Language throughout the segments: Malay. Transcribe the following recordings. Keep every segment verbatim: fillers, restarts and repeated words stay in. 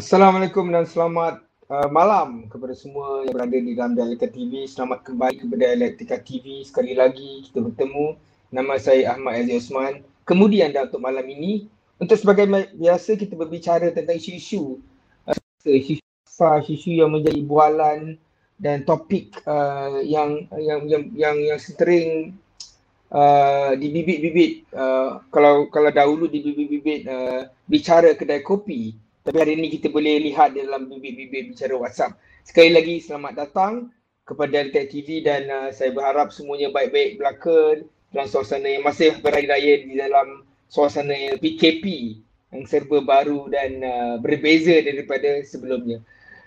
Assalamualaikum dan selamat uh, malam kepada semua yang berada di dalam Dialektika T V. Selamat kembali kepada Dialektika T V. Sekali lagi kita bertemu. Nama saya Ahmad Aziz Osman. Kemudian anda untuk malam ini, untuk sebagai biasa kita berbicara tentang isu-isu isu isu yang menjadi bualan dan topik uh, yang, yang yang yang yang sering uh, dibibit-bibit. Uh, kalau kalau dahulu dibibit-bibit uh, bicara kedai kopi. Tapi hari ini kita boleh lihat dalam bibit-bibit bicara WhatsApp. Sekali lagi selamat datang kepada Dialektika T V dan uh, saya berharap semuanya baik-baik belaka dalam suasana yang masih berhari raya di dalam suasana yang P K P yang serba baru dan uh, berbeza daripada sebelumnya.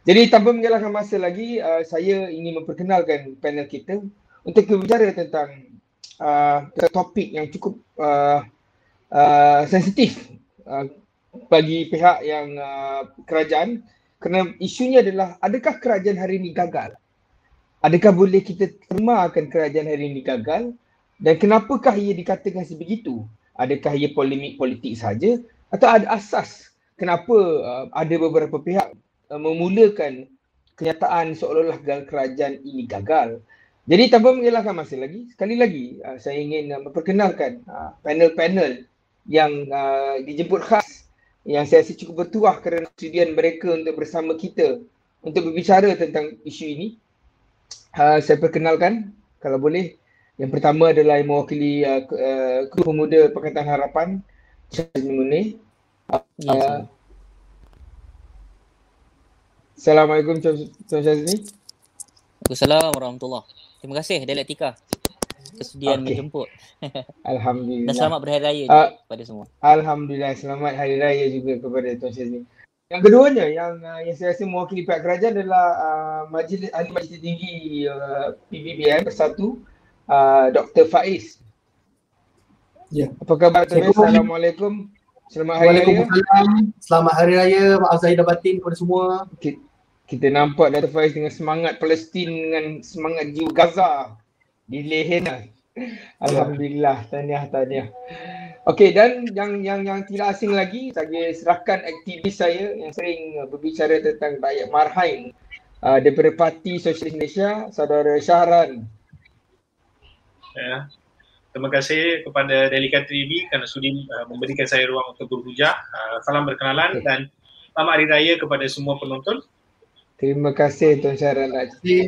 Jadi tanpa menyalahkan masa lagi, uh, saya ingin memperkenalkan panel kita untuk berbicara tentang uh, topik yang cukup uh, uh, sensitif uh, bagi pihak yang uh, kerajaan, kerana isunya adalah adakah kerajaan hari ini gagal? Adakah boleh kita terima akan kerajaan hari ini gagal? Dan kenapakah ia dikatakan sebegitu? Adakah ia polemik politik sahaja? Atau ada asas kenapa uh, ada beberapa pihak uh, memulakan kenyataan seolah-olah kerajaan ini gagal? Jadi tanpa mengelakkan masa lagi, sekali lagi uh, saya ingin uh, memperkenalkan uh, panel-panel yang uh, dijemput khas yang saya rasa cukup bertuah kerana kesudian mereka untuk bersama kita untuk berbicara tentang isu ini. Uh, saya perkenalkan kalau boleh. Yang pertama adalah yang mewakili uh, uh, Ketua Pemuda Pakatan Harapan, Tan Sri Muhyiddin. Uh, Assalamualaikum Tuan Syazni. Assalamualaikum warahmatullahi wabarakatuh. Terima kasih Dialektika. Kesudian okay. Menjemput. Alhamdulillah. Dan selamat berhari raya uh, kepada semua. Alhamdulillah, selamat hari raya juga kepada Tuan Syazni. Yang keduanya yang uh, yang saya rasa mewakili pihak kerajaan adalah uh, Majlis Ahli Majlis Tinggi uh, P B B M Bersatu, uh, Doktor Faiz. Ya, yeah. Apa khabar Tuan Faiz? Assalamualaikum. Selamat hari raya. Selamat hari raya. Maaf zahir dan batin kepada semua. Kita, kita nampak Doktor Faiz dengan semangat Palestin, dengan semangat jiwa Gaza di lehernya. Alhamdulillah, tahniah tahniah. Okey, dan yang yang yang tidak asing lagi, saya serahkan aktivis saya yang sering berbicara tentang rakyat marhain uh, daripada Parti Sosial Indonesia, saudara Sharan. Ya. Terima kasih kepada Dialektika T V kerana sudi uh, memberikan saya ruang untuk berhujah. Uh, salam berkenalan okay. Dan selamat hari raya kepada semua penonton. Terima kasih Tuan Sharan.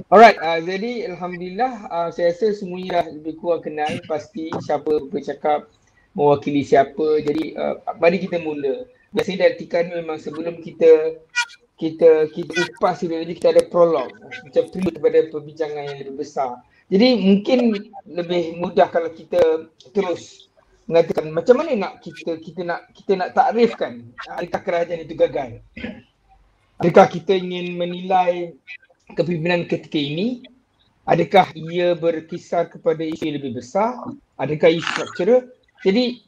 Alright, uh, jadi Alhamdulillah uh, saya rasa semuanya dah lebih kurang kenal pasti siapa bercakap, mewakili siapa. Jadi uh, mari kita mula. Biasanya Dialektika ni memang sebelum kita kita kita upas ideologi, kita ada prolog macam prelude kepada perbincangan yang lebih besar. Jadi mungkin lebih mudah kalau kita terus mengatakan macam mana nak kita kita nak kita nak takrifkan adakah kerajaan itu gagal. Adakah kita ingin menilai kepimpinan ketika ini? Adakah ia berkisar kepada isu lebih besar? Adakah isu struktural? Jadi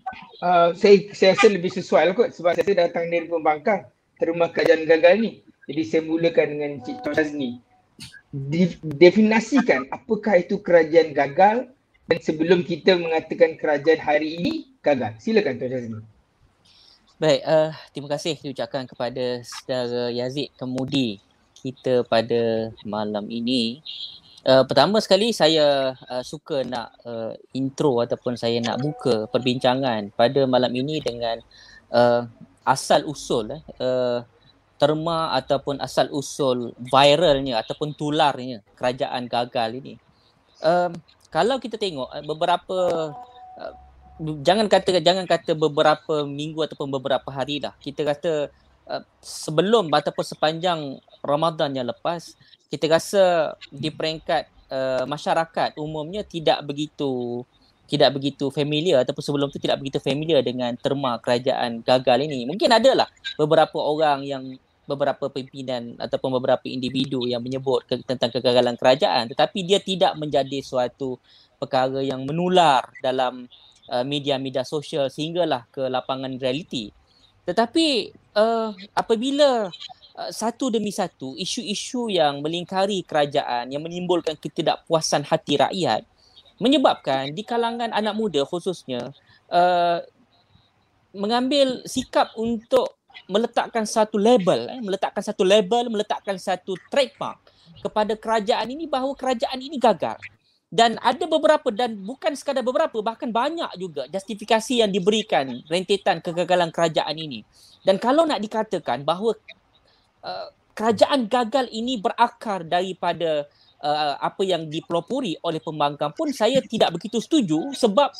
uh, saya, saya rasa lebih sesuai lah kot sebab saya datang dari pembangkang terma kerajaan gagal ni. Jadi saya mulakan dengan Cik Tuan Syazni. Definasikan apakah itu kerajaan gagal dan sebelum kita mengatakan kerajaan hari ini gagal. Silakan Tuan Syazni. Baik, uh, terima kasih diucapkan kepada saudara Yazid kemudi kita pada malam ini. Uh, pertama sekali saya uh, suka nak uh, intro ataupun saya nak buka perbincangan pada malam ini dengan uh, asal-usul uh, terma ataupun asal-usul viralnya ataupun tularnya kerajaan gagal ini. Uh, kalau kita tengok beberapa uh, Jangan kata jangan kata beberapa minggu ataupun beberapa hari lah. Kita kata uh, sebelum ataupun sepanjang Ramadan yang lepas, kita rasa di peringkat uh, masyarakat umumnya tidak begitu tidak begitu familiar ataupun sebelum tu tidak begitu familiar dengan terma kerajaan gagal ini. Mungkin ada lah beberapa orang yang beberapa pimpinan ataupun beberapa individu yang menyebut ke, tentang kegagalan kerajaan, tetapi dia tidak menjadi suatu perkara yang menular dalam media-media sosial sehinggalah ke lapangan realiti. Tetapi uh, apabila uh, satu demi satu isu-isu yang melingkari kerajaan yang menimbulkan ketidakpuasan hati rakyat menyebabkan di kalangan anak muda khususnya uh, mengambil sikap untuk meletakkan satu label, eh, meletakkan satu label, meletakkan satu trademark kepada kerajaan ini bahawa kerajaan ini gagal. Dan ada beberapa, dan bukan sekadar beberapa, bahkan banyak juga justifikasi yang diberikan rentetan kegagalan kerajaan ini. Dan kalau nak dikatakan bahawa uh, kerajaan gagal ini berakar daripada uh, apa yang dipelopori oleh pembangkang pun, saya tidak begitu setuju, sebab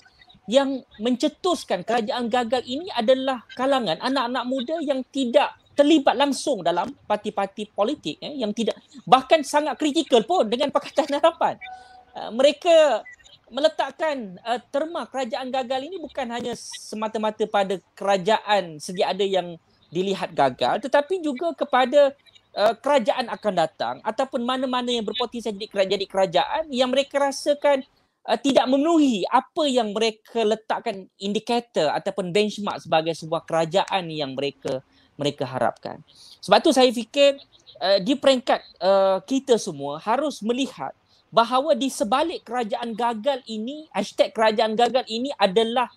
yang mencetuskan kerajaan gagal ini adalah kalangan anak-anak muda yang tidak terlibat langsung dalam parti-parti politik, eh, yang tidak, bahkan sangat kritikal pun dengan Pakatan Harapan. Mereka meletakkan uh, terma kerajaan gagal ini bukan hanya semata-mata pada kerajaan sedia ada yang dilihat gagal, tetapi juga kepada uh, kerajaan akan datang ataupun mana-mana yang berpotensi jadi kerajaan, kerajaan yang mereka rasakan uh, tidak memenuhi apa yang mereka letakkan indikator ataupun benchmark sebagai sebuah kerajaan yang mereka mereka harapkan. Sebab tu saya fikir uh, di peringkat uh, kita semua harus melihat bahawa di sebalik kerajaan gagal ini, hashtag kerajaan gagal ini adalah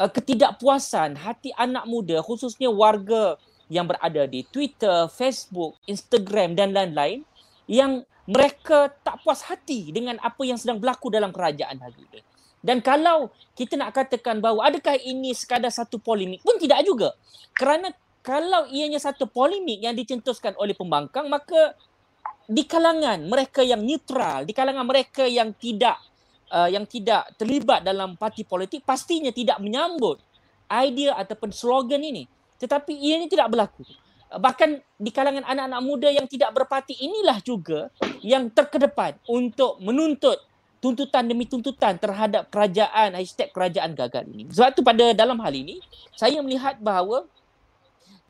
uh, ketidakpuasan hati anak muda, khususnya warga yang berada di Twitter, Facebook, Instagram dan lain-lain, yang mereka tak puas hati dengan apa yang sedang berlaku dalam kerajaan hari ini. Dan kalau kita nak katakan bahawa adakah ini sekadar satu polemik, pun tidak juga. Kerana kalau ianya satu polemik yang dicentuskan oleh pembangkang, maka di kalangan mereka yang neutral, di kalangan mereka yang tidak uh, yang tidak terlibat dalam parti politik, pastinya tidak menyambut idea ataupun slogan ini. Tetapi ia ini tidak berlaku. Uh, bahkan di kalangan anak-anak muda yang tidak berparti inilah juga yang terkedepan untuk menuntut tuntutan demi tuntutan terhadap kerajaan, hashtag kerajaan gagal ini. Sebab itu pada dalam hal ini, saya melihat bahawa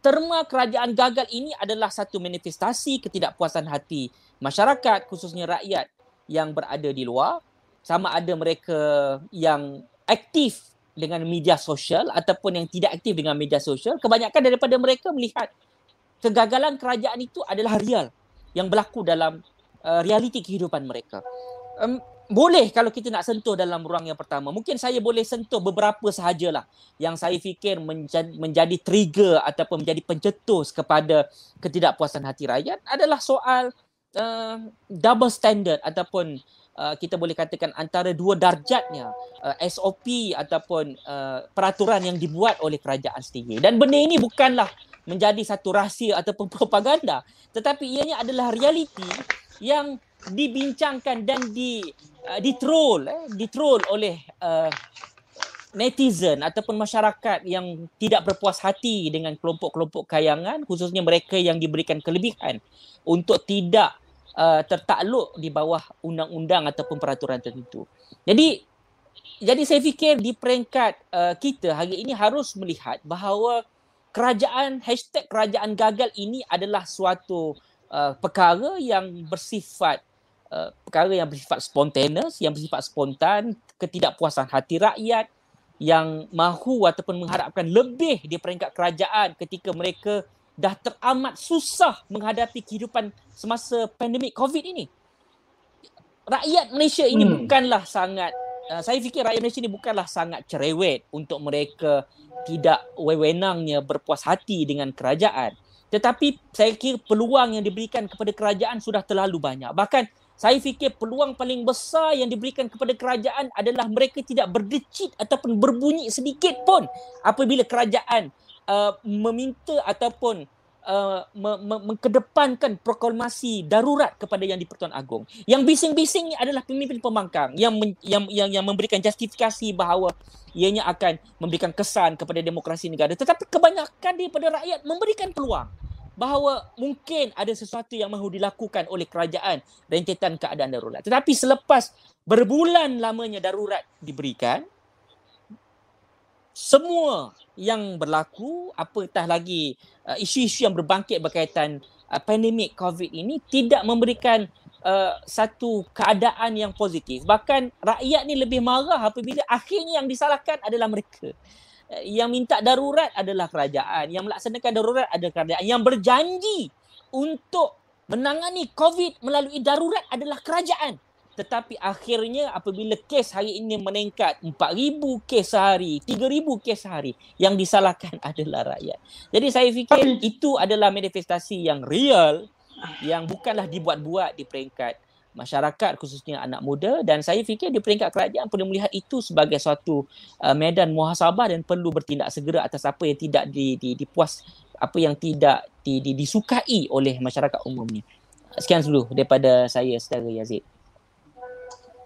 terma kerajaan gagal ini adalah satu manifestasi ketidakpuasan hati masyarakat, khususnya rakyat yang berada di luar, sama ada mereka yang aktif dengan media sosial ataupun yang tidak aktif dengan media sosial. Kebanyakan daripada mereka melihat kegagalan kerajaan itu adalah real yang berlaku dalam uh, realiti kehidupan mereka. Um, Boleh kalau kita nak sentuh dalam ruang yang pertama. Mungkin saya boleh sentuh beberapa sahajalah yang saya fikir menjadi, menjadi trigger ataupun menjadi pencetus kepada ketidakpuasan hati rakyat adalah soal uh, double standard ataupun uh, kita boleh katakan antara dua darjatnya uh, S O P ataupun uh, peraturan yang dibuat oleh kerajaan sendiri. Dan benda ini bukanlah menjadi satu rahsia ataupun propaganda, tetapi ianya adalah realiti yang dibincangkan dan di uh, ditrol eh, ditrol oleh uh, netizen ataupun masyarakat yang tidak berpuas hati dengan kelompok-kelompok kayangan, khususnya mereka yang diberikan kelebihan untuk tidak uh, tertakluk di bawah undang-undang ataupun peraturan tertentu. Jadi jadi saya fikir di peringkat uh, kita hari ini harus melihat bahawa kerajaan, hashtag kerajaan gagal ini adalah suatu Uh, perkara yang bersifat uh, perkara yang bersifat spontaneous, yang bersifat spontan, ketidakpuasan hati rakyat yang mahu ataupun mengharapkan lebih di peringkat kerajaan ketika mereka dah teramat susah menghadapi kehidupan semasa pandemik COVID ini. Rakyat Malaysia ini hmm. bukanlah sangat, uh, saya fikir rakyat Malaysia ini bukanlah sangat cerewet untuk mereka tidak wewenangnya berpuas hati dengan kerajaan. Tetapi saya kira peluang yang diberikan kepada kerajaan sudah terlalu banyak. Bahkan saya fikir peluang paling besar yang diberikan kepada kerajaan adalah mereka tidak berdecit ataupun berbunyi sedikit pun apabila kerajaan uh, meminta ataupun uh, me- me- mengkedepankan proklamasi darurat kepada Yang di-Pertuan Agong. Yang bising-bising adalah pemimpin pembangkang yang, men- yang yang yang memberikan justifikasi bahawa ianya akan memberikan kesan kepada demokrasi negara. Tetapi kebanyakan daripada rakyat memberikan peluang bahawa mungkin ada sesuatu yang mahu dilakukan oleh kerajaan rentetan keadaan darurat. Tetapi selepas berbulan lamanya darurat diberikan, semua yang berlaku, apatah lagi uh, isu-isu yang berbangkit berkaitan uh, pandemik COVID ini, tidak memberikan uh, satu keadaan yang positif. Bahkan rakyat ni lebih marah apabila akhirnya yang disalahkan adalah mereka. Yang minta darurat adalah kerajaan, yang melaksanakan darurat adalah kerajaan, yang berjanji untuk menangani COVID melalui darurat adalah kerajaan. Tetapi akhirnya apabila kes hari ini meningkat empat ribu kes sehari, tiga ribu kes sehari, yang disalahkan adalah rakyat. Jadi saya fikir itu adalah manifestasi yang real, yang bukanlah dibuat-buat di peringkat masyarakat, khususnya anak muda. Dan saya fikir di peringkat kerajaan perlu melihat itu sebagai suatu uh, medan muhasabah dan perlu bertindak segera atas apa yang tidak di, di, dipuas, apa yang tidak di, di, disukai oleh masyarakat umumnya. Sekian dulu daripada saya, saudara Yazid.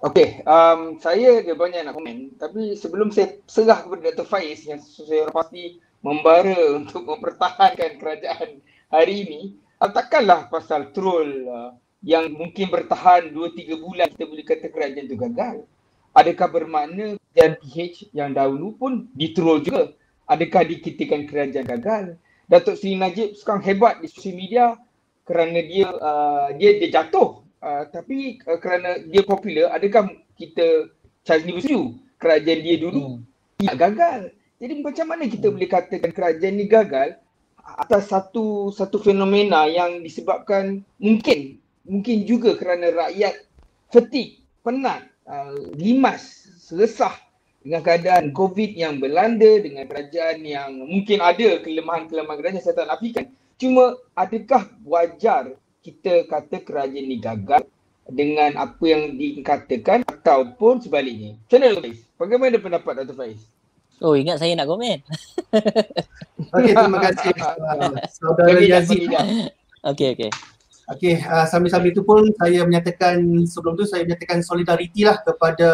Okey, um, saya ada banyak nak komen, tapi sebelum saya serah kepada Doktor Faiz yang saya pasti membara untuk mempertahankan kerajaan hari ini, takkanlah pasal troll uh, yang mungkin bertahan dua tiga bulan kita boleh kata kerajaan itu gagal. Adakah bermakna dan P H yang dahulu pun ditroll juga? Adakah dikitakan kerajaan gagal? Datuk Seri Najib sekarang hebat di sosial media kerana dia uh, dia, dia jatuh. Uh, tapi uh, kerana dia popular, adakah kita cari bersetuju kerajaan dia dulu hmm. tidak gagal? Jadi macam mana kita boleh katakan kerajaan ni gagal atas satu satu fenomena yang disebabkan mungkin mungkin juga kerana rakyat fatigue, penat, uh, limas, resah dengan keadaan COVID yang berlanda, dengan kerajaan yang mungkin ada kelemahan-kelemahan kerajaan, saya tak nafikan. Cuma adakah wajar kita kata kerajaan ini gagal dengan apa yang dikatakan ataupun sebaliknya? Macam mana Doktor Faiz? Bagaimana pendapat Doktor Faiz? Oh, ingat saya nak komen. Okey, terima kasih saudara Yazid. Okey, okey. Okey, uh, sambil-sambil itu pun saya menyatakan, sebelum tu saya menyatakan solidariti lah kepada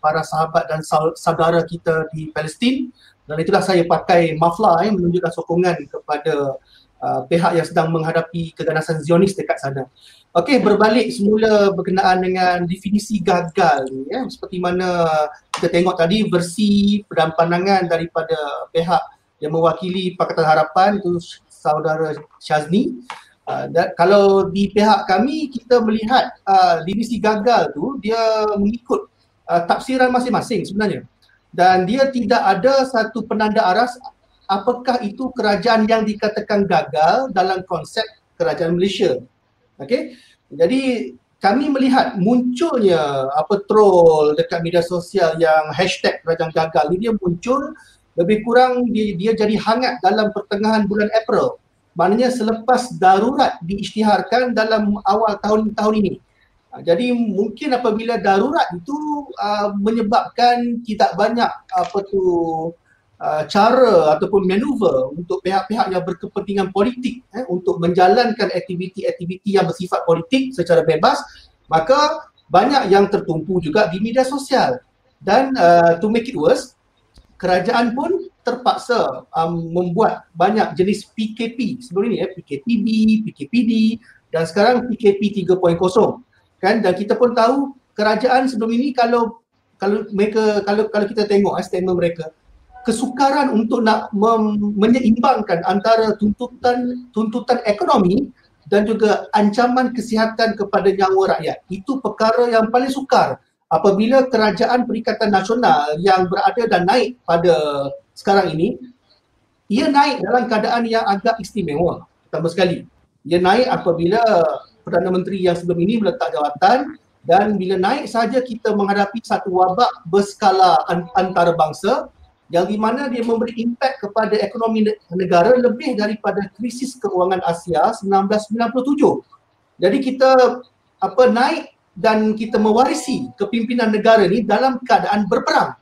para sahabat dan saudara kita di Palestin. Dan itulah saya pakai mafla eh, menunjukkan sokongan kepada Uh, pihak yang sedang menghadapi keganasan Zionis dekat sana. Okey, berbalik semula berkenaan dengan definisi gagal ni, ya, seperti mana kita tengok tadi versi dan pandangan daripada pihak yang mewakili Pakatan Harapan itu saudara Syazni. Uh, dan kalau di pihak kami kita melihat uh, definisi gagal tu dia mengikut uh, tafsiran masing-masing sebenarnya, dan dia tidak ada satu penanda aras apakah itu kerajaan yang dikatakan gagal dalam konsep kerajaan Malaysia. Okey. Jadi kami melihat munculnya apa troll dekat media sosial yang hashtag kerajaan gagal ni, dia muncul lebih kurang dia, dia jadi hangat dalam pertengahan bulan April. Maknanya selepas darurat diisytiharkan dalam awal tahun tahun ini. Jadi mungkin apabila darurat itu uh, menyebabkan tidak banyak apa tu Uh, cara ataupun manuver untuk pihak-pihak yang berkepentingan politik eh, untuk menjalankan aktiviti-aktiviti yang bersifat politik secara bebas, maka banyak yang tertumpu juga di media sosial. Dan uh, to make it worse, kerajaan pun terpaksa um, membuat banyak jenis P K P sebelum ini, eh, P K P B, P K P D dan sekarang P K P tiga titik kosong. Kan? Dan kita pun tahu kerajaan sebelum ini kalau kalau mereka kalau kalau kita tengok eh, statement mereka, kesukaran untuk nak mem- menyeimbangkan antara tuntutan tuntutan ekonomi dan juga ancaman kesihatan kepada nyawa rakyat. Itu perkara yang paling sukar apabila kerajaan Perikatan Nasional yang berada dan naik pada sekarang ini, ia naik dalam keadaan yang agak istimewa. Pertama sekali, ia naik apabila Perdana Menteri yang sebelum ini meletak jawatan, dan bila naik saja kita menghadapi satu wabak berskala an- antarabangsa yang di mana dia memberi impak kepada ekonomi negara lebih daripada krisis kewangan Asia seribu sembilan ratus sembilan puluh tujuh. Jadi kita apa naik dan kita mewarisi kepimpinan negara ni dalam keadaan berperang,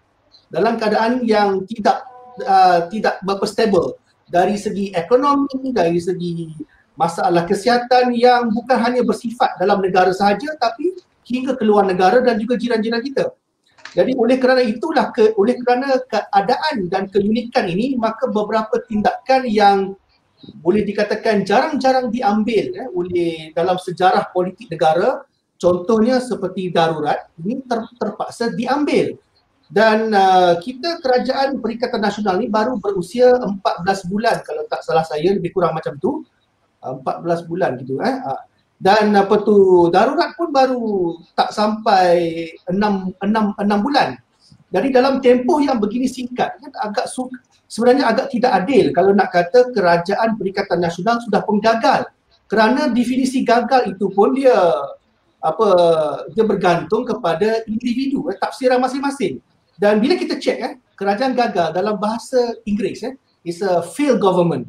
dalam keadaan yang tidak uh, tidak berapa stable dari segi ekonomi, dari segi masalah kesihatan yang bukan hanya bersifat dalam negara sahaja tapi hingga keluar negara dan juga jiran-jiran kita. Jadi oleh kerana itulah, ke, oleh kerana keadaan dan keunikan ini, maka beberapa tindakan yang boleh dikatakan jarang-jarang diambil eh, oleh dalam sejarah politik negara, contohnya seperti darurat, ini ter, terpaksa diambil. Dan uh, kita kerajaan Perikatan Nasional ni baru berusia empat belas bulan kalau tak salah saya, lebih kurang macam tu, empat belas bulan gitu eh. Dan apa tu, darurat pun baru tak sampai enam bulan. Jadi dalam tempoh yang begini singkat, kan agak su- sebenarnya agak tidak adil kalau nak kata kerajaan Perikatan Nasional sudah pun gagal. Kerana definisi gagal itu pun dia apa dia bergantung kepada individu, eh, tafsiran masing-masing. Dan bila kita cek, eh, kerajaan gagal dalam bahasa Inggeris, eh, is a failed government.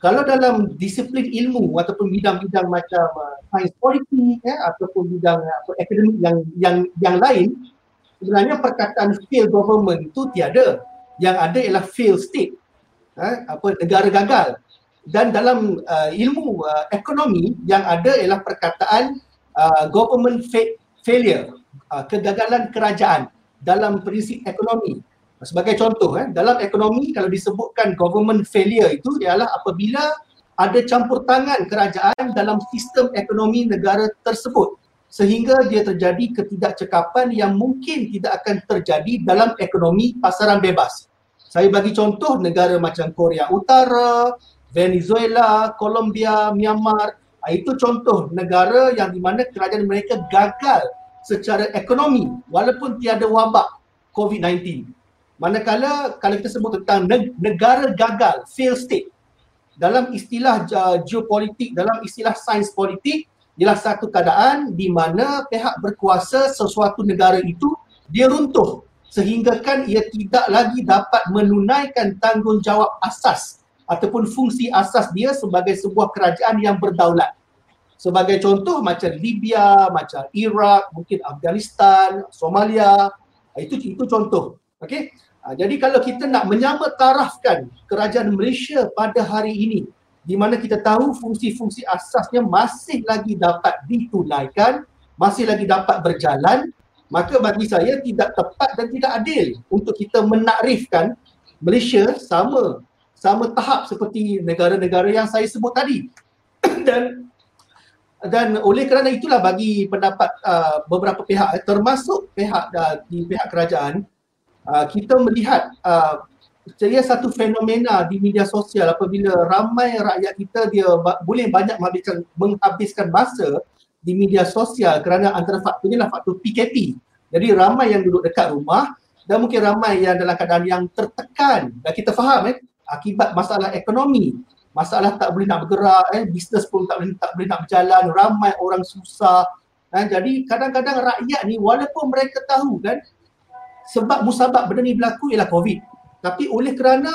Kalau dalam disiplin ilmu ataupun bidang-bidang macam uh, science politik, eh, ataupun bidang uh, akademik yang yang yang lain, sebenarnya perkataan failed government tu tiada. Yang ada ialah failed state, eh, apa, negara gagal. Dan dalam uh, ilmu uh, ekonomi yang ada ialah perkataan uh, government fa- failure, uh, kegagalan kerajaan dalam prinsip ekonomi. Sebagai contoh, eh, dalam ekonomi kalau disebutkan government failure itu ialah apabila ada campur tangan kerajaan dalam sistem ekonomi negara tersebut sehingga dia terjadi ketidakcekapan yang mungkin tidak akan terjadi dalam ekonomi pasaran bebas. Saya bagi contoh negara macam Korea Utara, Venezuela, Colombia, Myanmar, itu contoh negara yang di mana kerajaan mereka gagal secara ekonomi walaupun tiada wabak covid sembilan belas. Manakala kalau kita sebut tentang negara gagal, failed state, dalam istilah geopolitik, dalam istilah sains politik, ialah satu keadaan di mana pihak berkuasa sesuatu negara itu dia runtuh sehinggakan ia tidak lagi dapat menunaikan tanggungjawab asas ataupun fungsi asas dia sebagai sebuah kerajaan yang berdaulat. Sebagai contoh macam Libya, macam Iraq, mungkin Afghanistan, Somalia, itu itu contoh. Okey. Jadi kalau kita nak menyamartarafkan kerajaan Malaysia pada hari ini di mana kita tahu fungsi-fungsi asasnya masih lagi dapat ditunaikan, masih lagi dapat berjalan, maka bagi saya tidak tepat dan tidak adil untuk kita menakrifkan Malaysia sama sama tahap seperti negara-negara yang saya sebut tadi. dan dan oleh kerana itulah bagi pendapat uh, beberapa pihak, termasuk pihak uh, di pihak kerajaan, Uh, kita melihat uh, saya satu fenomena di media sosial apabila ramai rakyat kita dia ba- boleh banyak menghabiskan, menghabiskan masa di media sosial kerana antara faktornya lah faktor P K P. Jadi ramai yang duduk dekat rumah dan mungkin ramai yang dalam keadaan yang tertekan, dan kita faham eh, akibat masalah ekonomi, masalah tak boleh nak bergerak, eh, bisnes pun tak boleh, tak boleh nak berjalan, ramai orang susah. Eh, jadi kadang-kadang rakyat ni walaupun mereka tahu kan sebab musabab benda ni berlaku ialah COVID, tapi oleh kerana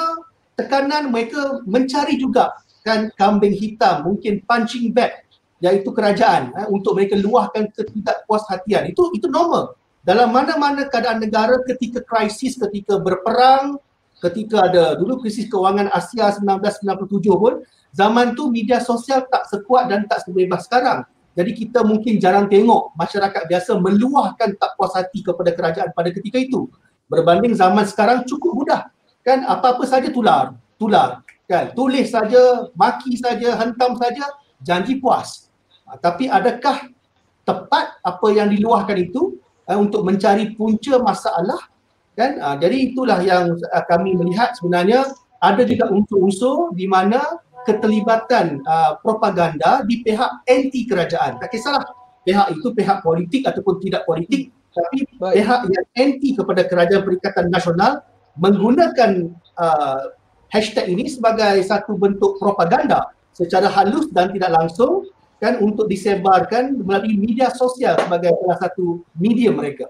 tekanan mereka mencari juga kan kambing hitam, mungkin punching bag, iaitu kerajaan, eh, untuk mereka luahkan ketidakpuashatian. Itu itu normal dalam mana-mana keadaan negara ketika krisis, ketika berperang, ketika ada dulu krisis kewangan Asia seribu sembilan ratus sembilan puluh tujuh pun, zaman tu media sosial tak sekuat dan tak sebebas sekarang. Jadi kita mungkin jarang tengok masyarakat biasa meluahkan tak puas hati kepada kerajaan pada ketika itu. Berbanding zaman sekarang cukup mudah. Kan apa-apa saja tular, tular. Kan tulis saja, maki saja, hentam saja, janji puas. Ha, tapi adakah tepat apa yang diluahkan itu ha, untuk mencari punca masalah? Kan ha, jadi itulah yang ha, kami melihat sebenarnya ada juga unsur-unsur di mana keterlibatan uh, propaganda di pihak anti kerajaan. Tak kisahlah pihak itu pihak politik ataupun tidak politik, tapi baik, pihak yang anti kepada kerajaan Perikatan Nasional menggunakan uh, hashtag ini sebagai satu bentuk propaganda secara halus dan tidak langsung kan untuk disebarkan melalui media sosial sebagai salah satu media mereka.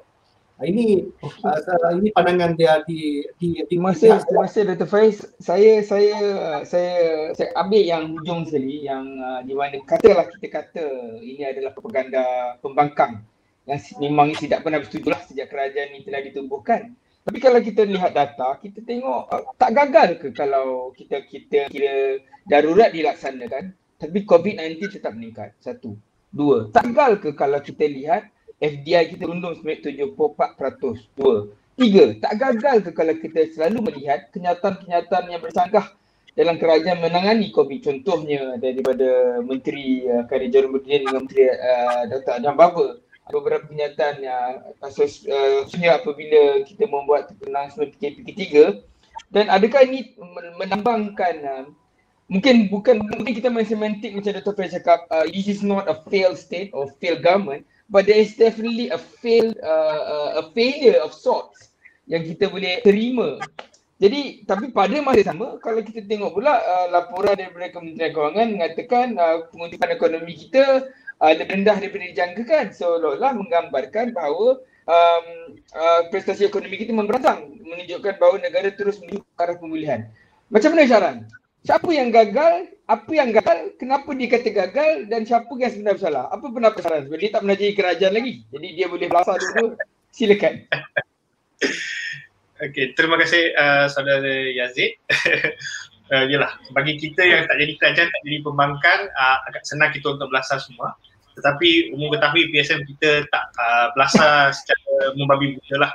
Ini uh, ini pandangan dia di di di masa masa Doktor Faiz, saya saya saya saya ambil yang hujung sekali yang uh, di mana katalah kita kata ini adalah propaganda pembangkang yang memang tidak pernah bersetujulah sejak kerajaan ini telah ditumbuhkan. Tapi kalau kita lihat data, kita tengok uh, tak gagal ke kalau kita kita kira darurat dilaksanakan tapi covid sembilan belas tetap meningkat. Satu, dua. Tak gagal ke kalau kita lihat F D I kita rundung tujuh puluh empat peratus. Dua. Tiga, tak gagal ke kalau kita selalu melihat kenyataan-kenyataan yang bersangkah dalam kerajaan menangani COVID. Contohnya daripada Menteri uh, Khairi Jaramuddin dengan Menteri uh, Doktor Adam Baba, beberapa kenyataan yang khususnya uh, apabila kita membuat announcement P K P ketiga. Dan adakah ini menambangkan uh, mungkin bukan mungkin kita main semantik macam Doktor Faiz cakap uh, this is not a failed state or failed government, but there is definitely a fail uh, a failure of sorts yang kita boleh terima. Jadi tapi pada masa sama kalau kita tengok pula uh, laporan daripada Kementerian Kewangan mengatakan uh, penguntian ekonomi kita uh, lebih rendah daripada dijangkakan. Seolah-olah menggambarkan bahawa um, uh, prestasi ekonomi kita memberatang, menunjukkan bahawa negara terus menuju ke arah pemulihan. Macam mana Sharan? Siapa yang gagal? Apa yang gagal? Kenapa dia kata gagal? Dan siapa yang sebenarnya bersalah? Apa pendapat Sharan? Sebab dia tak pernah jadi kerajaan lagi. Jadi dia boleh belasah dulu. Silakan. Okey, terima kasih uh, saudara Yazid. Uh, yalah, bagi kita yang tak jadi kerajaan, tak jadi pembangkang, uh, agak senang kita untuk belasah semua. Tetapi umum ketahui P S M kita tak uh, belasah secara membabi buta lah.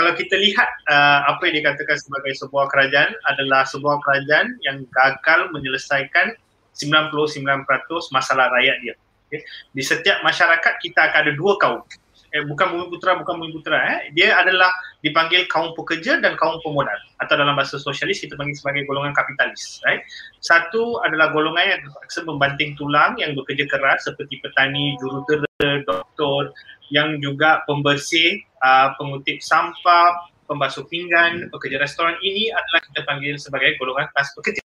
Kalau kita lihat uh, apa yang dikatakan sebagai sebuah kerajaan adalah sebuah kerajaan yang gagal menyelesaikan sembilan puluh sembilan peratus masalah rakyat dia. Okay. Di setiap masyarakat kita akan ada dua kaum. Eh, bukan bumi putera, bukan bumi putera. Eh. Dia adalah dipanggil kaum pekerja dan kaum pemodal. Atau dalam bahasa sosialis kita panggil sebagai golongan kapitalis. Right? Satu adalah golongan yang terpaksa membanting tulang, yang bekerja keras seperti petani, jurutera, doktor, yang juga pembersih, uh, pengutip sampah, pembasuh pinggan, pekerja restoran. Ini adalah kita panggil sebagai golongan kelas pekerja.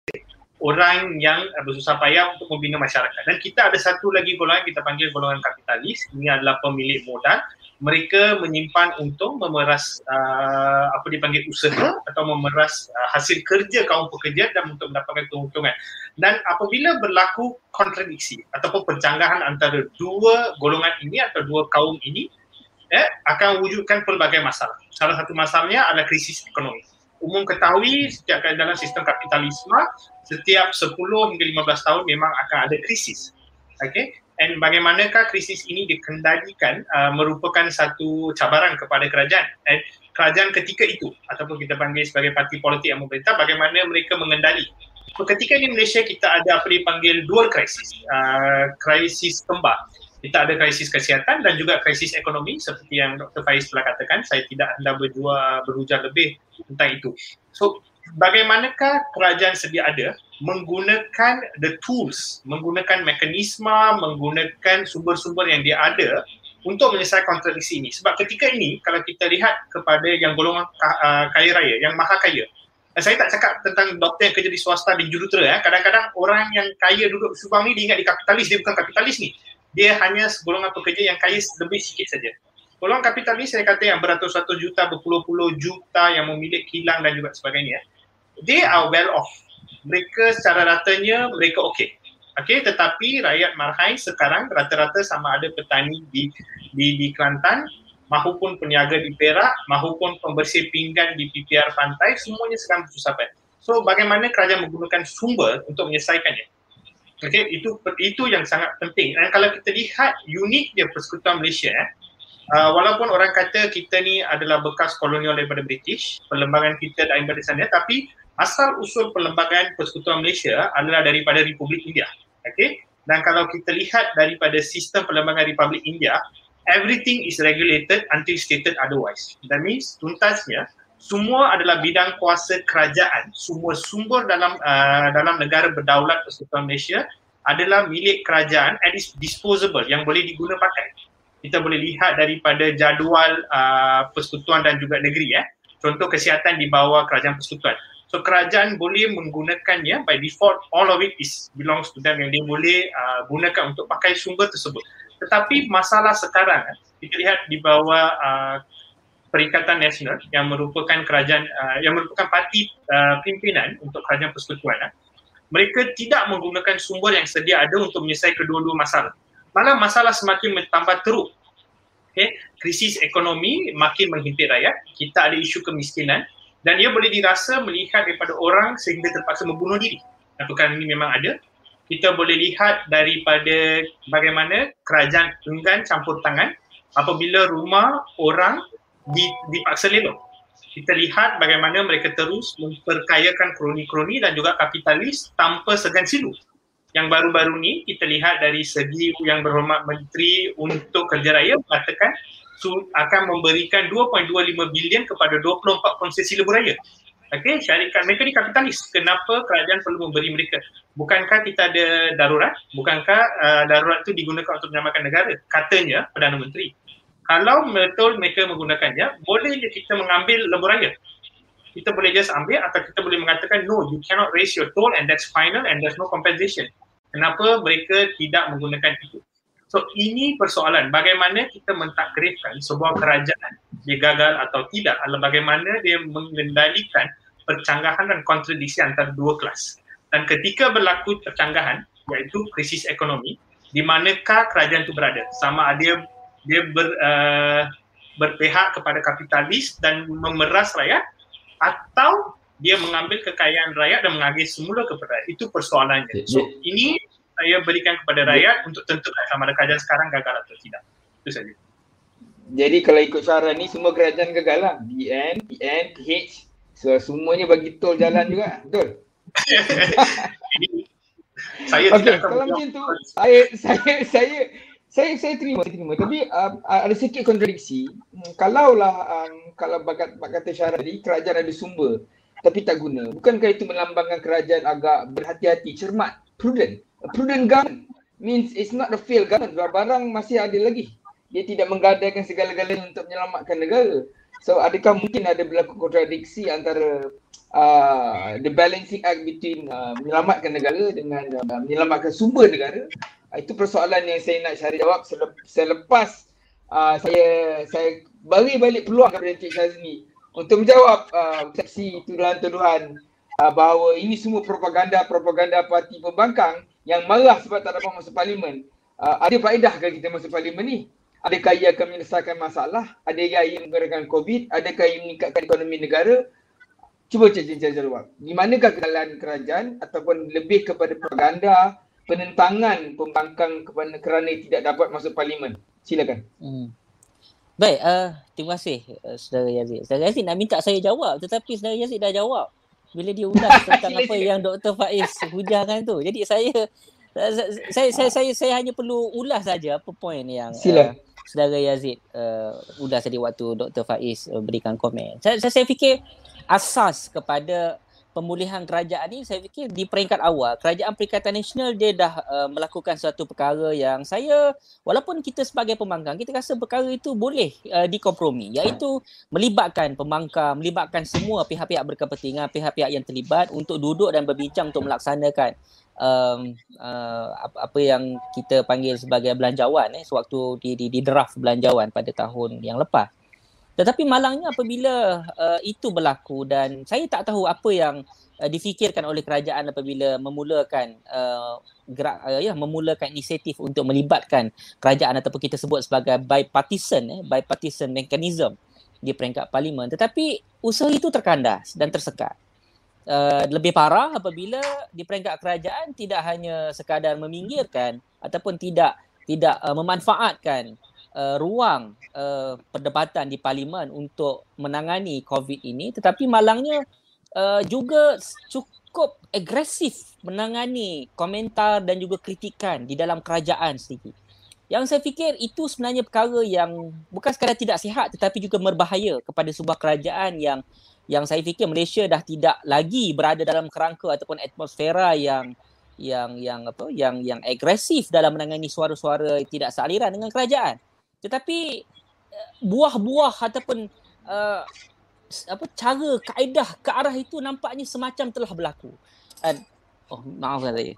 Orang yang bersusah payah untuk membina masyarakat. Dan kita ada satu lagi golongan kita panggil golongan kapitalis. Ini adalah pemilik modal. Mereka menyimpan untung, memeras uh, apa dipanggil usaha atau memeras uh, hasil kerja kaum pekerja dan untuk mendapatkan keuntungan. Dan apabila berlaku kontradiksi ataupun percanggahan antara dua golongan ini atau dua kaum ini, eh, akan wujudkan pelbagai masalah. Salah satu masalahnya adalah krisis ekonomi. Umum ketahui setiap dalam sistem kapitalisme, setiap sepuluh hingga lima belas tahun memang akan ada krisis. Okay? Dan bagaimanakah krisis ini dikendalikan uh, merupakan satu cabaran kepada kerajaan. And kerajaan ketika itu ataupun kita panggil sebagai parti politik yang memerintah, bagaimana mereka mengendali. So, ketika ini Malaysia kita ada apa dipanggil dual krisis, uh, krisis kembar. Kita ada krisis kesihatan dan juga krisis ekonomi seperti yang Doktor Faiz telah katakan. Saya tidak hendak berjua, berhujar lebih tentang itu. So, bagaimanakah kerajaan sedia ada menggunakan the tools, menggunakan mekanisme, menggunakan sumber-sumber yang dia ada untuk menyelesaikan kontradiksi ini? Sebab ketika ini kalau kita lihat kepada yang golongan uh, kaya raya, yang maha kaya, saya tak cakap tentang doktor yang kerja di swasta dan jurutera. Ya. Kadang-kadang orang yang kaya duduk Subang ni diingat dia kapitalis, dia bukan kapitalis ni. Dia hanya golongan pekerja yang kaya lebih sikit saja. Golongan kapitalis saya kata yang beratus-ratus juta, berpuluh-puluh juta yang memiliki kilang dan juga sebagainya. They are well off. Mereka secara ratanya, mereka okey. Okey, tetapi rakyat Marhai sekarang rata-rata sama ada petani di di, di Kelantan, mahupun peniaga di Perak, mahupun pembersih pinggan di P P R Pantai, semuanya sekarang susah payah. So, bagaimana kerajaan menggunakan sumber untuk menyelesaikannya? Okey, itu itu yang sangat penting. Dan kalau kita lihat uniknya Persekutuan Malaysia, eh, Uh, walaupun orang kata kita ni adalah bekas kolonial daripada British, perlembagaan kita daripada sana, tapi asal usul perlembagaan Persekutuan Malaysia adalah daripada Republik India. Okay? Dan kalau kita lihat daripada sistem perlembagaan Republik India, everything is regulated until stated otherwise. That means tuntasnya, semua adalah bidang kuasa kerajaan, semua sumber dalam uh, dalam negara berdaulat Persekutuan Malaysia adalah milik kerajaan and is disposable, yang boleh diguna pakai. Kita boleh lihat daripada jadual uh, persekutuan dan juga negeri. Eh. Contoh kesihatan di bawah kerajaan persekutuan. So kerajaan boleh menggunakannya by default, all of it is belongs to them yang dia boleh uh, gunakan untuk pakai sumber tersebut. Tetapi masalah sekarang, eh, kita lihat di bawah uh, Perikatan Nasional yang merupakan kerajaan, uh, yang merupakan parti uh, pimpinan untuk kerajaan persekutuan. Eh. Mereka tidak menggunakan sumber yang sedia ada untuk menyelesaikan kedua-dua masalah. Malah masalah semakin bertambah teruk. Okay? Krisis ekonomi makin menghimpit rakyat, kita ada isu kemiskinan dan ia boleh dirasa melihat daripada orang sehingga terpaksa membunuh diri. Dan perkara ini memang ada. Kita boleh lihat daripada bagaimana kerajaan enggan campur tangan apabila rumah orang dipaksa lelong. Kita lihat bagaimana mereka terus memperkayakan kroni-kroni dan juga kapitalis tanpa segan silu. Yang baru-baru ni kita lihat dari segi yang berhormat Menteri untuk Kerja Raya mengatakan akan memberikan dua perpuluhan dua lima bilion kepada dua puluh empat konsesi lebuh raya. Okey, syarikat mereka ni kapitalis. Kenapa kerajaan perlu memberi mereka? Bukankah kita ada darurat? Bukankah uh, darurat itu digunakan untuk menyelamatkan negara? Katanya Perdana Menteri. Kalau betul mereka menggunakannya, boleh kita mengambil lebuh raya. Kita boleh just ambil atau kita boleh mengatakan no, you cannot raise your toll and that's final and there's no compensation. Kenapa mereka tidak menggunakan itu? So ini persoalan, bagaimana kita mentakrifkan sebuah kerajaan dia gagal atau tidak, atau bagaimana dia mengendalikan percanggahan dan kontradiksi antara dua kelas. Dan ketika berlaku percanggahan, iaitu krisis ekonomi, di manakah kerajaan itu berada? Sama ada dia ber, uh, berpihak kepada kapitalis dan memeras rakyat, atau dia mengambil kekayaan rakyat dan menagih semula kepada rakyat. Itu persoalannya. So ini saya berikan kepada rakyat untuk tentukan sama ada kerajaan sekarang gagal atau tidak. Itu saja. Jadi kalau ikut Sharan ni semua kerajaan gagal lah. B N, B N, H, so semuanya bagi tol jalan juga. Betul? Saya okay, kalau macam tu saya saya saya saya saya terima saya terima tapi uh, ada sikit kontradiksi kalaulah um, kalau bakat kata Sharan tadi kerajaan ada sumber tapi tak guna, bukankah itu melambangkan kerajaan agak berhati-hati, cermat, prudent? A prudent government means it's not a failed government, barang-barang masih ada lagi, dia tidak menggadaikan segala-galanya untuk menyelamatkan negara. So adakah mungkin ada berlaku kontradiksi antara Uh, the balancing act between uh, menyelamatkan negara dengan uh, menyelamatkan sumber negara? Uh, itu persoalan yang saya nak cari jawab selep, selepas uh, saya saya bagi balik peluang kepada Encik Syazni untuk menjawab uh, persepsi tuduhan-tuduhan uh, bahawa ini semua propaganda-propaganda parti pembangkang yang marah sebab tak dapat masuk parlimen. Uh, ada faedah kalau kita masuk parlimen ni? Adakah ia akan menyelesaikan masalah? Adakah ia mengurangkan COVID? Adakah ia meningkatkan ekonomi negara? Cuba cari-cari jawab. Di manakah kesalahan kerajaan ataupun lebih kepada propaganda, penentangan pembangkang kepada kerana tidak dapat masuk parlimen? Silakan. Hmm. Baik, uh, terima kasih uh, Saudara Yazid. Saudara Yazid nak minta saya jawab tetapi Saudara Yazid dah jawab bila dia ulas tentang apa yang Doktor Faiz hujahkan tu. Jadi saya saya saya saya, saya hanya perlu ulas saja apa poin yang uh, Saudara Yazid uh, ulas tadi waktu Doktor Faiz uh, berikan komen. Saya saya fikir asas kepada pemulihan kerajaan ni, saya fikir di peringkat awal kerajaan Perikatan Nasional dia dah uh, melakukan suatu perkara yang saya, walaupun kita sebagai pembangkang kita rasa perkara itu boleh uh, dikompromi, iaitu melibatkan pembangkang, melibatkan semua pihak-pihak berkepentingan, pihak-pihak yang terlibat untuk duduk dan berbincang untuk melaksanakan um, uh, apa yang kita panggil sebagai belanjawan eh, sewaktu di, di, di draft belanjawan pada tahun yang lepas. Tetapi malangnya apabila uh, itu berlaku dan saya tak tahu apa yang uh, difikirkan oleh kerajaan apabila memulakan uh, gerak uh, ya memulakan inisiatif untuk melibatkan kerajaan ataupun kita sebut sebagai bipartisan eh bipartisan mechanism di peringkat parlimen, tetapi usaha itu terkandas dan tersekat. Uh, lebih parah apabila di peringkat kerajaan tidak hanya sekadar meminggirkan ataupun tidak tidak uh, memanfaatkan Uh, ruang uh, perdebatan di parlimen untuk menangani COVID ini, tetapi malangnya uh, juga cukup agresif menangani komentar dan juga kritikan di dalam kerajaan sendiri. Yang saya fikir itu sebenarnya perkara yang bukan sekadar tidak sihat tetapi juga berbahaya kepada sebuah kerajaan yang yang saya fikir Malaysia dah tidak lagi berada dalam kerangka ataupun atmosfera yang yang yang apa yang yang agresif dalam menangani suara-suara tidak sealiran dengan kerajaan. Tetapi buah-buah ataupun uh, apa cara kaedah ke arah itu nampaknya semacam telah berlaku. And, oh maafkan saya.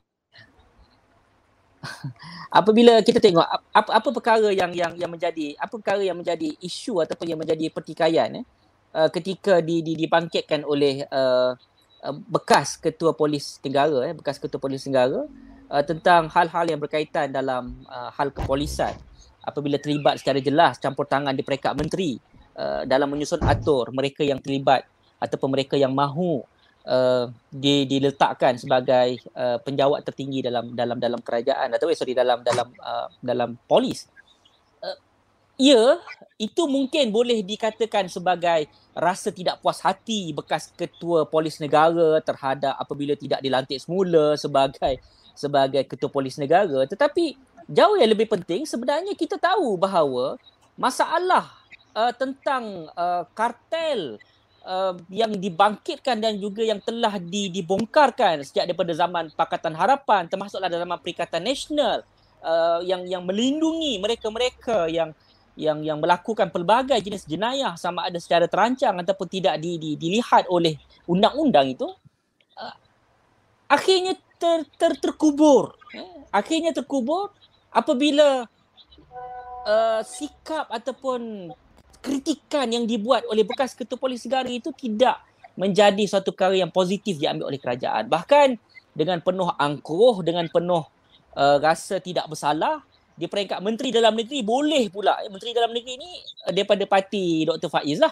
Apabila kita tengok apa apa perkara yang yang yang menjadi apa perkara yang menjadi isu ataupun yang menjadi pertikaian eh uh, ketika di di dibangkitkan oleh uh, bekas Ketua Polis Negara eh bekas Ketua Polis Negara uh, tentang hal-hal yang berkaitan dalam uh, hal kepolisan, apabila terlibat secara jelas campur tangan di peringkat menteri uh, dalam menyusun atur mereka yang terlibat ataupun mereka yang mahu uh, di, diletakkan sebagai uh, penjawat tertinggi dalam dalam dalam kerajaan atau eh, sorry dalam dalam uh, dalam polis. Uh, ya, itu mungkin boleh dikatakan sebagai rasa tidak puas hati bekas Ketua Polis Negara terhadap apabila tidak dilantik semula sebagai sebagai Ketua Polis Negara, tetapi jauh yang lebih penting sebenarnya kita tahu bahawa masalah uh, tentang uh, kartel uh, yang dibangkitkan dan juga yang telah di, dibongkarkan sejak daripada zaman Pakatan Harapan termasuklah zaman Perikatan Nasional uh, yang yang melindungi mereka-mereka yang yang yang melakukan pelbagai jenis jenayah sama ada secara terancang ataupun tidak di, di, dilihat oleh undang-undang itu, uh, akhirnya ter, ter, terkubur. Akhirnya terkubur apabila uh, sikap ataupun kritikan yang dibuat oleh bekas Ketua Polis Negara itu tidak menjadi suatu perkara yang positif diambil oleh kerajaan. Bahkan dengan penuh angkuh, dengan penuh uh, rasa tidak bersalah, di peringkat Menteri Dalam Negeri boleh pula, Menteri Dalam Negeri ni uh, daripada parti Doktor Faiz lah,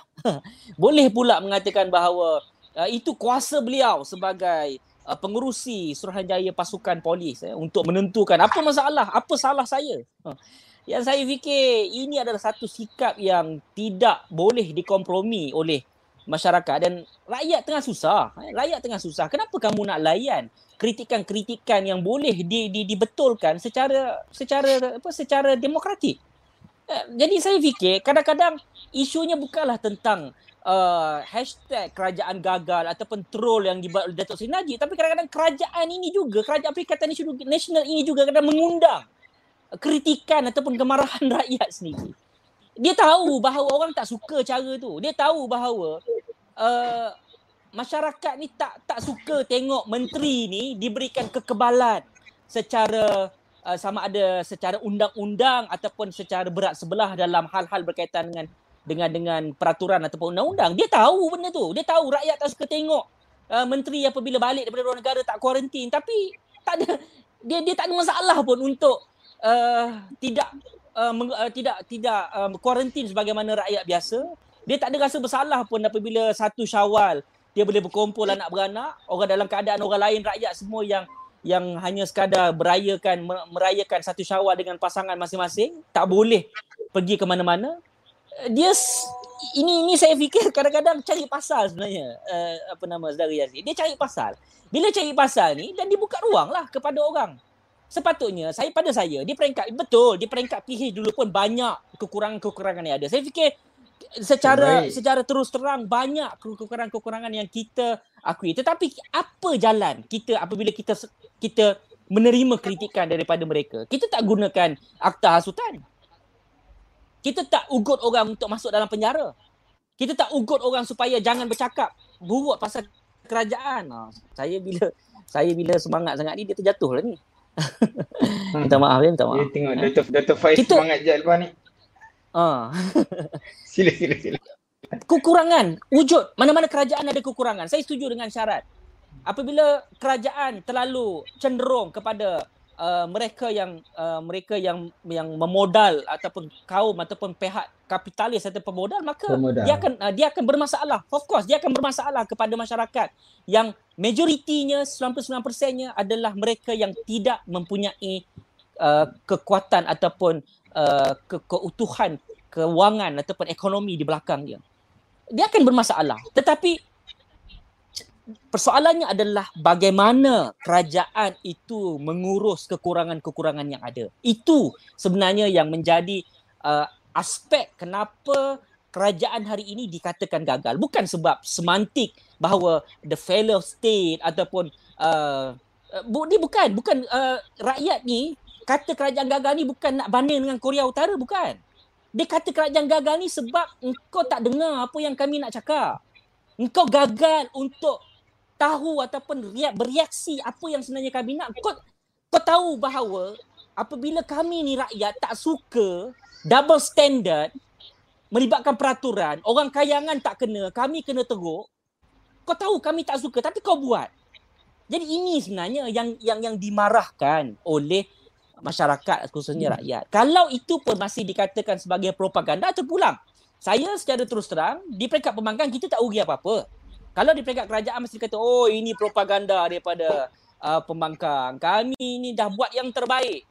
boleh pula mengatakan bahawa uh, itu kuasa beliau sebagai uh, pengerusi Suruhanjaya Pasukan Polis eh, untuk menentukan apa masalah, apa salah saya. Uh. Yang saya fikir ini adalah satu sikap yang tidak boleh dikompromi oleh masyarakat, dan rakyat tengah susah. Rakyat tengah susah. Kenapa kamu nak layan kritikan-kritikan yang boleh di, di, dibetulkan secara secara apa secara demokratik? Jadi saya fikir kadang-kadang isunya bukanlah tentang uh, hashtag kerajaan gagal ataupun troll yang dibuat oleh Dato' Seri Najib, tapi kadang-kadang kerajaan ini juga, kerajaan Perikatan Nasional ini juga kadang-kadang mengundang kritikan ataupun kemarahan rakyat sendiri. Dia tahu bahawa orang tak suka cara tu. Dia tahu bahawa uh, masyarakat ni tak tak suka tengok menteri ni diberikan kekebalan secara uh, sama ada secara undang-undang ataupun secara berat sebelah dalam hal-hal berkaitan dengan dengan dengan peraturan ataupun undang-undang. Dia tahu benda tu. Dia tahu rakyat tak suka tengok uh, menteri apabila balik daripada luar negara tak kuarantin, tapi tak ada, dia dia tak ada masalah pun untuk uh, tidak Uh, meng, uh, tidak tidak um, kuarantin sebagaimana rakyat biasa. Dia tak ada rasa bersalah pun apabila satu Syawal dia boleh berkumpul anak beranak, orang dalam keadaan orang lain, rakyat semua yang yang hanya sekadar berayakan merayakan satu Syawal dengan pasangan masing-masing, tak boleh pergi ke mana-mana. Dia ini ini saya fikir kadang-kadang cari pasal sebenarnya, uh, apa nama saudara Yazid. Dia cari pasal. Bila cari pasal ni dan dibuka ruanglah kepada orang. Sepatutnya, saya pada saya, di peringkat, betul, di peringkat P H dulu pun banyak kekurangan-kekurangan yang ada. Saya fikir secara right. secara terus terang banyak kekurangan-kekurangan yang kita akui. Tetapi apa jalan kita apabila kita kita menerima kritikan daripada mereka? Kita tak gunakan akta hasutan. Kita tak ugut orang untuk masuk dalam penjara. Kita tak ugut orang supaya jangan bercakap buruk pasal kerajaan. Ha, saya bila saya bila semangat sangat ni, dia terjatuhlah ni. Minta maaf ya, minta maaf. Dia tengok Dato' Dato' Faiz kita... semangat je lepas ni. Ah. Sila sila sila. Kekurangan wujud, mana-mana kerajaan ada kekurangan. Saya setuju dengan syarat. Apabila kerajaan terlalu cenderung kepada uh, mereka yang uh, mereka yang yang memodal ataupun kaum ataupun pihak kapitalis atau pemodal, maka pemodal. dia akan uh, dia akan bermasalah. Of course dia akan bermasalah kepada masyarakat yang majoritinya sembilan puluh sembilan peratus adalah mereka yang tidak mempunyai uh, kekuatan ataupun uh, ke- keutuhan kewangan ataupun ekonomi di belakang dia. Dia akan bermasalah. Tetapi persoalannya adalah bagaimana kerajaan itu mengurus kekurangan-kekurangan yang ada. Itu sebenarnya yang menjadi uh, aspek kenapa kerajaan hari ini dikatakan gagal. Bukan sebab semantik bahawa the failure state ataupun uh, bu, ni bukan bukan uh, rakyat ni kata kerajaan gagal ni bukan nak banding dengan Korea Utara, bukan. Dia kata kerajaan gagal ni sebab engkau tak dengar apa yang kami nak cakap. Engkau gagal untuk tahu ataupun bereaksi apa yang sebenarnya kami nak. Kau, kau tahu bahawa apabila kami ni rakyat tak suka double standard, melibatkan peraturan, orang kayangan tak kena, kami kena teruk. Kau tahu kami tak suka, tapi kau buat. Jadi ini sebenarnya yang yang yang dimarahkan oleh masyarakat, khususnya rakyat. Kalau itu pun masih dikatakan sebagai propaganda, terpulang. Saya secara terus terang, di peringkat pembangkang kita tak ugi apa-apa. Kalau di peringkat kerajaan mesti kata, oh ini propaganda daripada uh, pembangkang. Kami ni dah buat yang terbaik.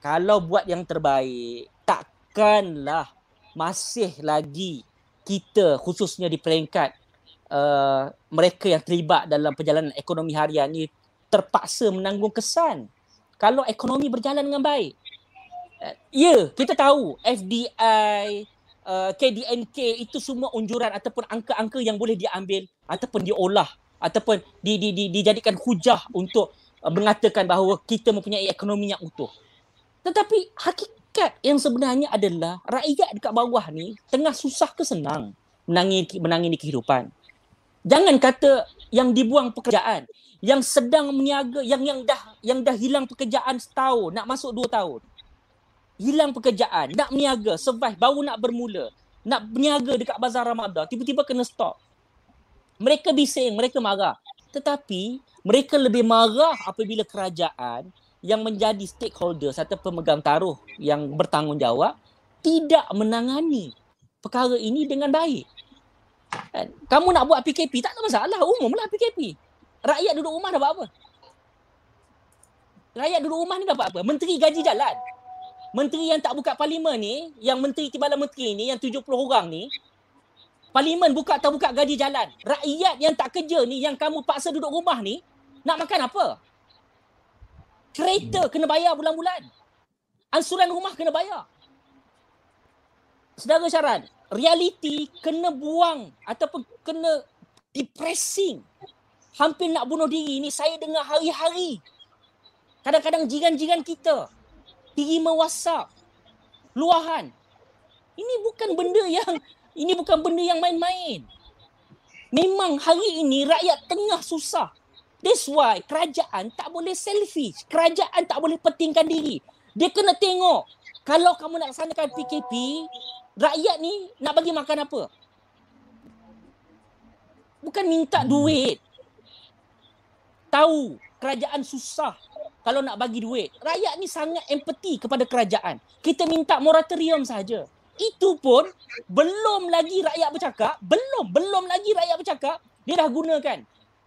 Kalau buat yang terbaik, takkanlah masih lagi kita khususnya di peringkat uh, mereka yang terlibat dalam perjalanan ekonomi harian ni terpaksa menanggung kesan kalau ekonomi berjalan dengan baik. Uh, ya, kita tahu F D I, uh, K D N K itu semua unjuran ataupun angka-angka yang boleh diambil ataupun diolah ataupun di, di, di, dijadikan hujah untuk uh, mengatakan bahawa kita mempunyai ekonomi yang utuh. Tetapi hakikat yang sebenarnya adalah rakyat dekat bawah ni tengah susah ke senang menangani, menangani kehidupan. Jangan kata yang dibuang pekerjaan, yang sedang meniaga, yang yang dah yang dah hilang pekerjaan setahun, nak masuk dua tahun. Hilang pekerjaan, nak berniaga, survive, baru nak bermula. Nak berniaga dekat Bazar Ramadan, tiba-tiba kena stop. Mereka bising, mereka marah. Tetapi mereka lebih marah apabila kerajaan yang menjadi stakeholder atau pemegang taruh yang bertanggungjawab tidak menangani perkara ini dengan baik. Kamu nak buat P K P, tak ada masalah. Umumlah P K P. Rakyat duduk rumah dapat apa? Rakyat duduk rumah ni dapat apa? Menteri gaji jalan. Menteri yang tak buka parlimen ni, yang menteri timbalan menteri ni, yang tujuh puluh orang ni, parlimen buka tak buka gaji jalan. Rakyat yang tak kerja ni, yang kamu paksa duduk rumah ni, nak makan apa? Kereta kena bayar bulan-bulan. Ansuran rumah kena bayar. Saudara Sharan, realiti kena buang ataupun kena depressing. Hampir nak bunuh diri ni saya dengar hari-hari. Kadang-kadang jiran-jiran kita terima WhatsApp luahan. Ini bukan benda yang ini bukan benda yang main-main. Memang hari ini rakyat tengah susah. That's why kerajaan tak boleh selfish. Kerajaan tak boleh pentingkan diri. Dia kena tengok kalau kamu nak laksanakan P K P, rakyat ni nak bagi makan apa? Bukan minta duit. Tahu kerajaan susah kalau nak bagi duit. Rakyat ni sangat empati kepada kerajaan. Kita minta moratorium saja. Itu pun belum lagi rakyat bercakap, belum, belum lagi rakyat bercakap, dia dah gunakan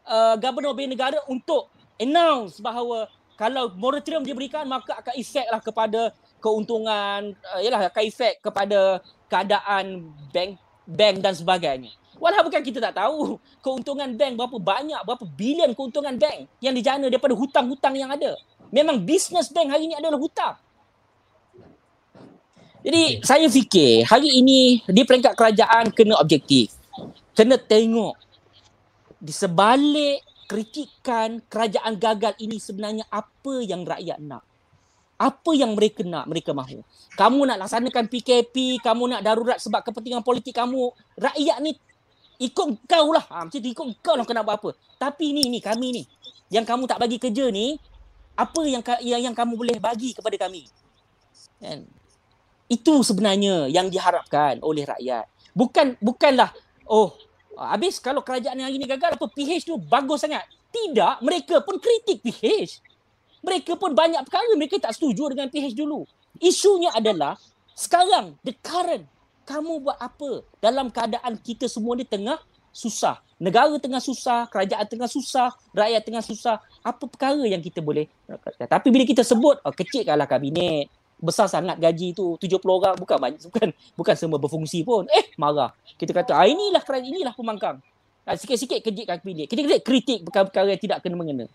uh, Governor Bank Negara untuk announce bahawa kalau moratorium diberikan maka akan efeklah kepada keuntungan, uh, yalah akan efek kepada keadaan bank bank dan sebagainya. Walau bukan kita tak tahu keuntungan bank berapa banyak, berapa bilion keuntungan bank yang dijana daripada hutang-hutang yang ada. Memang bisnes bank hari ini adalah hutang. Jadi saya fikir hari ini di peringkat kerajaan kena objektif. Kena tengok di sebalik kritikan kerajaan gagal ini sebenarnya apa yang rakyat nak. Apa yang mereka nak, mereka mahu. Kamu nak laksanakan P K P, kamu nak darurat sebab kepentingan politik kamu. Rakyat ni ikut kau lah. Ha, macam tu ikut kau lah kau nak buat apa. Tapi ni, ni kami ni. Yang kamu tak bagi kerja ni, apa yang yang, yang kamu boleh bagi kepada kami? Kan? Itu sebenarnya yang diharapkan oleh rakyat. Bukan bukanlah, oh habis kalau kerajaan hari ni gagal, apa P H tu bagus sangat. Tidak, mereka pun kritik P H. Mereka pun banyak perkara mereka tak setuju dengan P H dulu. Isunya adalah sekarang, the current, kamu buat apa dalam keadaan kita semua ni tengah susah. Negara tengah susah, kerajaan tengah susah, rakyat tengah susah. Apa perkara yang kita boleh? Tapi bila kita sebut, oh, kecilkanlah kabinet, besar sangat gaji tu, tujuh puluh orang, bukan banyak, bukan bukan semua berfungsi pun. Eh, marah. Kita kata, ah, inilah kerajaan, inilah pembangkang. Sikit-sikit kecilkan kabinet. Kita kritik perkara-perkara yang tidak kena-mengena.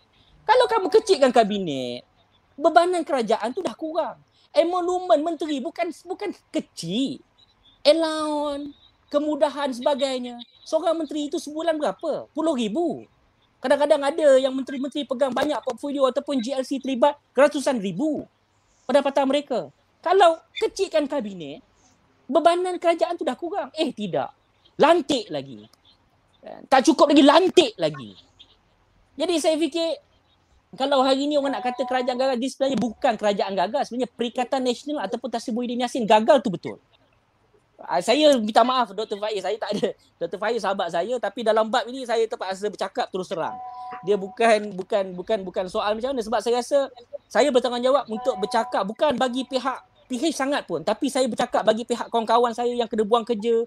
Kalau kamu kecilkan kabinet, bebanan kerajaan tu dah kurang. Emolumen menteri bukan bukan kecil. Allowance, kemudahan sebagainya. Seorang menteri itu sebulan berapa? Puluh ribu. Kadang-kadang ada yang menteri-menteri pegang banyak portfolio ataupun G L C terlibat ratusan ribu pendapatan mereka. Kalau kecilkan kabinet, bebanan kerajaan tu dah kurang. Eh tidak. Lantik lagi. Tak cukup lagi, lantik lagi. Jadi saya fikir kalau hari ni orang nak kata kerajaan gagal, dia sebenarnya bukan kerajaan gagal. Sebenarnya Perikatan Nasional ataupun Tan Sri Muhyiddin Yassin gagal tu betul. Saya minta maaf Doktor Faiz, saya tak ada. Doktor Faiz sahabat saya, tapi dalam bab ini saya terpaksa bercakap terus terang. Dia bukan bukan bukan bukan soal macam mana sebab saya rasa saya bertanggungjawab untuk bercakap bukan bagi pihak P H sangat pun, tapi saya bercakap bagi pihak kawan-kawan saya yang kena buang kerja,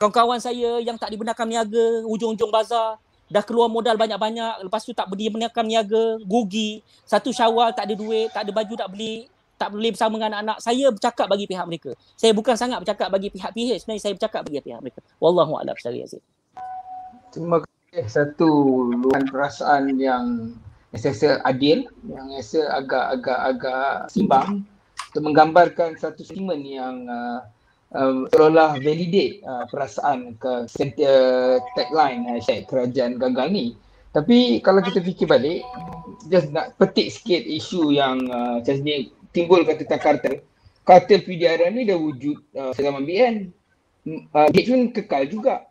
kawan-kawan saya yang tak dibenarkan niaga, ujung-ujung bazar. Dah keluar modal banyak-banyak, lepas tu tak berniaga niaga, rugi. Satu Syawal tak ada duit, tak ada baju tak beli, tak boleh bersama dengan anak-anak. Saya bercakap bagi pihak mereka. Saya bukan sangat bercakap bagi pihak P H, sebenarnya saya bercakap bagi pihak mereka. Wallahu a'lam bishawab, Yazid. Terima kasih. Satu luahan perasaan yang saya adil, yang saya agak-agak-agak seimbang untuk menggambarkan satu sentimen yang uh, Um, seolah validate uh, perasaan ke uh, tagline uh, kerajaan gagal ni. Tapi kalau kita fikir balik, just nak petik sikit isu yang uh, ni timbul kata tentang kartel. Kartel P D R M ni dah wujud uh, selama B N. Uh, dia pun kekal juga.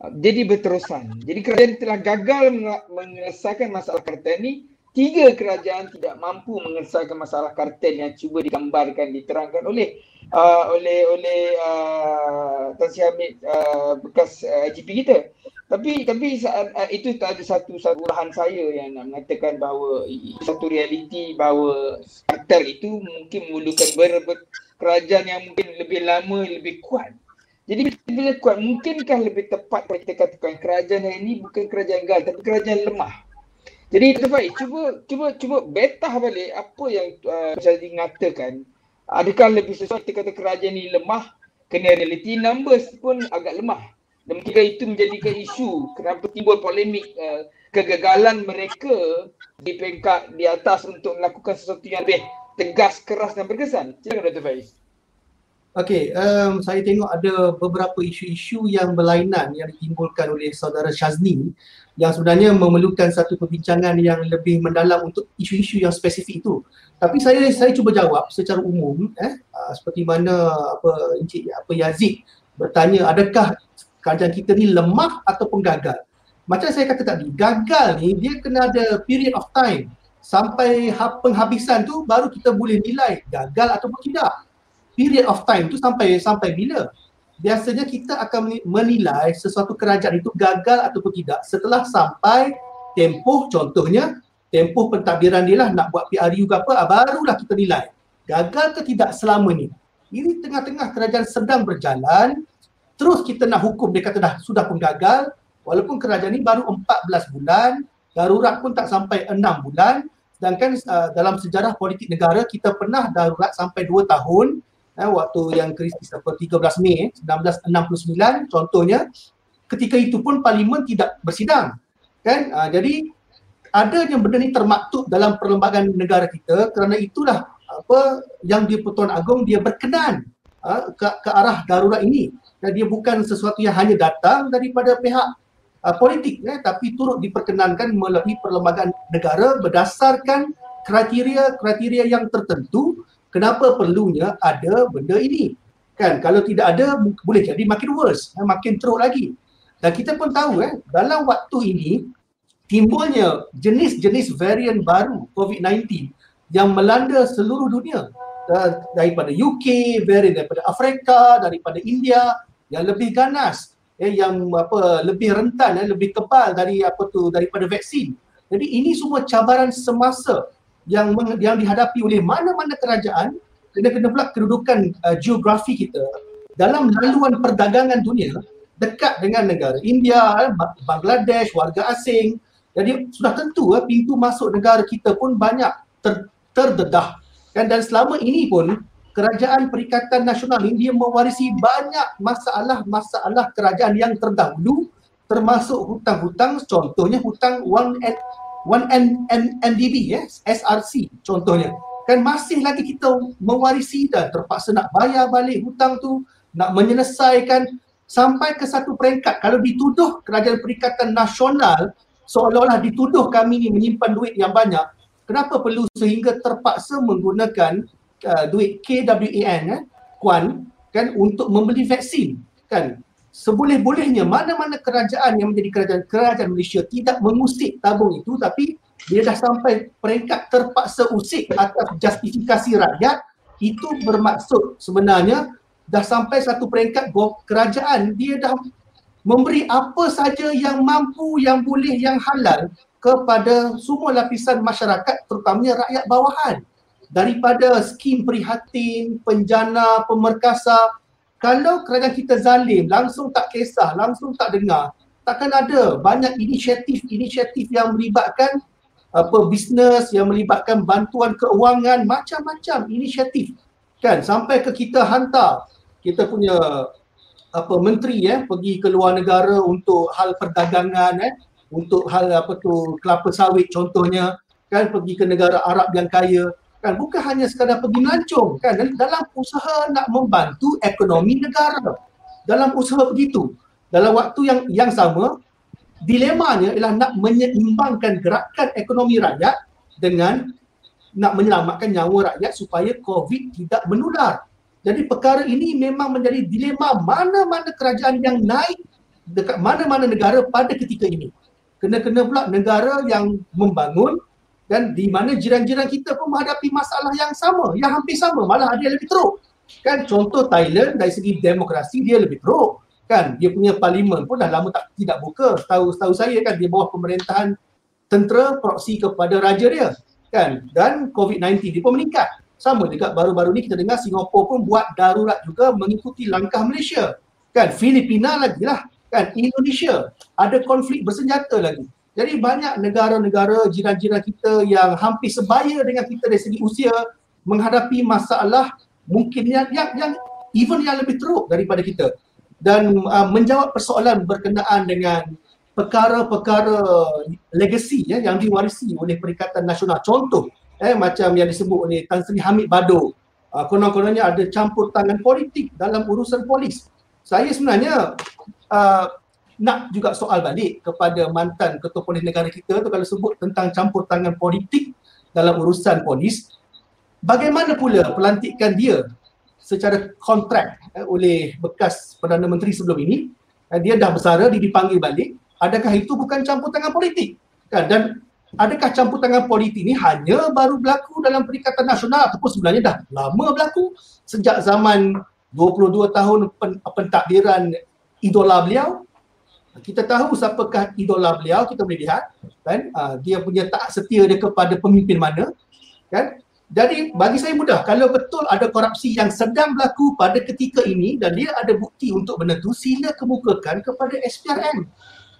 Uh, jadi berterusan. Jadi kerajaan telah gagal menyelesaikan masalah kartel ni tiga kerajaan tidak mampu mengesahkan masalah kartel yang cuba digambarkan, diterangkan oleh uh, oleh oleh uh, Tan Sri Hamid uh, bekas uh, I G P kita. Tapi tapi uh, itu tak ada satu satu ulahan saya yang nak mengatakan bahawa satu realiti bahawa kartel itu mungkin memerlukan berebut kerajaan yang mungkin lebih lama, lebih kuat. Jadi bila kuat, mungkinkah lebih tepat kalau kita katakan kerajaan hari ini bukan kerajaan gagal tapi kerajaan lemah. Jadi Tuan Faiz, cuba cuba cuba betah balik apa yang uh, saya mengatakan. Adakah lebih sesuai kita kata kerajaan ini lemah kerana reality numbers pun agak lemah. Dan ketika itu menjadikan isu kenapa timbul polemik uh, kegagalan mereka di peringkat di atas untuk melakukan sesuatu yang lebih tegas, keras dan berkesan. Silakan Tuan Faiz. Okey, um, saya tengok ada beberapa isu-isu yang berlainan yang ditimbulkan oleh saudara Syazni yang sebenarnya memerlukan satu perbincangan yang lebih mendalam untuk isu-isu yang spesifik itu. Tapi saya saya cuba jawab secara umum, eh, uh, seperti mana apa Encik apa Yazid bertanya, adakah kerajaan kita ni lemah ataupun gagal? Macam saya kata tadi, gagal ni dia kena ada period of time. Sampai penghabisan tu baru kita boleh nilai gagal ataupun tidak. Period of time tu sampai sampai bila? Biasanya kita akan menilai sesuatu kerajaan itu gagal ataupun tidak setelah sampai tempoh, contohnya tempoh pentadbiran dia lah nak buat P R U ke apa, barulah kita nilai gagal ke tidak selama ni. Ini tengah-tengah kerajaan sedang berjalan, terus kita nak hukum dia kata dah sudah pun gagal, walaupun kerajaan ni baru empat belas bulan, darurat pun tak sampai enam bulan, sedangkan uh, dalam sejarah politik negara kita pernah darurat sampai dua tahun. Eh, waktu yang krisis apa tiga belas Mei seribu sembilan ratus enam puluh sembilan contohnya, ketika itu pun parlimen tidak bersidang kan. Uh, jadi ada yang benda ni termaktub dalam perlembagaan negara kita, kerana itulah apa yang di-Pertuan Agong dia berkenan uh, ke, ke arah darurat ini, dan dia bukan sesuatu yang hanya datang daripada pihak uh, politik eh, tapi turut diperkenankan melalui perlembagaan negara berdasarkan kriteria-kriteria yang tertentu. Kenapa perlunya ada benda ini? Kan, kalau tidak ada boleh jadi makin worse, makin teruk lagi. Dan kita pun tahu eh, dalam waktu ini timbulnya jenis-jenis varian baru COVID sembilan belas yang melanda seluruh dunia. Uh, daripada U K, varian daripada Afrika, daripada India yang lebih ganas, eh, yang apa lebih rentan, eh, lebih kebal dari apa tu daripada vaksin. Jadi ini semua cabaran semasa yang yang dihadapi oleh mana-mana kerajaan, kena-kena pula kedudukan uh, geografi kita dalam laluan perdagangan dunia dekat dengan negara India, Bangladesh, warga asing. Jadi sudah tentu uh, pintu masuk negara kita pun banyak ter, terdedah. Dan, dan selama ini pun kerajaan Perikatan Nasional ini mewarisi banyak masalah-masalah kerajaan yang terdahulu, termasuk hutang-hutang, contohnya hutang wang and satu N D B, eh, S R C contohnya, kan masih lagi kita mewarisi dan terpaksa nak bayar balik hutang tu, nak menyelesaikan sampai ke satu peringkat. Kalau dituduh kerajaan Perikatan Nasional seolah-olah dituduh kami ni menyimpan duit yang banyak, kenapa perlu sehingga terpaksa menggunakan uh, duit K W A N eh, Kuan kan untuk membeli vaksin kan. Seboleh-bolehnya mana-mana kerajaan yang menjadi kerajaan kerajaan Malaysia tidak mengusik tabung itu, tapi dia dah sampai peringkat terpaksa usik atas justifikasi rakyat, itu bermaksud sebenarnya dah sampai satu peringkat kerajaan dia dah memberi apa saja yang mampu, yang boleh, yang halal kepada semua lapisan masyarakat, terutamanya rakyat bawahan, daripada skim prihatin, penjana, pemerkasa. Kalau kerajaan kita zalim, langsung tak kisah, langsung tak dengar, takkan ada banyak inisiatif-inisiatif yang melibatkan apa bisnes, yang melibatkan bantuan keuangan, macam-macam inisiatif kan, sampai ke kita hantar kita punya apa menteri eh pergi ke luar negara untuk hal perdagangan eh untuk hal apa tu kelapa sawit contohnya kan, pergi ke negara Arab yang kaya. Kan bukan hanya sekadar pergi melancong kan, dalam usaha nak membantu ekonomi negara, dalam usaha begitu. Dalam waktu yang yang sama, dilemanya ialah nak menyeimbangkan gerakan ekonomi rakyat dengan nak menyelamatkan nyawa rakyat supaya COVID tidak menular. Jadi perkara ini memang menjadi dilema mana-mana kerajaan yang naik dekat mana-mana negara pada ketika ini. Kena-kena pula negara yang membangun kan, di mana jiran-jiran kita pun menghadapi masalah yang sama, yang hampir sama, malah ada yang lebih teruk. Kan contoh Thailand dari segi demokrasi dia lebih teruk, kan dia punya parlimen pun dah lama tak tidak buka, tahu tahu saya kan, dia bawah pemerintahan tentera proksi kepada raja dia kan, dan covid sembilan belas dia pun meningkat. Sama juga baru-baru ni kita dengar Singapura pun buat darurat juga mengikuti langkah Malaysia. Kan Filipina lagi lah, kan Indonesia ada konflik bersenjata lagi. Jadi banyak negara-negara jiran-jiran kita yang hampir sebaya dengan kita dari segi usia menghadapi masalah mungkin yang yang, yang even yang lebih teruk daripada kita. Dan uh, menjawab persoalan berkenaan dengan perkara-perkara legasi ya, yang diwarisi oleh Perikatan Nasional. Contoh eh, macam yang disebut oleh Tan Sri Hamid Bado, uh, konon-kononnya ada campur tangan politik dalam urusan polis. Saya sebenarnya uh, nak juga soal balik kepada mantan Ketua Polis Negara kita tu kalau sebut tentang campur tangan politik dalam urusan polis, bagaimana pula pelantikan dia secara kontrak eh, oleh bekas Perdana Menteri sebelum ini, eh, dia dah bersara, dia dipanggil balik, adakah itu bukan campur tangan politik? Kan? Dan adakah campur tangan politik ini hanya baru berlaku dalam Perikatan Nasional ataupun sebenarnya dah lama berlaku sejak zaman dua puluh dua tahun pen- pentadbiran idola beliau? Kita tahu siapakah idola beliau, kita boleh lihat kan, uh, dia punya taat setia dia kepada pemimpin mana kan. Jadi bagi saya mudah, kalau betul ada korupsi yang sedang berlaku pada ketika ini dan dia ada bukti untuk benda tu, sila kemukakan kepada S P R M.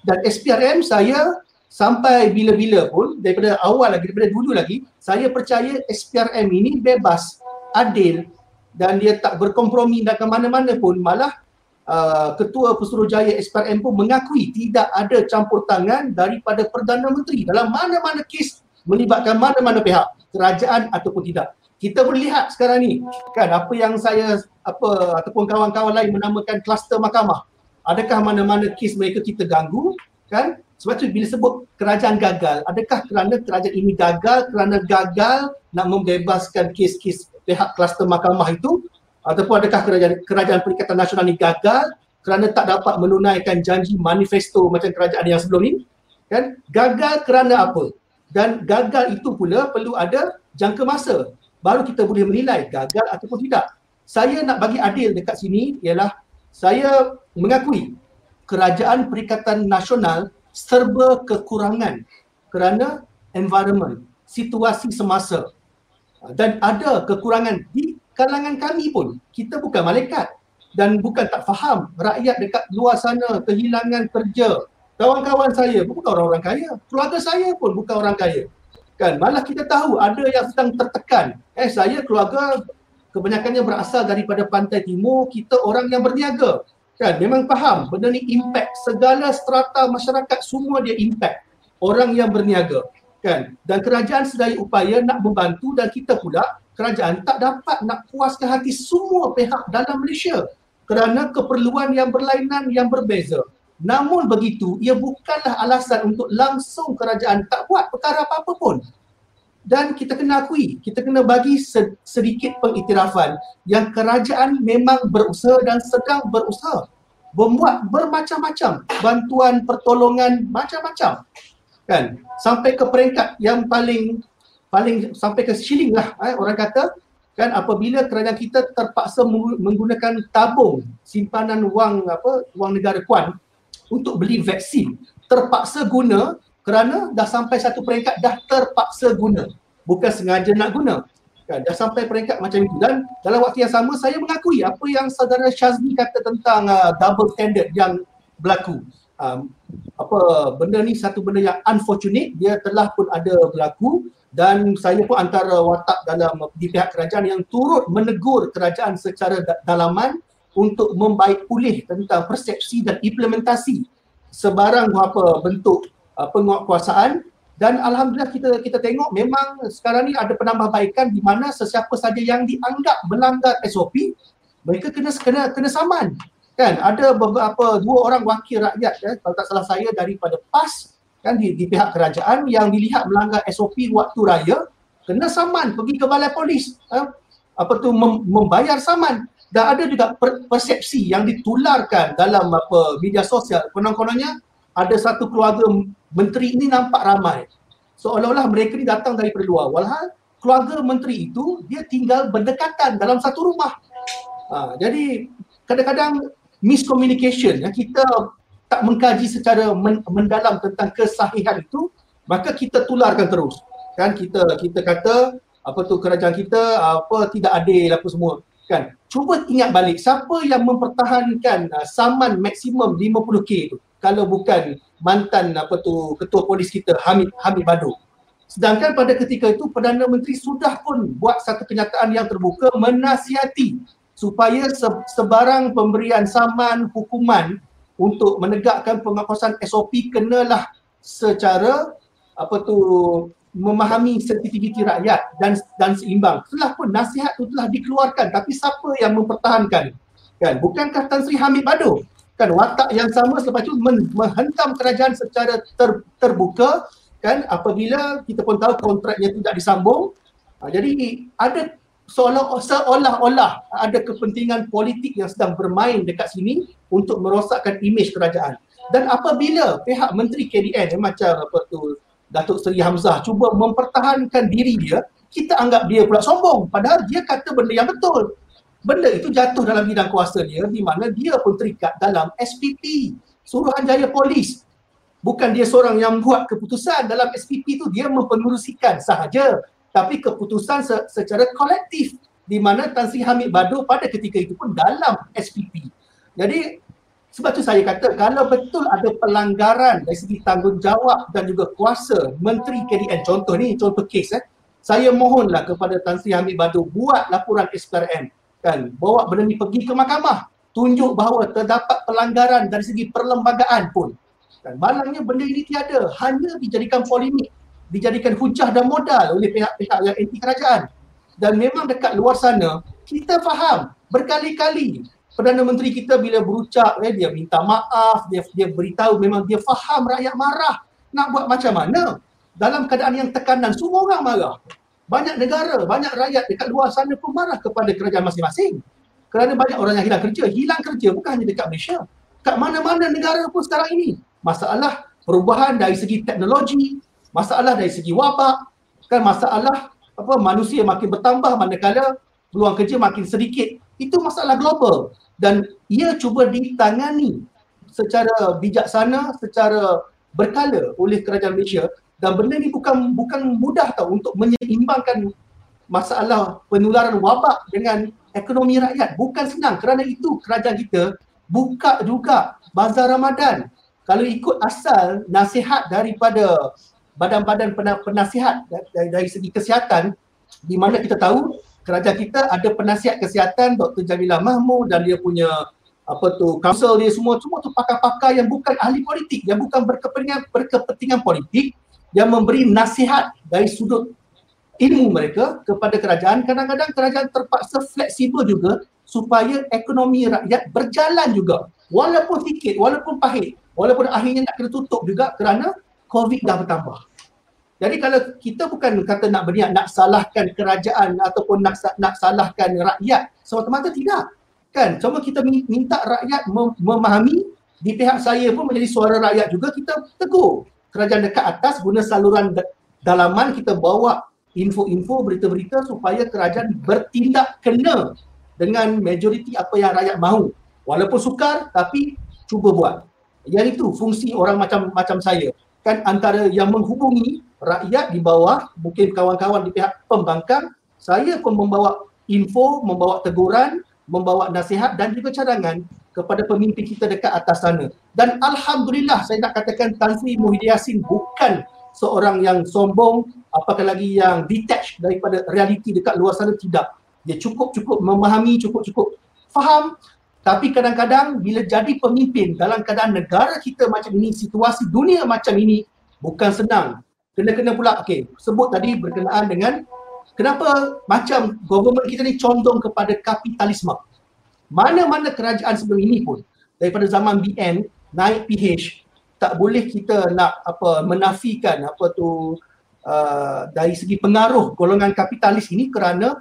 Dan S P R M saya sampai bila-bila pun, daripada awal lagi, daripada dulu lagi, saya percaya S P R M ini bebas, adil dan dia tak berkompromi dan ke mana-mana pun. Malah Uh, Ketua Pesuruhjaya S P R M pun mengakui tidak ada campur tangan daripada Perdana Menteri dalam mana-mana kes melibatkan mana-mana pihak, kerajaan ataupun tidak. Kita boleh lihat sekarang ni kan apa yang saya apa ataupun kawan-kawan lain menamakan kluster mahkamah. Adakah mana-mana kes mereka kita ganggu kan? Sebab tu bila sebut kerajaan gagal, adakah kerana kerajaan ini gagal kerana gagal nak membebaskan kes-kes pihak kluster mahkamah itu? Ataupun adakah kerajaan, kerajaan Perikatan Nasional ni gagal kerana tak dapat menunaikan janji manifesto macam kerajaan yang sebelum ni? Kan? Gagal kerana apa? Dan gagal itu pula perlu ada jangka masa. Baru kita boleh menilai gagal ataupun tidak. Saya nak bagi adil dekat sini ialah saya mengakui kerajaan Perikatan Nasional serba kekurangan kerana environment, situasi semasa. Dan ada kekurangan di kalangan kami pun. Kita bukan malaikat dan bukan tak faham rakyat dekat luar sana kehilangan kerja. Kawan-kawan saya pun bukan orang-orang kaya, keluarga saya pun bukan orang kaya kan. Malah kita tahu ada yang sedang tertekan. Eh saya keluarga kebanyakannya berasal daripada pantai timur, kita orang yang berniaga kan, memang faham benda ni impact segala strata masyarakat, semua dia impact orang yang berniaga kan. Dan kerajaan sedaya upaya nak membantu dan kita pula kerajaan tak dapat nak puaskan hati semua pihak dalam Malaysia kerana keperluan yang berlainan yang berbeza. Namun begitu, ia bukanlah alasan untuk langsung kerajaan tak buat perkara apa-apa pun. Dan kita kena akui, kita kena bagi sedikit pengiktirafan yang kerajaan memang berusaha dan sedang berusaha membuat bermacam-macam bantuan, pertolongan, macam-macam kan, sampai ke peringkat yang paling paling sampai ke shilling lah eh, orang kata kan, apabila kerajaan kita terpaksa menggunakan tabung simpanan wang apa wang negara kuan untuk beli vaksin, terpaksa guna kerana dah sampai satu peringkat dah terpaksa guna, bukan sengaja nak guna kan, dah sampai peringkat macam itu. Dan dalam waktu yang sama saya mengakui apa yang saudara Syazmi kata tentang uh, double standard yang berlaku. Um, apa benda ni satu benda yang unfortunate, dia telah pun ada berlaku dan saya pun antara watak dalam di pihak kerajaan yang turut menegur kerajaan secara dalaman untuk membaik pulih tentang persepsi dan implementasi sebarang apa bentuk uh, penguatkuasaan. Dan alhamdulillah kita kita tengok memang sekarang ni ada penambahbaikan di mana sesiapa saja yang dianggap melanggar S O P mereka kena kena kena saman. Kan ada beberapa dua orang wakil rakyat eh, kalau tak salah saya daripada P A S kan di, di pihak kerajaan yang dilihat melanggar S O P waktu raya, kena saman pergi ke balai polis eh, apa tu mem- membayar saman. Dan ada juga per- persepsi yang ditularkan dalam apa media sosial, konon-kononnya ada satu keluarga menteri ini nampak ramai, seolah-olah mereka ni datang dari luar. Walhal keluarga menteri itu dia tinggal berdekatan dalam satu rumah. Ha, jadi kadang-kadang miscommunication, ya, kita tak mengkaji secara men- mendalam tentang kesahihan itu, maka kita tularkan terus. Kan kita kita kata apa tu kerajaan kita apa tidak adil apa semua. Kan cuba ingat balik siapa yang mempertahankan uh, saman maksimum lima puluh K tu kalau bukan mantan apa tu ketua polis kita Hamid Hamid Bado. Sedangkan pada ketika itu Perdana Menteri sudah pun buat satu kenyataan yang terbuka menasihati supaya se- sebarang pemberian saman hukuman untuk menegakkan pengawasan S O P kenalah secara apa tu memahami sensitiviti rakyat dan dan seimbang. Telah pun nasihat itu telah dikeluarkan, tapi siapa yang mempertahankan? Kan bukankah Tan Sri Hamid Bado? Kan watak yang sama selepas itu men- menghentam kerajaan secara ter- terbuka, kan apabila kita pun tahu kontraknya tidak disambung. Ha, jadi ada seolah- seolah-olah ada kepentingan politik yang sedang bermain dekat sini untuk merosakkan imej kerajaan. Dan apabila pihak menteri K D N eh, macam apa tu Datuk Seri Hamzah cuba mempertahankan diri dia, kita anggap dia pula sombong. Padahal dia kata benda yang betul. Benda itu jatuh dalam bidang kuasa dia di mana dia pun terikat dalam S P P, Suruhanjaya Polis. Bukan dia seorang yang buat keputusan dalam S P P itu, dia mempengerusikan sahaja. Tapi keputusan se- secara kolektif di mana Tan Sri Hamid Bado pada ketika itu pun dalam S P P. Jadi sebab tu saya kata kalau betul ada pelanggaran dari segi tanggungjawab dan juga kuasa Menteri K D N, contoh ni, contoh kes eh, saya mohonlah kepada Tan Sri Hamid Bado buat laporan S P R M, kan, bawa benda ni pergi ke mahkamah, tunjuk bahawa terdapat pelanggaran dari segi perlembagaan pun. Dan malangnya benda ini tiada, hanya dijadikan polemik, dijadikan hujah dan modal oleh pihak-pihak yang anti kerajaan. Dan memang dekat luar sana, kita faham berkali-kali Perdana Menteri kita bila berucap, eh, dia minta maaf, dia dia beritahu memang dia faham rakyat marah. Nak buat macam mana? Dalam keadaan yang tekanan, semua orang marah. Banyak negara, banyak rakyat dekat luar sana pun marah kepada kerajaan masing-masing. Kerana banyak orang yang hilang kerja. Hilang kerja bukan hanya dekat Malaysia. Kat mana-mana negara pun sekarang ini. Masalah perubahan dari segi teknologi, masalah dari segi wabak, kan masalah apa manusia makin bertambah manakala peluang kerja makin sedikit. Itu masalah global. Dan ia cuba ditangani secara bijaksana, secara berkala oleh kerajaan Malaysia. Dan benda ni bukan bukan mudah tau untuk menyeimbangkan masalah penularan wabak dengan ekonomi rakyat. Bukan senang, kerana itu kerajaan kita buka juga bazar Ramadan. Kalau ikut asal nasihat daripada badan-badan penasihat dari, dari segi kesihatan, di mana kita tahu kerajaan kita ada penasihat kesihatan Doktor Jamilah Mahmud dan dia punya apa tu kansel dia semua semua tu pakar-pakar yang bukan ahli politik, yang bukan berkepentingan berkepentingan politik, yang memberi nasihat dari sudut ilmu mereka kepada kerajaan. Kadang-kadang kerajaan terpaksa fleksibel juga supaya ekonomi rakyat berjalan juga, walaupun sikit, walaupun pahit, walaupun akhirnya nak kena tutup juga kerana COVID dah bertambah. Jadi kalau kita bukan kata nak berniat nak salahkan kerajaan ataupun nak nak salahkan rakyat semata-mata, tidak. Kan cuma kita minta rakyat memahami. Di pihak saya pun menjadi suara rakyat juga, kita tegur kerajaan dekat atas guna saluran dalaman, kita bawa info-info, berita-berita supaya kerajaan bertindak kena dengan majoriti apa yang rakyat mahu. Walaupun sukar tapi cuba buat. Yang itu fungsi orang macam macam saya. Kan antara yang menghubungi rakyat di bawah, mungkin kawan-kawan di pihak pembangkang, saya pun membawa info, membawa teguran, membawa nasihat dan juga cadangan kepada pemimpin kita dekat atas sana. Dan Alhamdulillah, saya nak katakan Tan Sri Muhyiddin Yassin bukan seorang yang sombong, apakah lagi yang detached daripada realiti dekat luar sana, tidak. Dia cukup-cukup memahami, cukup-cukup faham. Tapi kadang-kadang bila jadi pemimpin dalam keadaan negara kita macam ini, situasi dunia macam ini, bukan senang. Kena-kena pula, okay, sebut tadi berkenaan dengan kenapa macam government kita ni condong kepada kapitalisme. Mana-mana kerajaan sebelum ini pun, daripada zaman B N, naik P H, tak boleh kita nak apa menafikan apa tu uh, dari segi pengaruh golongan kapitalis ini, kerana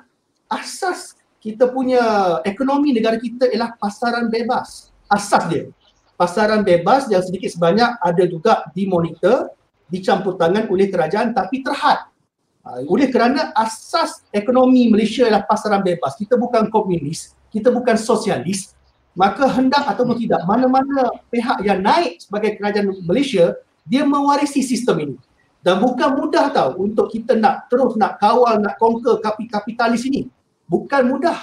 asas kita punya ekonomi negara kita ialah pasaran bebas. Asas dia. Pasaran bebas yang sedikit sebanyak ada juga dimonitor dicampur tangan oleh kerajaan tapi terhad. Uh, oleh kerana asas ekonomi Malaysia ialah pasaran bebas. Kita bukan komunis, kita bukan sosialis. Maka hendak ataupun tidak, mana-mana pihak yang naik sebagai kerajaan Malaysia, dia mewarisi sistem ini. Dan bukan mudah tahu untuk kita nak terus nak kawal, nak conquer kapitalis ini. Bukan mudah.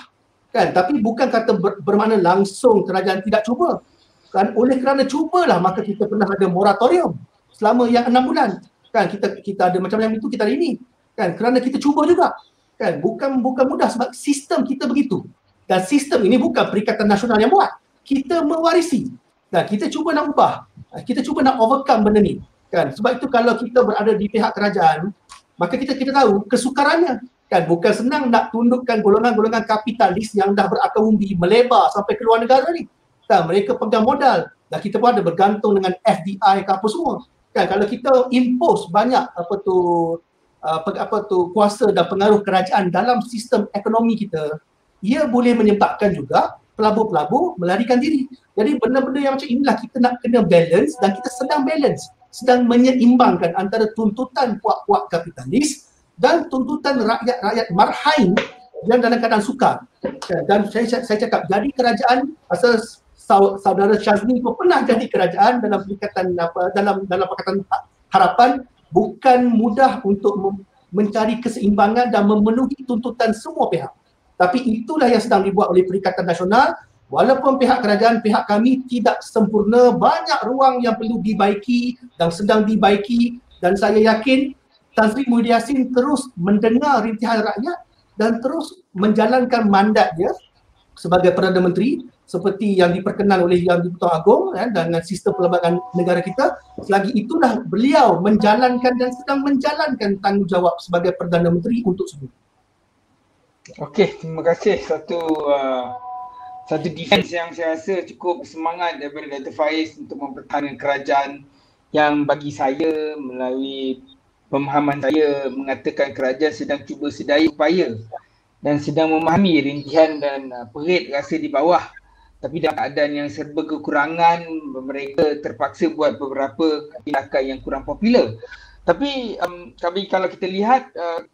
Kan? Tapi bukan kata ber, bermakna langsung kerajaan tidak cuba. Kan? Oleh kerana cubalah, maka kita pernah ada moratorium selama yang enam bulan. Kan? Kita kita ada macam yang itu, kita ada ini. Kan? Kerana kita cuba juga. Kan? Bukan bukan mudah sebab sistem kita begitu. Dan sistem ini bukan Perikatan Nasional yang buat. Kita mewarisi. Dan kita cuba nak ubah. Kita cuba nak overcome benda ni. Kan? Sebab itu kalau kita berada di pihak kerajaan, maka kita kita tahu kesukarannya. Kan? Bukan senang nak tundukkan golongan-golongan kapitalis yang dah berakar umbi, melebar sampai ke luar negara ni. Kan? Mereka pegang modal. Dan kita pun ada bergantung dengan F D I ke apa semua. Kan? Kalau kita impose banyak apa tu, apa, apa tu kuasa dan pengaruh kerajaan dalam sistem ekonomi kita, ia boleh menyebabkan juga pelabur-pelabur melarikan diri. Jadi benda-benda yang macam inilah kita nak kena balance, dan kita sedang balance, sedang menyeimbangkan antara tuntutan puak-puak kapitalis dan tuntutan rakyat-rakyat marhain yang dalam keadaan sukar. Dan saya, saya cakap, jadi kerajaan, pasal saudara Syazni pun pernah jadi kerajaan dalam perikatan apa, dalam dalam Pakatan Harapan, bukan mudah untuk mem- mencari keseimbangan dan memenuhi tuntutan semua pihak. Tapi itulah yang sedang dibuat oleh Perikatan Nasional. Walaupun pihak kerajaan, pihak kami tidak sempurna, banyak ruang yang perlu dibaiki dan sedang dibaiki, dan saya yakin Tan Sri Muhyiddin Yassin terus mendengar rintihan rakyat dan terus menjalankan mandat dia sebagai Perdana Menteri seperti yang diperkenan oleh Yang di-Pertuan Agong eh, dengan sistem perlembagaan negara kita. Selagi itulah beliau menjalankan dan sedang menjalankan tanggungjawab sebagai Perdana Menteri untuk semua. Okey, terima kasih. Satu uh... Satu defense yang saya rasa cukup semangat daripada Doktor Faiz untuk mempertahankan kerajaan, yang bagi saya melalui pemahaman saya mengatakan kerajaan sedang cuba sedaya upaya dan sedang memahami rintihan dan perit rasa di bawah, tapi dalam keadaan yang serba kekurangan mereka terpaksa buat beberapa tindakan yang kurang popular. Tapi um, tapi kalau kita lihat uh,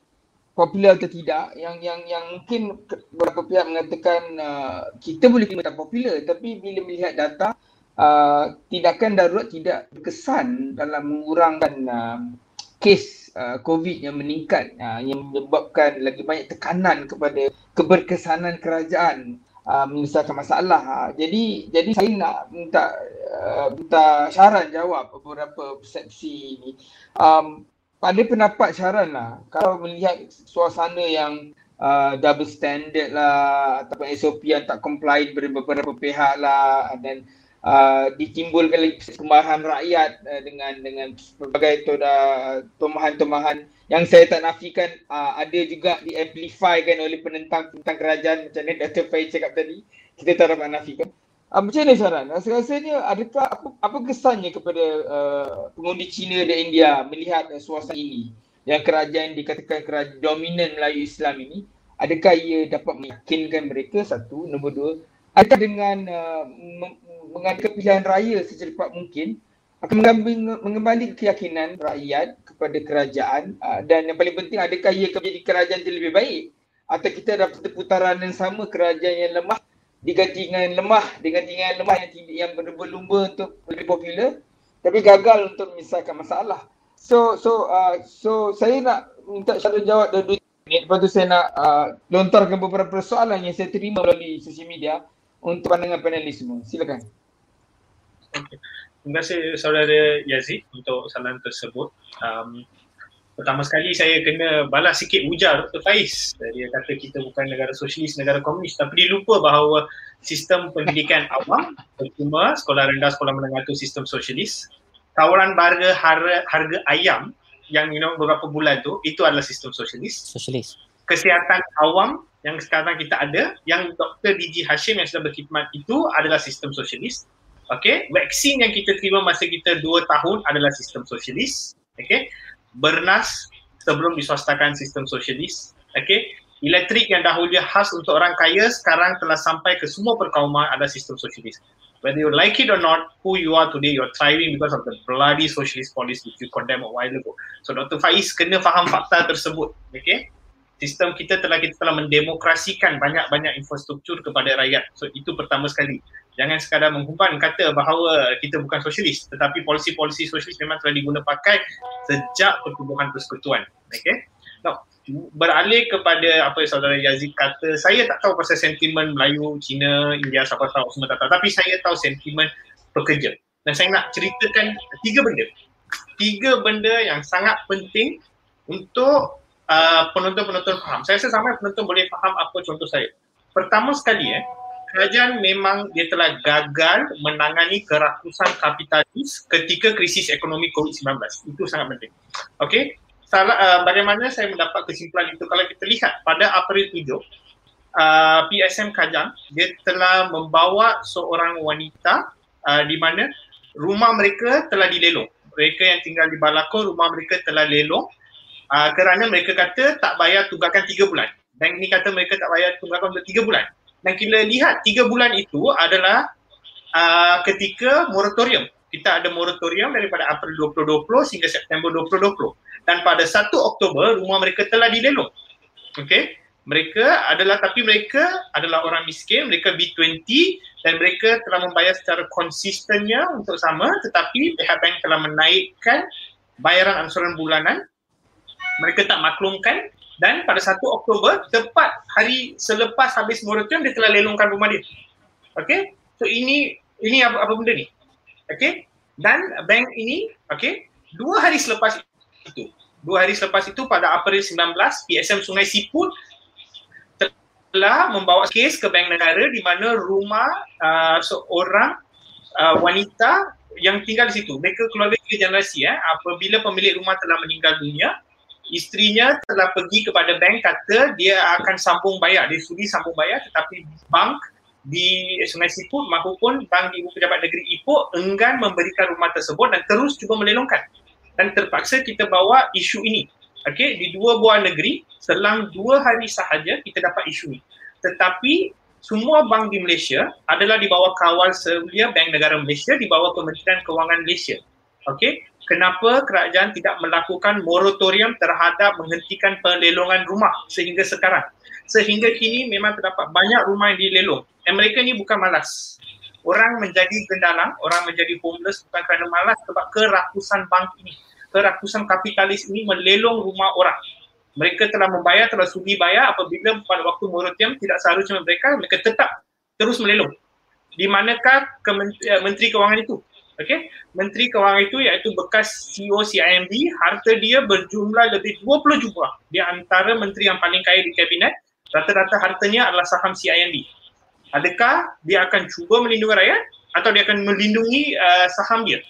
popular atau tidak, yang yang yang mungkin beberapa pihak mengatakan uh, kita boleh kira tak popular, tapi bila melihat data uh, tindakan darurat tidak berkesan dalam mengurangkan uh, kes uh, COVID yang meningkat, uh, yang menyebabkan lagi banyak tekanan kepada keberkesanan kerajaan uh, menyelesaikan masalah. Uh, jadi jadi saya nak minta uh, minta Sharan jawab beberapa persepsi ini. Um, Pada pendapat Sharan lah, kalau melihat suasana yang uh, double standard lah, ataupun S O P yang tak comply dari beberapa pihak lah, dan uh, ditimbulkan kemarahan rakyat uh, dengan dengan pelbagai tomahan-tomahan yang saya tak nafikan uh, ada juga diamplifykan oleh penentang-penentang kerajaan macam ni Doktor Faiz cakap tadi, kita tak dapat nafikan. Uh, macam mana Sharan? Rasa-rasanya adakah apa, apa kesannya kepada uh, pengundi Cina dan India melihat uh, suasana ini yang kerajaan dikatakan kerajaan dominan Melayu Islam ini, adakah ia dapat meyakinkan mereka? Satu, nombor dua, adakah dengan uh, mengadakan pilihan raya secepat mungkin akan mengembalikan keyakinan rakyat kepada kerajaan, uh, dan yang paling penting adakah ia akan menjadi kerajaan yang lebih baik, atau kita dapat perputaran yang sama kerajaan yang lemah diganti dengan lemah, diganti dengan lemah yang tidak, yang berlumba untuk lebih popular tapi gagal untuk menyelesaikan masalah. So so uh, so saya nak minta Sharan jawab dua minit, lepas tu saya nak uh, lontarkan beberapa persoalan yang saya terima melalui sosial media untuk pandangan panelis semua. Silakan. Okay. Terima kasih saudara Yazid untuk salam tersebut. Um, Pertama sekali saya kena balas sikit ujar Doktor Faiz. Dia kata kita bukan negara sosialis, negara komunis, tapi dia lupa bahawa sistem pendidikan awam, percuma, sekolah rendah, sekolah menengah itu sistem sosialis. Tawaran harga harga ayam yang you know, beberapa bulan tu, itu adalah sistem sosialis. Sosialis. Kesihatan awam yang sekarang kita ada, yang Doktor D G Hashim yang sudah berkhidmat itu adalah sistem sosialis. Okay, vaksin yang kita terima masa kita dua tahun adalah sistem sosialis. Okay. Bernas sebelum diswastakan sistem sosialis. Okay. Elektrik yang dahulu khas untuk orang kaya sekarang telah sampai ke semua perkauman, ada sistem sosialis. whether you like it or not, who you are today, you're thriving because of the bloody socialist policy which you condemned a while ago. So Doctor Faiz kena faham fakta tersebut. Okay? Sistem kita telah kita telah mendemokrasikan banyak-banyak infrastruktur kepada rakyat. So itu pertama sekali. Jangan sekadar mengumpan kata bahawa kita bukan sosialis, tetapi polisi-polisi sosialis memang telah diguna pakai sejak pertubuhan persekutuan. Okay? Now, beralih kepada apa saudara Yazid kata, saya tak tahu pasal sentimen Melayu, Cina, India, siapa tahu, semua tak tahu, tapi saya tahu sentimen pekerja. Dan saya nak ceritakan tiga benda tiga benda yang sangat penting untuk uh, penonton-penonton faham. Saya rasa sampai penonton boleh faham apa contoh saya. Pertama sekali, eh, kerajaan memang dia telah gagal menangani kerakusan kapitalis ketika krisis ekonomi COVID sembilan belas. Itu sangat penting. Okey. Salah, uh, bagaimana saya mendapat kesimpulan itu, kalau kita lihat pada April tujuh, uh, P S M Kajang dia telah membawa seorang wanita uh, di mana rumah mereka telah dilelong. Mereka yang tinggal di Balakor, rumah mereka telah lelong uh, kerana mereka kata tak bayar tunggakan tiga bulan. Bank ni kata mereka tak bayar tunggakan untuk tiga bulan. Dan kita lihat tiga bulan itu adalah uh, ketika moratorium. Kita ada moratorium daripada April dua ribu dua puluh sehingga September dua ribu dua puluh. Dan pada satu Oktober, rumah mereka telah dilelong. Okey, mereka adalah, tapi mereka adalah orang miskin, mereka B dua puluh dan mereka telah membayar secara konsistennya untuk sama, tetapi pihak bank telah menaikkan bayaran angsuran bulanan. Mereka tak maklumkan dan pada satu Oktober, tepat hari selepas habis moratorium, dia telah lelongkan rumah dia. Okey, so ini ini apa, apa benda ni? Okey, dan bank ini, okey, dua hari selepas itu. Dua hari selepas itu pada April sembilan belas, P S M Sungai Siput telah membawa kes ke Bank Negara di mana rumah uh, seorang uh, wanita yang tinggal di situ. Mereka keluarga tiga generasi. Eh. Apabila pemilik rumah telah meninggal dunia, isterinya telah pergi kepada bank, kata dia akan sambung bayar. Dia sudi sambung bayar, tetapi bank di Sungai Siput maupun bank di Ibu Pejabat Negeri Ipoh enggan memberikan rumah tersebut dan terus cuba melelongkan. Dan terpaksa kita bawa isu ini. Okey, di dua buah negeri, selang dua hari sahaja kita dapat isu ini. Tetapi semua bank di Malaysia adalah di bawah kawal serulia Bank Negara Malaysia, di bawah Kementerian Kewangan Malaysia. Okey, kenapa kerajaan tidak melakukan moratorium terhadap menghentikan pelelongan rumah sehingga sekarang? Sehingga kini memang terdapat banyak rumah yang dilelong. Dan mereka ni bukan malas. Orang menjadi gendalang, orang menjadi homeless bukan kerana malas, sebab kerakusan bank ini, kerakusan kapitalis ini melelong rumah orang. Mereka telah membayar, telah sudi bayar. Apabila pada waktu moratorium tidak seharusnya mereka, mereka tetap terus melelong. Di manakah Menteri Kewangan itu? Okay? Menteri Kewangan itu iaitu bekas C E O C I M B, harta dia berjumlah lebih dua puluh juta. Dia antara menteri yang paling kaya di kabinet. Rata-rata hartanya adalah saham C I M B. Adakah dia akan cuba melindungi rakyat atau dia akan melindungi uh, saham dia?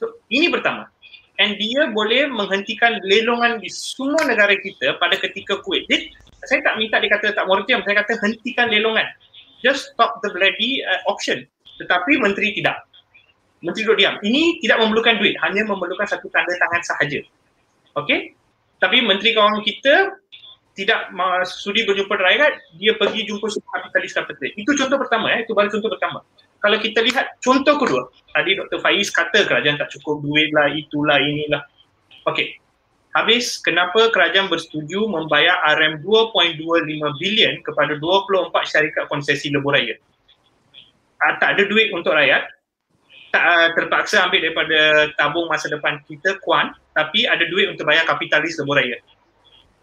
So, ini pertama. And dia boleh menghentikan lelongan di semua negara kita pada ketika Kuwait. Jadi, saya tak minta dia kata tak moratorium, saya kata hentikan lelongan. Just stop the bloody uh, auction. Tetapi menteri tidak. Menteri duduk diam. Ini tidak memerlukan duit, hanya memerlukan satu tanda tangan sahaja. Okey? Tapi menteri kawan kita tidak sudi berjumpa rakyat, dia pergi jumpa kapitalis-kapitalis. Itu contoh pertama, eh. Itu baru contoh pertama. Kalau kita lihat contoh kedua, tadi Doktor Faiz kata kerajaan tak cukup duit lah, itulah, inilah. Okey, habis kenapa kerajaan bersetuju membayar R M dua perpuluhan dua lima bilion kepada dua puluh empat syarikat konsesi lebuh raya? Ah, tak ada duit untuk rakyat, tak, ah, terpaksa ambil daripada tabung masa depan kita, Kuan, tapi ada duit untuk bayar kapitalis lebuh raya.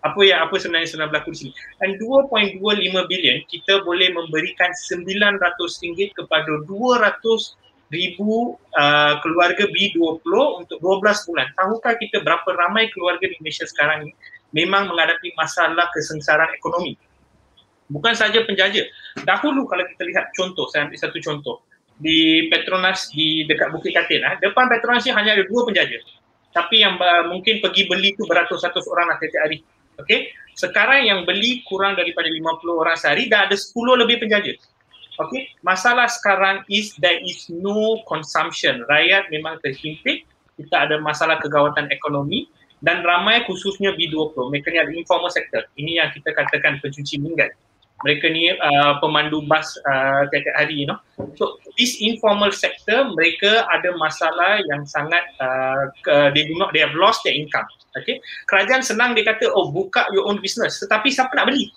Apa yang apa sebenarnya sedang berlaku di sini? Dan dua perpuluhan dua lima bilion kita boleh memberikan sembilan ratus ringgit kepada dua ratus ribu uh, keluarga B dua puluh untuk dua belas bulan. Tahukah kita berapa ramai keluarga di Malaysia sekarang ini memang menghadapi masalah kesengsaraan ekonomi? Bukan saja penjaja. Dahulu kalau kita lihat contoh, saya ambil satu contoh. Di Petronas di dekat Bukit Katin, eh, depan Petronas ni hanya ada dua penjaja. Tapi yang uh, mungkin pergi beli tu beratus-ratus orang lah setiap hari. Okey, sekarang yang beli kurang daripada lima puluh orang sehari, dah ada sepuluh lebih penjaja. Okey, masalah sekarang is there is no consumption. Rakyat memang terhimpit, kita ada masalah kegawatan ekonomi dan ramai khususnya B dua puluh. Mereka ni ada informal sector. Ini yang kita katakan pencuci minggat. Mereka ni uh, pemandu bas uh, tiap-tiap hari, you know. So this informal sector, mereka ada masalah yang sangat, uh, uh, they do not, they have lost their income. Okay. Kerajaan senang dia kata, oh buka your own business. Tetapi siapa nak beli?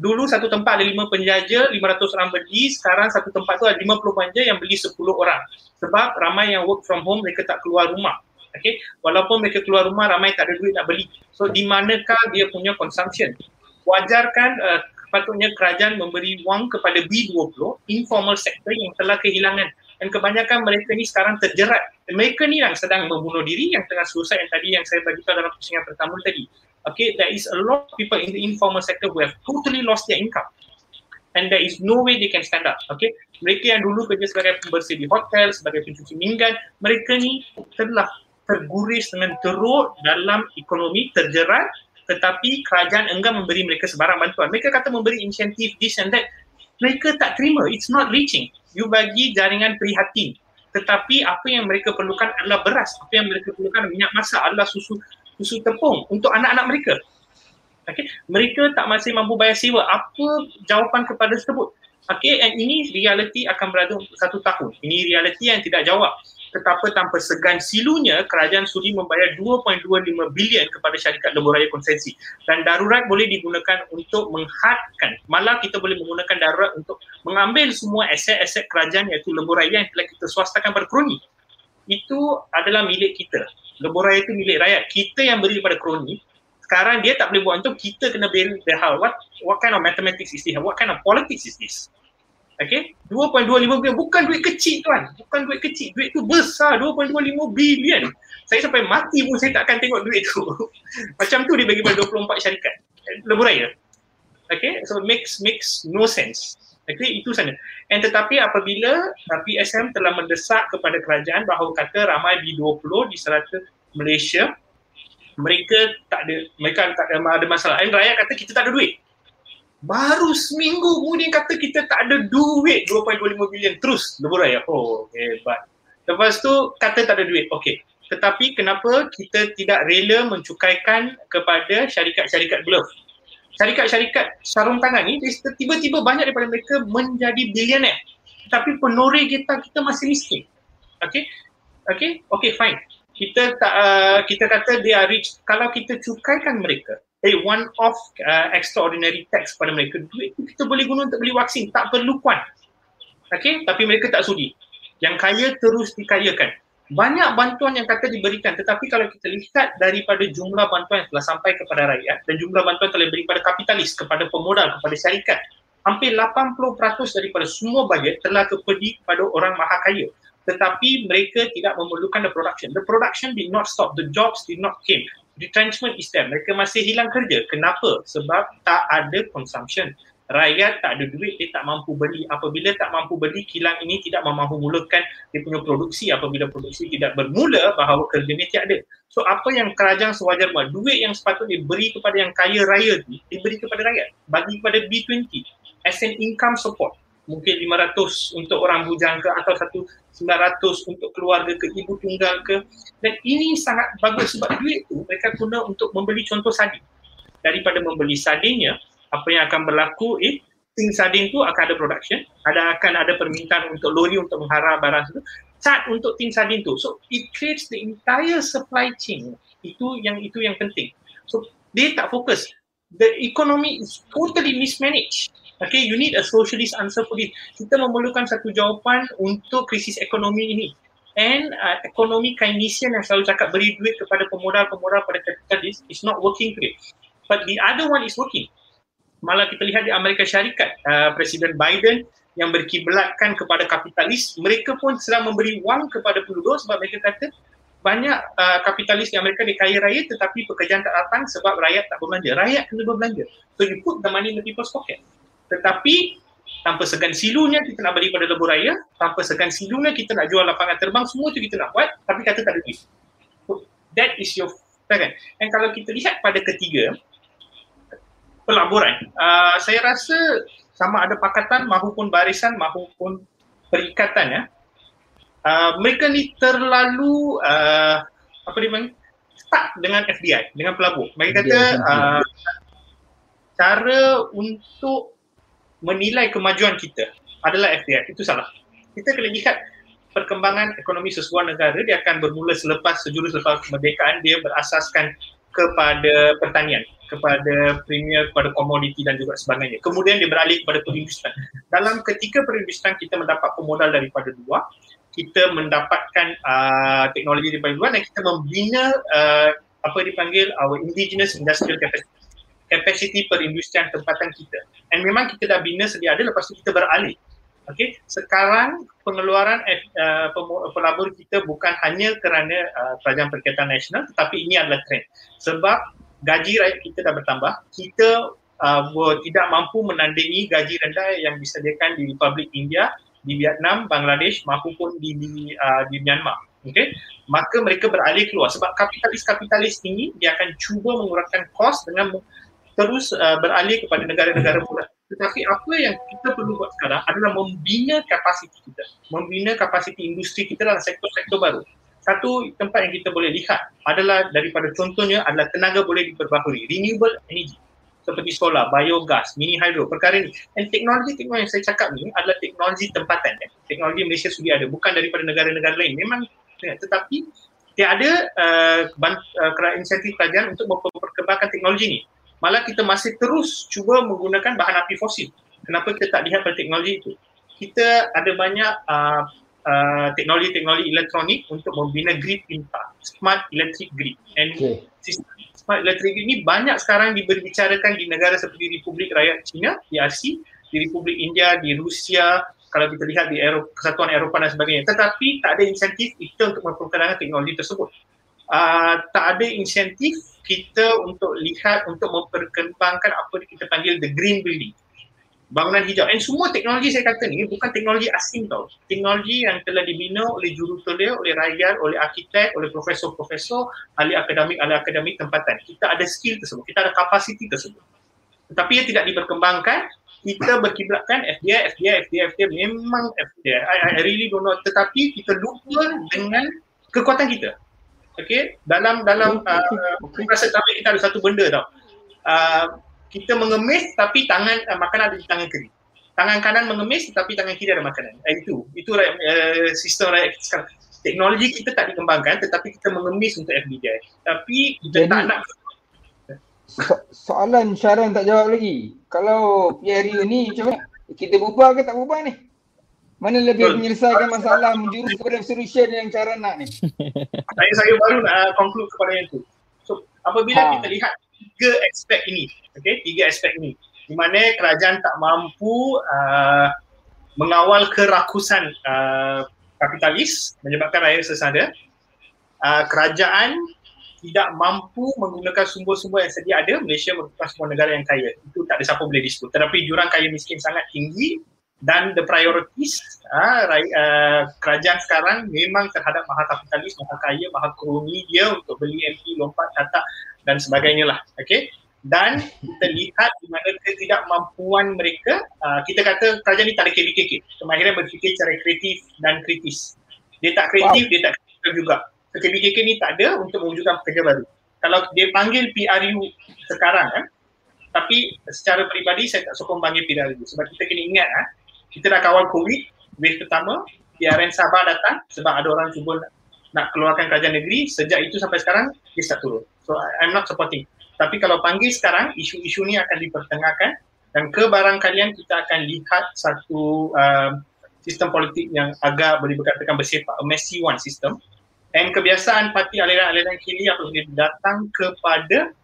Dulu satu tempat ada lima penjaja, lima ratus orang beli. Sekarang satu tempat tu ada lima puluh penjaja yang beli sepuluh orang. Sebab ramai yang work from home, mereka tak keluar rumah. Okay. Walaupun mereka keluar rumah, ramai tak ada duit nak beli. So di manakah dia punya consumption? Wajarkan uh, sepatutnya kerajaan memberi wang kepada B dua puluh, informal sector yang telah kehilangan. Dan kebanyakan mereka ni sekarang terjerat. Mereka ni yang sedang membunuh diri, yang tengah suicide yang tadi yang saya bagi tahu dalam pusingan pertama tadi. Okay, there is a lot of people in the informal sector who have totally lost their income. And there is no way they can stand up. Okay, mereka yang dulu kerja sebagai pembersih di hotel, sebagai pencuci pinggan, mereka ni telah terguris dengan teruk dalam ekonomi, terjerat. Tetapi kerajaan enggan memberi mereka sebarang bantuan. Mereka kata memberi insentif this and that. Mereka tak terima. It's not reaching. You bagi jaringan prihatin. Tetapi apa yang mereka perlukan adalah beras. Apa yang mereka perlukan minyak masak adalah susu susu tepung untuk anak-anak mereka. Okay. Mereka tak masih mampu bayar sewa. Apa jawapan kepada tersebut? Okay, and ini realiti akan berada untuk satu tahun. Ini realiti yang tidak jawab. Tetapi tanpa segan silunya, kerajaan sudi membayar dua perpuluhan dua lima bilion kepada syarikat lebuh raya konsesi. Dan darurat boleh digunakan untuk menghadkan. Malah kita boleh menggunakan darurat untuk mengambil semua aset-aset kerajaan iaitu lebuh raya yang telah kita swastakan pada kroni. Itu adalah milik kita. Lebuh raya itu milik rakyat. Kita yang beri kepada kroni. Sekarang dia tak boleh buat untuk kita kena beri the hal. What, what kind of mathematics is this? What kind of politics is this? Okay, dua perpuluhan dua lima bilion bukan duit kecil tuan, bukan duit kecil, duit tu besar, dua perpuluhan dua lima bilion. Saya sampai mati pun saya tak akan tengok duit tu. Macam tu dia bagi pada dua puluh empat syarikat lebuh raya. Okay, so makes makes no sense. Okay, itu sana. And tetapi apabila P S M telah mendesak kepada kerajaan bahawa kata ramai B dua puluh di serata Malaysia, mereka tak ada, mereka tak ada, ada masalah. And rakyat kata kita tak ada duit. Baru seminggu kemudian kata kita tak ada duit, dua perpuluhan dua lima bilion terus lebuh raya. Oh hebat. Lepas tu kata tak ada duit. Okey. Tetapi kenapa kita tidak rela mencukaikan kepada syarikat-syarikat bluff? Syarikat-syarikat sarung tangan ni tiba-tiba banyak daripada mereka menjadi bilioner. Tapi penoreh kita kita masih miskin. Okey. Okey, okey fine. Kita tak uh, kita kata dia rich kalau kita cukaikan mereka. Eh, one off uh, extraordinary tax pada mereka. Duit tu kita boleh guna untuk beli vaksin, tak perlu kuan. Okay, tapi mereka tak sudi. Yang kaya terus dikayakan. Banyak bantuan yang kata diberikan, tetapi kalau kita lihat daripada jumlah bantuan yang telah sampai kepada rakyat dan jumlah bantuan telah diberi kepada kapitalis, kepada pemodal, kepada syarikat, hampir lapan puluh peratus daripada semua bajet telah kepergi kepada orang maha kaya. Tetapi mereka tidak memerlukan the production. The production did not stop. The jobs did not came. Retrenchment is there. Mereka masih hilang kerja. Kenapa? Sebab tak ada consumption. Rakyat tak ada duit, dia tak mampu beli. Apabila tak mampu beli, kilang ini tidak mampu mulakan dia punya produksi. Apabila produksi tidak bermula, bahawa kerja ini tiada. So apa yang kerajaan sewajar buat? Duit yang sepatutnya diberi kepada yang kaya raya ni, diberi kepada rakyat. Bagi kepada B dua puluh as an income support. Mungkin lima ratus untuk orang bujang ke atau satu sembilan ratus untuk keluarga ke, ibu tunggal ke. Dan ini sangat bagus sebab duit tu mereka guna untuk membeli contoh sardin. Daripada membeli sardinnya, apa yang akan berlaku eh, ting sardin tu akan ada production, ada akan ada permintaan untuk lori untuk menghara barang tu, cat untuk ting sardin tu. So it creates the entire supply chain. Itu yang itu yang penting. So dia tak fokus. The economy is totally mismanaged. Okay, you need a socialist answer for this. Kita memerlukan satu jawapan untuk krisis ekonomi ini. And uh, ekonomi Keynesian yang selalu cakap beri duit kepada pemodal-pemodal pada kapitalis is not working today. But the other one is working. Malah kita lihat di Amerika Syarikat, uh, Presiden Biden yang berkiblatkan kepada kapitalis, mereka pun sedang memberi wang kepada penduduk sebab mereka kata banyak uh, kapitalis di Amerika dia kaya raya tetapi pekerjaan tak datang sebab rakyat tak berbelanja. Rakyat kena berbelanja. So you put the money in the people's pocket. Tetapi tanpa segan silunya kita nak beli pada lebuh raya, tanpa segan silunya kita nak jual lapangan terbang, semua tu kita nak buat tapi kata tak ada duit. So, that is your kan. Dan kalau kita lihat pada ketiga pelaburan, uh, saya rasa sama ada pakatan maupun barisan maupun perikatan ya. Uh, mereka ni terlalu uh, apa dia panggil? Stuck dengan F D I, dengan pelabur. Mereka kata uh, cara untuk menilai kemajuan kita adalah F D I. Itu salah. Kita kena lihat perkembangan ekonomi sesuatu negara, dia akan bermula selepas sejurus lepas kemerdekaan, dia berasaskan kepada pertanian, kepada premier, kepada komoditi dan juga sebagainya. Kemudian dia beralih kepada perindustrian. Dalam ketika perindustrian kita mendapat pemodal daripada luar, kita mendapatkan uh, teknologi daripada luar dan kita membina uh, apa dipanggil our indigenous industrial capacity, kapasiti perindustrian tempatan kita. Dan memang kita dah bina sedia ada, lepas tu kita beralih. Okey, sekarang pengeluaran uh, pelabur kita bukan hanya kerana uh, Kerajaan Perikatan Nasional, tetapi ini adalah trend. Sebab gaji rakyat kita dah bertambah, kita uh, tidak mampu menandingi gaji rendah yang disediakan di Republik India, di Vietnam, Bangladesh maupun di di, uh, di Myanmar. Okey, maka mereka beralih keluar sebab kapitalis-kapitalis ini dia akan cuba mengurangkan kos dengan terus uh, beralih kepada negara-negara murah. Tetapi apa yang kita perlu buat sekarang adalah membina kapasiti kita, membina kapasiti industri kita dalam sektor-sektor baru. Satu tempat yang kita boleh lihat adalah daripada contohnya adalah tenaga boleh diperbaharui, renewable energy seperti solar, biogas, mini hydro, perkara ini. Dan teknologi-teknologi yang saya cakap ni adalah teknologi tempatan. Eh? Teknologi Malaysia sudah ada, bukan daripada negara-negara lain. Memang tetapi tiada uh, uh, insentif kerajaan untuk memperkembangkan teknologi ni. Malah kita masih terus cuba menggunakan bahan api fosil. Kenapa kita tak lihat pada teknologi itu? Kita ada banyak uh, uh, teknologi-teknologi elektronik untuk membina grid pintar, smart electric grid. And okay. Sistem smart electric grid ni banyak sekarang diberbicarakan di negara seperti Republik Rakyat China, P R C, di Republik India, di Rusia, kalau kita lihat di Eropa, Kesatuan Eropah dan sebagainya. Tetapi tak ada insentif kita untuk memperkenalkan teknologi tersebut. Uh, tak ada insentif kita untuk lihat, untuk memperkembangkan apa kita panggil the green building, bangunan hijau. Dan semua teknologi saya kata ni bukan teknologi asing tau. Teknologi yang telah dibina oleh jurutera, oleh rakyat, oleh arkitek, oleh profesor-profesor, ahli akademik, ahli akademik tempatan. Kita ada skill tersebut, kita ada kapasiti tersebut. Tetapi ia tidak diperkembangkan, kita berkiblatkan F D I, F D I, F D I, F D I, memang F D I. I, I really don't know. Tetapi kita lupa dengan kekuatan kita. Okey, dalam dalam perasaan uh, okay. kita ada satu benda tau. Uh, kita mengemis tapi tangan uh, makanan ada di tangan kiri. Tangan kanan mengemis tapi tangan kiri ada makanan. Uh, itu itu uh, sistem rakyat kita sekarang. Teknologi kita tak dikembangkan tetapi kita mengemis untuk F D I. Tapi kita Jadi, tak nak so soalan Sharan tak jawab lagi. Kalau P R U ni macam mana? Kita bubar ke tak bubar ni? Mana lebih menyelesaikan masalah menjurus kepada solution yang cara nak ni? Saya saya baru nak conclude kepada yang tu. So apabila ha. kita lihat tiga aspek ini, okay, tiga aspek ini, di mana kerajaan tak mampu uh, mengawal kerakusan uh, kapitalis menyebabkan rakyat sesada, uh, kerajaan tidak mampu menggunakan sumber-sumber yang sedia ada. Malaysia merupakan sebuah negara yang kaya. Itu tak ada siapa boleh dispute. Tetapi jurang kaya miskin sangat tinggi. Dan the priorities uh, uh, kerajaan sekarang memang terhadap maha kapitalis, maha kaya, maha kroni dia untuk beli M P, lompat, tatak dan sebagainya lah. Okay? Dan kita lihat di mana ketidakmampuan mereka, uh, kita kata kerajaan ni tak ada K B K K. Kemahiran berfikir secara kreatif dan kritis. Dia tak kreatif, wow. dia tak kreatif juga. K B K K ni tak ada untuk mewujudkan pekerja baru. Kalau dia panggil P R U sekarang, eh, tapi secara peribadi saya tak sokong panggil P R U. Sebab kita kena ingat, eh, kita dah kawal COVID, wave pertama, P R N Sabah datang sebab ada orang cuba nak, nak keluarkan kerajaan negeri. Sejak itu sampai sekarang, dia tak turun. So, I'm not supporting. Tapi kalau panggil sekarang, isu-isu ni akan dipertengahkan dan kebarangkalian kita akan lihat satu uh, sistem politik yang agak boleh dikatakan bersifat a messy one system. Dan kebiasaan parti aliran-aliran kiri apabila datang kepada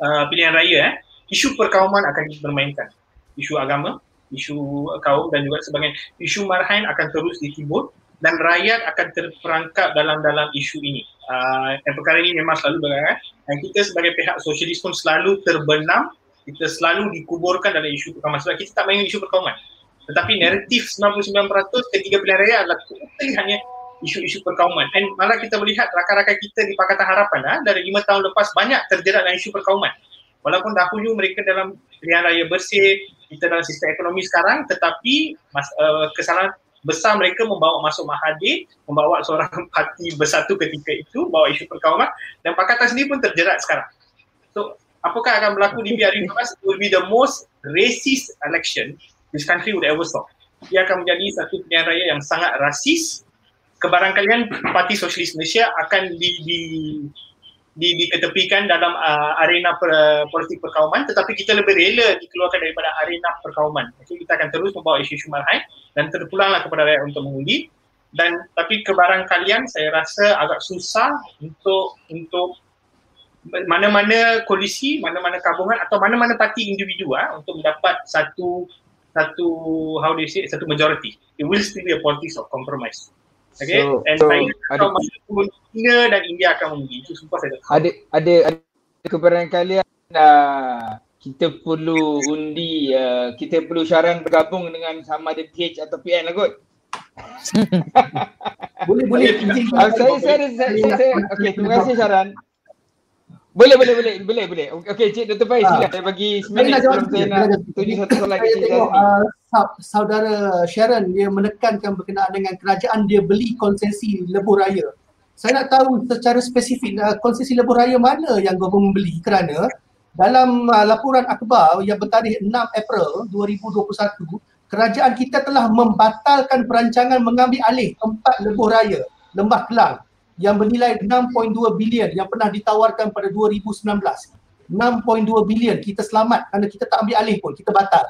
uh, pilihan raya, eh, isu perkauman akan dipermainkan. Isu agama, isu kaum dan juga sebagainya. Isu marhaen akan terus ditimbul dan rakyat akan terperangkap dalam-dalam isu ini. Uh, yang perkara ini memang selalu berlaku. Dan kita sebagai pihak sosialis pun selalu terbenam, kita selalu dikuburkan dalam isu perkauman. Sebab kita tak main isu perkauman. Tetapi naratif sembilan puluh sembilan peratus ketiga pilihan raya adalah totally hanya isu-isu perkauman. Dan malah kita melihat rakan-rakan kita di Pakatan Harapan ha, dari lima tahun lepas banyak terjerat dalam isu perkauman. Walaupun dahulu mereka dalam pilihan raya bersih, kita dalam sistem ekonomi sekarang, tetapi mas, uh, kesalahan besar mereka membawa masuk Mahathir, membawa seorang parti Bersatu ketika itu, bawa isu perkauman dan Pakatan sendiri pun terjerat sekarang. So apakah akan berlaku di B R U? Will be the most racist election this country would ever saw. Ia akan menjadi satu pilihan raya yang sangat rasis. Kebarangkalian Parti Sosialis Malaysia akan di, di, di, diketepikan dalam uh, arena per, politik perkauman, tetapi kita lebih rela dikeluarkan daripada arena perkauman. Okay, kita akan terus membawa isu marhai dan terpulanglah kepada rakyat untuk mengundi. Dan tapi kebarangkalian saya rasa agak susah untuk untuk mana-mana koalisi, mana-mana gabungan atau mana-mana parti individu ah untuk mendapat satu satu how do you say satu majority. It will still be a politics of compromise. Okay, so, and so, saya tahu masa China dan India akan mengundi. Itu sumpah saya tahu. Ada ada, ada kebarangkalian uh, kita perlu undi, uh, kita perlu Sharan bergabung dengan sama ada P H atau P N lah kot. boleh boleh uh, saya saya saya, saya okey, terima kasih Sharan. Boleh boleh boleh boleh boleh. Okey, Cik Doktor Faiz, sila saya bagi sebentar sebelum saya nak tuju satu soalan saya kecil tengok, uh, saudara Sharan dia menekankan berkenaan dengan kerajaan dia beli konsesi lebuh raya. Saya nak tahu secara spesifik uh, konsesi lebuh raya mana yang government beli, kerana dalam uh, laporan akhbar yang bertarikh enam April dua ribu dua puluh satu kerajaan kita telah membatalkan perancangan mengambil alih empat lebuh raya Lembah Kelang yang bernilai enam perpuluhan dua bilion yang pernah ditawarkan pada dua ribu sembilan belas. enam perpuluhan dua bilion kita selamat kerana kita tak ambil alih pun, kita batal.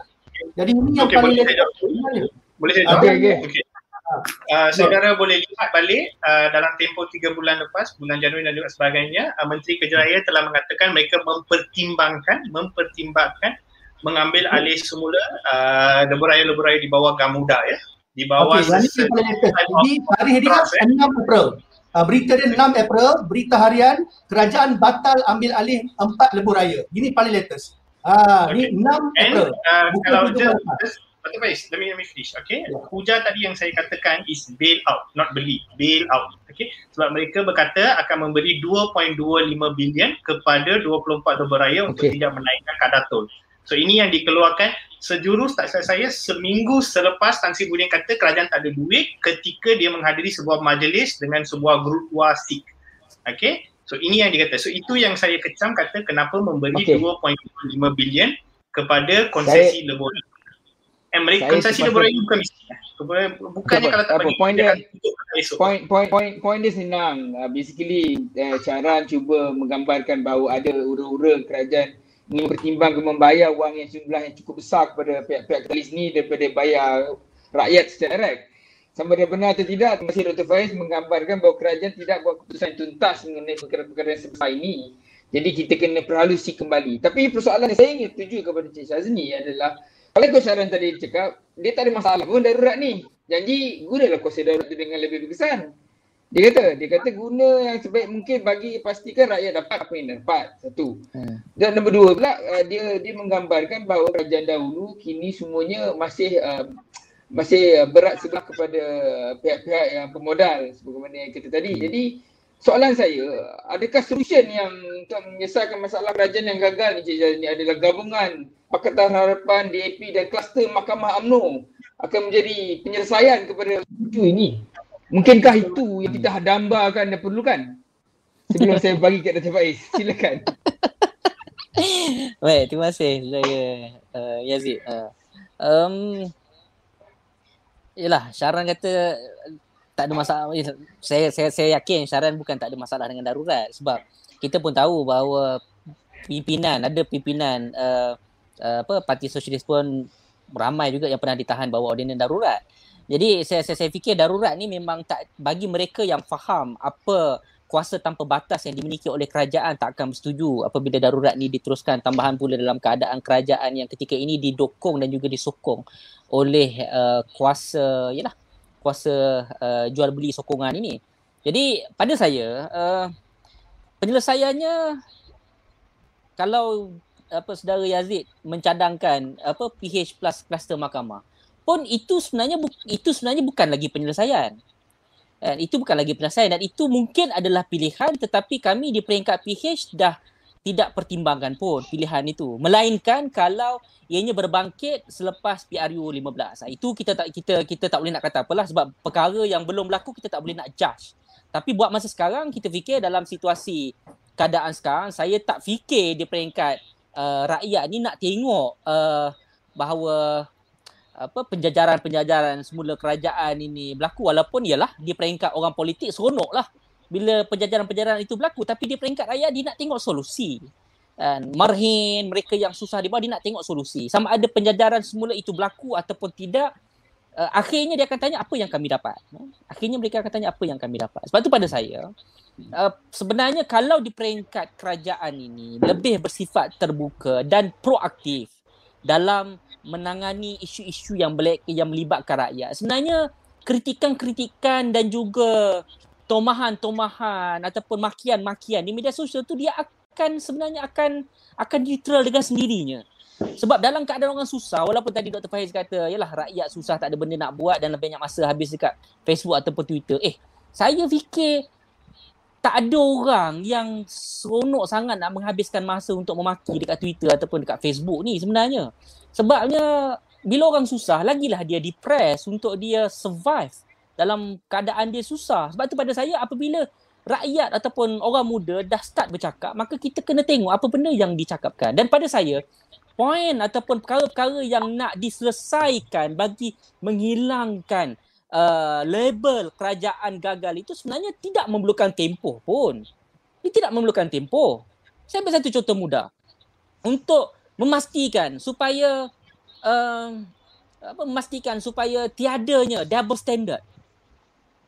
Jadi ini okay, yang paling boleh, boleh saya jawab? Okey. Okay. Okay. Uh, saudara so. Boleh lihat balik uh, dalam tempoh tiga bulan lepas, bulan Januari dan sebagainya, uh, Menteri Kerja Raya telah mengatakan mereka mempertimbangkan mempertimbangkan mengambil alih semula uh, lebuh raya di bawah Gamuda, ya, di bawah. Okay, sesi jadi hari ini enam April. Uh, berita dia enam April, berita harian kerajaan batal ambil alih empat lebuh raya. Ini paling latest. Ah, uh, okay. Ni enam April. And, uh, kalau je, Doktor Faiz, let me, let me finish. Okay, yeah. Hujah tadi yang saya katakan is bail out, not beli, bail out. Okay, sebab mereka berkata akan memberi dua perpuluhan dua lima bilion kepada dua puluh empat lebuh raya, okay, untuk tidak menaikkan kadar tol. So ini yang dikeluarkan sejurus tak salah saya seminggu selepas Tan Sri Muhyiddin kata kerajaan tak ada duit ketika dia menghadiri sebuah majlis dengan sebuah grup wasik. Okay, so ini yang dikata. So itu yang saya kecam, kata kenapa memberi okay. dua perpuluhan lima bilion kepada konsesi lebuh raya. And mereka konsesi lebuh raya bukan bisnes. Bukannya kalau tak bagi. Point dia, point, point, point, point dia senang. Uh, basically uh, Sharan cuba menggambarkan bahawa ada ura-ura kerajaan ini mempertimbangkan membayar wang yang jumlah yang cukup besar kepada pihak-pihak kalis ni daripada bayar rakyat secara direct. Sama ada benar atau tidak, Masih Doktor Faiz menggambarkan bahawa kerajaan tidak buat keputusan tuntas mengenai perkara-perkara sebesar ini. Jadi kita kena perhalusi kembali. Tapi persoalan yang saya ingin tuju kepada Cik Syazni adalah, kalau Sharan tadi cakap, dia tak ada masalah pun darurat ni. Janji gunalah kuasa darurat itu dengan lebih berkesan. Dia kata, dia kata guna yang sebaik mungkin bagi pastikan rakyat dapat apa yang dapat, satu. Hmm. Dan nombor dua pula, uh, dia dia menggambarkan bahawa kerajaan dahulu kini semuanya masih uh, masih berat sebelah kepada pihak-pihak yang pemodal sebagaimana yang kita tadi. Jadi soalan saya, adakah solution yang untuk menyelesaikan masalah kerajaan yang gagal ni Cik Jazani adalah gabungan Pakatan Harapan, D A P dan kluster Mahkamah UMNO akan menjadi penyelesaian kepada isu ini? Mungkinkah itu yang kita dambakan dan perlukan? Sebelum saya bagi kat Doktor Faiz, silakan. Baik, terima kasih saya uh, Yazid. Uh, um, yelah, Sharan kata tak ada masalah. Saya saya saya yakin Sharan bukan tak ada masalah dengan darurat, sebab kita pun tahu bahawa pimpinan, ada pimpinan uh, uh, apa Parti Sosialis pun ramai juga yang pernah ditahan bawa ordinan darurat. Jadi saya, saya saya fikir darurat ni memang tak, bagi mereka yang faham apa kuasa tanpa batas yang dimiliki oleh kerajaan tak akan bersetuju apabila darurat ni diteruskan, tambahan pula dalam keadaan kerajaan yang ketika ini didokong dan juga disokong oleh uh, kuasa yalah kuasa uh, jual beli sokongan ini. Jadi pada saya uh, penyelesaiannya, kalau apa saudara Yazid mencadangkan apa P H plus kluster mahkamah pun, itu sebenarnya itu sebenarnya bukan lagi penyelesaian. Dan itu bukan lagi penyelesaian dan itu mungkin adalah pilihan, tetapi kami di peringkat P H dah tidak pertimbangkan pun pilihan itu, melainkan kalau ianya berbangkit selepas P R U lima belas. Itu kita tak kita kita tak boleh nak kata apalah, sebab perkara yang belum berlaku kita tak boleh nak judge. Tapi buat masa sekarang kita fikir dalam situasi keadaan sekarang, saya tak fikir di peringkat uh, rakyat ni nak tengok uh, bahawa apa penjajaran-penjajaran semula kerajaan ini berlaku. Walaupun ialah di peringkat orang politik seronoklah bila penjajaran-penjajaran itu berlaku, tapi di peringkat rakyat dia nak tengok solusi. Dan marhin mereka yang susah di bawah, dia nak tengok solusi. Sama ada penjajaran semula itu berlaku ataupun tidak, uh, akhirnya dia akan tanya apa yang kami dapat. Akhirnya mereka akan tanya apa yang kami dapat. Sebab tu pada saya, Uh, sebenarnya kalau di peringkat kerajaan ini lebih bersifat terbuka dan proaktif dalam menangani isu-isu yang belak- yang melibatkan rakyat, sebenarnya kritikan-kritikan dan juga tomahan-tomahan ataupun makian-makian di media sosial tu dia akan sebenarnya akan akan neutral dengan sendirinya. Sebab dalam keadaan orang susah, walaupun tadi Doktor Faiz kata yalah rakyat susah tak ada benda nak buat dan lebih banyak masa habis dekat Facebook ataupun Twitter, eh saya fikir tak ada orang yang seronok sangat nak menghabiskan masa untuk memaki dekat Twitter ataupun dekat Facebook ni sebenarnya. Sebabnya bila orang susah, lagilah dia depressed untuk dia survive dalam keadaan dia susah. Sebab tu pada saya apabila rakyat ataupun orang muda dah start bercakap, maka kita kena tengok apa benda yang dicakapkan. Dan pada saya, poin ataupun perkara-perkara yang nak diselesaikan bagi menghilangkan Uh, label kerajaan gagal itu sebenarnya tidak memerlukan tempoh pun. Dia tidak memerlukan tempoh. Saya ambil satu contoh mudah. Untuk memastikan supaya uh, apa, memastikan supaya tiadanya double standard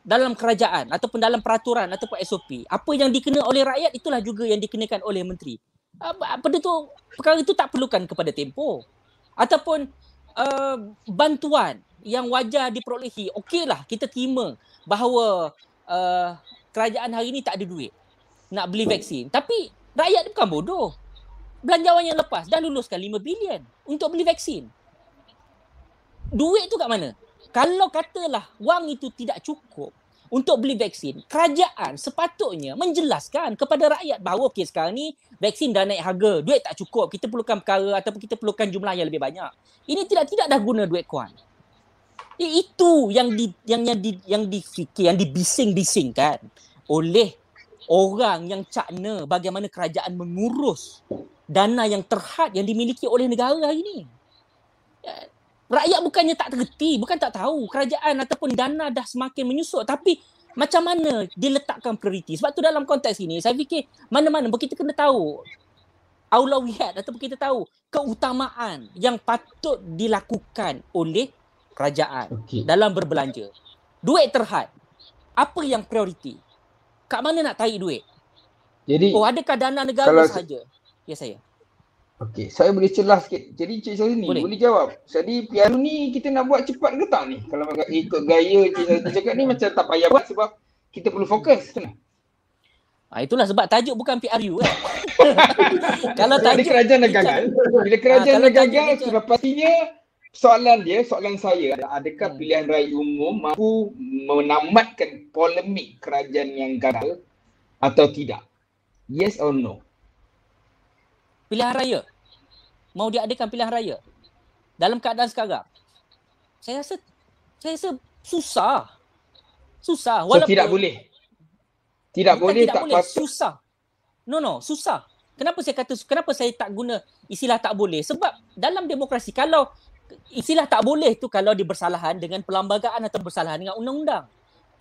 dalam kerajaan ataupun dalam peraturan ataupun S O P. Apa yang dikena oleh rakyat itulah juga yang dikenakan oleh menteri. Uh, benda tu, perkara itu tak perlukan kepada tempoh. Ataupun uh, bantuan yang wajar diperolehi, okeylah kita terima bahawa uh, kerajaan hari ini tak ada duit nak beli vaksin. Tapi rakyat bukan bodoh. Belanjawan yang lepas dah luluskan lima bilion untuk beli vaksin. Duit tu kat mana? Kalau katalah wang itu tidak cukup untuk beli vaksin, kerajaan sepatutnya menjelaskan kepada rakyat bahawa okey sekarang ni vaksin dah naik harga, duit tak cukup, kita perlukan perkara ataupun kita perlukan jumlah yang lebih banyak. Ini tidak-tidak dah guna duit kuan. Itu yang di, yang yang di, yang difikir, yang dibising-bisingkan oleh orang yang cakna bagaimana kerajaan mengurus dana yang terhad yang dimiliki oleh negara hari ini. Rakyat bukannya tak tergerti, bukan tak tahu. Kerajaan ataupun dana dah semakin menyusut, tapi macam mana diletakkan prioriti. Sebab tu dalam konteks ini saya fikir mana-mana kita kena tahu aulawiyat ataupun kita tahu keutamaan yang patut dilakukan oleh kerajaan okay. dalam berbelanja. Duit terhad, apa yang prioriti? Kat mana nak tarik duit? Jadi oh adakah dana negara saja? Ya saya. Okey, saya boleh celah sikit. Jadi Cik Syazini boleh. boleh jawab. Jadi P R U ni kita nak buat cepat ke tak ni? Kalau ikut gaya Cik Syazini cakap ni macam tak payah buat sebab kita perlu fokus. Kena. Ah, itulah sebab tajuk bukan P R U kan. Kalau tajuk kerajaan dah gagal, bila kerajaan dah gagal sebab pastinya soalan dia, soalan saya adalah adakah pilihan raya umum mampu menamatkan polemik kerajaan yang gagal atau tidak? Yes or no? Pilihan raya? Mau diadakan pilihan raya? Dalam keadaan sekarang? Saya rasa, saya rasa susah. Susah. Walaupun so, tidak boleh? Tidak boleh, tidak tak boleh. Patut. Susah. No, no. Susah. Kenapa saya kata, kenapa saya tak guna istilah tak boleh? Sebab dalam demokrasi, kalau istilah tak boleh tu kalau dia bersalahan dengan perlembagaan atau bersalahan dengan undang-undang.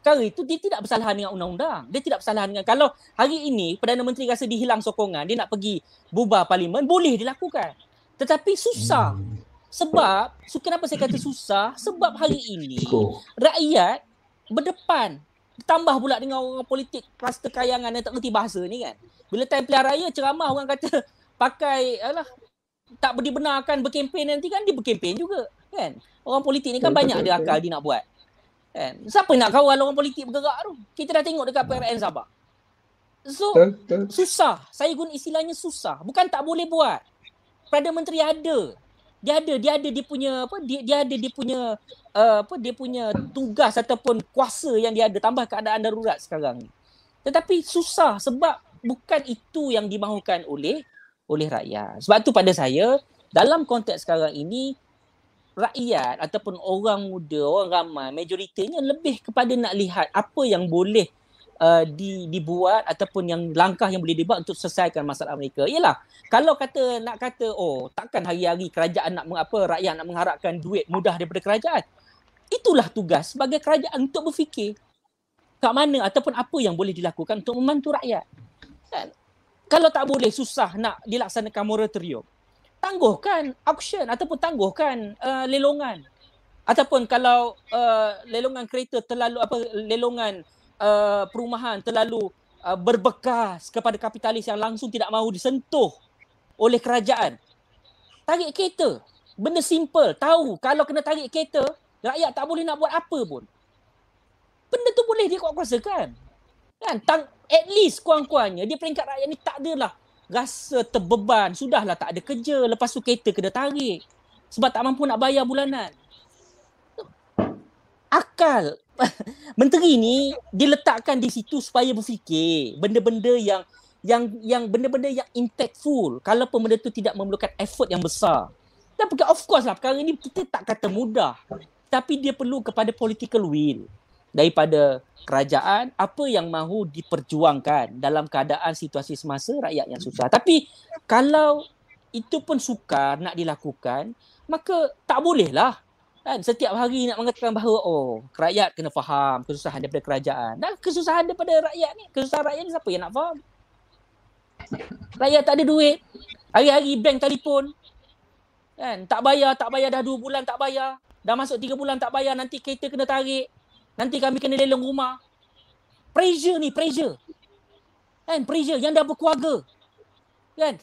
Perkara itu dia tidak bersalahan dengan undang-undang. Dia tidak bersalahan dengan, kalau hari ini Perdana Menteri rasa dihilang sokongan, dia nak pergi bubar parlimen, boleh dilakukan. Tetapi susah. Sebab, so kenapa saya kata susah? Sebab hari ini rakyat berdepan. Tambah pula dengan orang politik kelas terkayangan yang tak kerti bahasa ni kan. Bila time pilihan raya ceramah orang kata pakai, alah, tak dibenarkan berkempen nanti kan dia berkempen juga kan. Orang politik ni kan betul, banyak betul, dia akal betul. Dia nak buat kan. Siapa nak kawal orang politik bergerak tu? Kita dah tengok dekat P R N Sabah. So betul, betul. Susah. Saya guna istilahnya susah. Bukan tak boleh buat. Perdana Menteri ada. Dia ada dia ada dia punya apa dia dia ada dia punya uh, apa dia punya tugas ataupun kuasa yang dia ada tambah keadaan darurat sekarang ni. Tetapi susah sebab bukan itu yang dimahukan oleh oleh rakyat. Sebab tu pada saya dalam konteks sekarang ini rakyat ataupun orang muda, orang ramai majoritinya lebih kepada nak lihat apa yang boleh Uh, di, dibuat ataupun yang langkah yang boleh dibuat untuk selesaikan masalah mereka. Yalah, kalau kata nak kata oh takkan hari-hari kerajaan nak mengapa rakyat nak mengharapkan duit mudah daripada kerajaan. Itulah tugas sebagai kerajaan untuk berfikir kat mana ataupun apa yang boleh dilakukan untuk membantu rakyat. Kan? Kalau tak boleh susah nak dilaksanakan moratorium, tangguhkan auction ataupun tangguhkan uh, lelongan. Ataupun kalau uh, lelongan kereta terlalu apa lelongan Uh, perumahan terlalu uh, berbekas kepada kapitalis yang langsung tidak mahu disentuh oleh kerajaan. Tarik kereta. Benda simple. Tahu kalau kena tarik kereta, rakyat tak boleh nak buat apa pun. Benda tu boleh dikuatkuasakan. Kan? Tang- at least kurang-kurangnya di peringkat rakyat ni tak adalah rasa terbeban. Sudahlah tak ada kerja. Lepas tu kereta kena tarik. Sebab tak mampu nak bayar bulanan. Akal menteri ni diletakkan di situ supaya berfikir benda-benda yang yang yang benda-benda yang impactful. Kalau benda tu tidak memerlukan effort yang besar. Dan of course lah perkara ni kita tak kata mudah. Tapi dia perlu kepada political will daripada kerajaan apa yang mahu diperjuangkan dalam keadaan situasi semasa rakyat yang susah. Tapi kalau itu pun sukar nak dilakukan, maka tak bolehlah. Kan? Setiap hari nak mengatakan bahawa oh rakyat kena faham kesusahan daripada kerajaan. Dan kesusahan daripada rakyat ni, kesusahan rakyat ni siapa yang nak faham? Rakyat tak ada duit. Hari-hari bank telefon. Kan? Tak bayar, tak bayar dah dua bulan tak bayar. Dah masuk tiga bulan tak bayar, nanti kereta kena tarik. Nanti kami kena lelong rumah. Pressure ni, pressure. Kan? Pressure yang dah berkeluarga. Kan?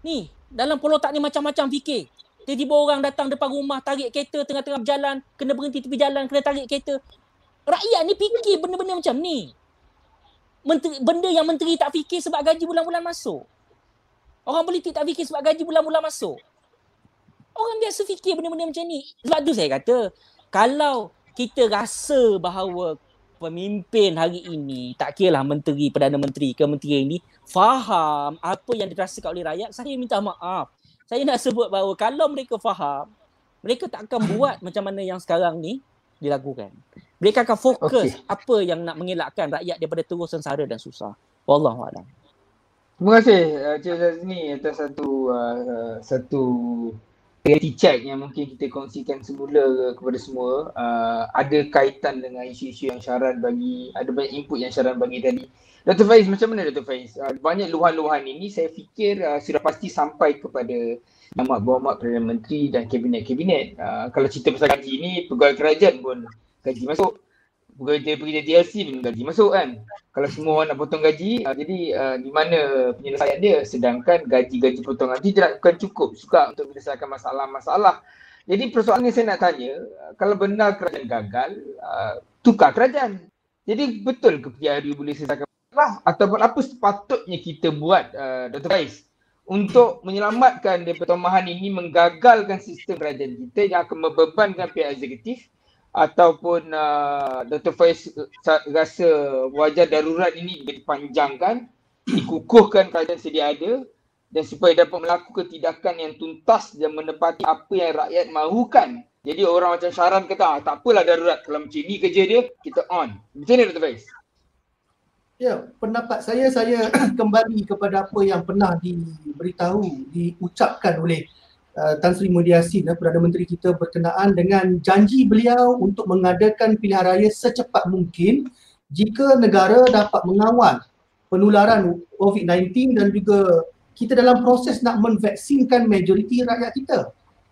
Ni, dalam polotak ni macam-macam fikir. Tiba-tiba orang datang depan rumah, tarik kereta tengah-tengah berjalan, kena berhenti tepi jalan, kena tarik kereta. Rakyat ni fikir benda-benda macam ni. Menteri, benda yang menteri tak fikir sebab gaji bulan-bulan masuk. Orang politik tak fikir sebab gaji bulan-bulan masuk. Orang biasa fikir benda-benda macam ni. Sebab tu saya kata, kalau kita rasa bahawa pemimpin hari ini, tak kiralah menteri, Perdana Menteri ke menteri ini, faham apa yang dirasakan oleh rakyat, saya minta maaf. Saya nak sebut bahawa kalau mereka faham, mereka tak akan buat macam mana yang sekarang ni dilakukan. Mereka akan fokus okay. apa yang nak mengelakkan rakyat daripada terus sengsara dan susah. Wallahualam. Terima kasih Cik Zazni atas satu uh, satu reality check yang mungkin kita kongsikan semula kepada semua. Uh, ada kaitan dengan isu-isu yang Sharan bagi, ada banyak input yang Sharan bagi tadi. Doktor Faiz, macam mana Doktor Faiz? Uh, banyak luahan-luahan ini saya fikir uh, sudah pasti sampai kepada amat-amat Perdana Menteri dan Kabinet-Kabinet. Uh, kalau cerita pasal gaji ini, pegawai kerajaan pun gaji masuk. Pegawai pekerja D L C pun gaji masuk kan. Kalau semua orang nak potong gaji, uh, jadi uh, di mana penyelesaian dia? Sedangkan gaji-gaji potongan itu tidak bukan cukup suka untuk menyelesaikan masalah-masalah. Jadi persoalan yang saya nak tanya, uh, kalau benar kerajaan gagal, uh, tukar kerajaan. Jadi betul ke P R U boleh selesaikan lah, ataupun apa sepatutnya kita buat uh, Doktor Faiz untuk menyelamatkan daripada tomahan ini menggagalkan sistem kerajaan kita yang akan membebankan pihak eksekutif, ataupun uh, Doktor Faiz rasa wajah darurat ini dipanjangkan, dikukuhkan kerajaan sedia ada dan supaya dapat melakukan tindakan yang tuntas dan menepati apa yang rakyat mahukan. Jadi orang macam Sharan kata ah, tak apalah darurat, kalau macam ni kerja dia, kita on. Macam mana Doktor Faiz? Ya, pendapat saya, saya kembali kepada apa yang pernah diberitahu, diucapkan oleh uh, Tan Sri Muhyiddin Yassin, uh, Perdana Menteri kita, berkenaan dengan janji beliau untuk mengadakan pilihan raya secepat mungkin jika negara dapat mengawal penularan covid sembilan belas dan juga kita dalam proses nak menvaksinkan majoriti rakyat kita.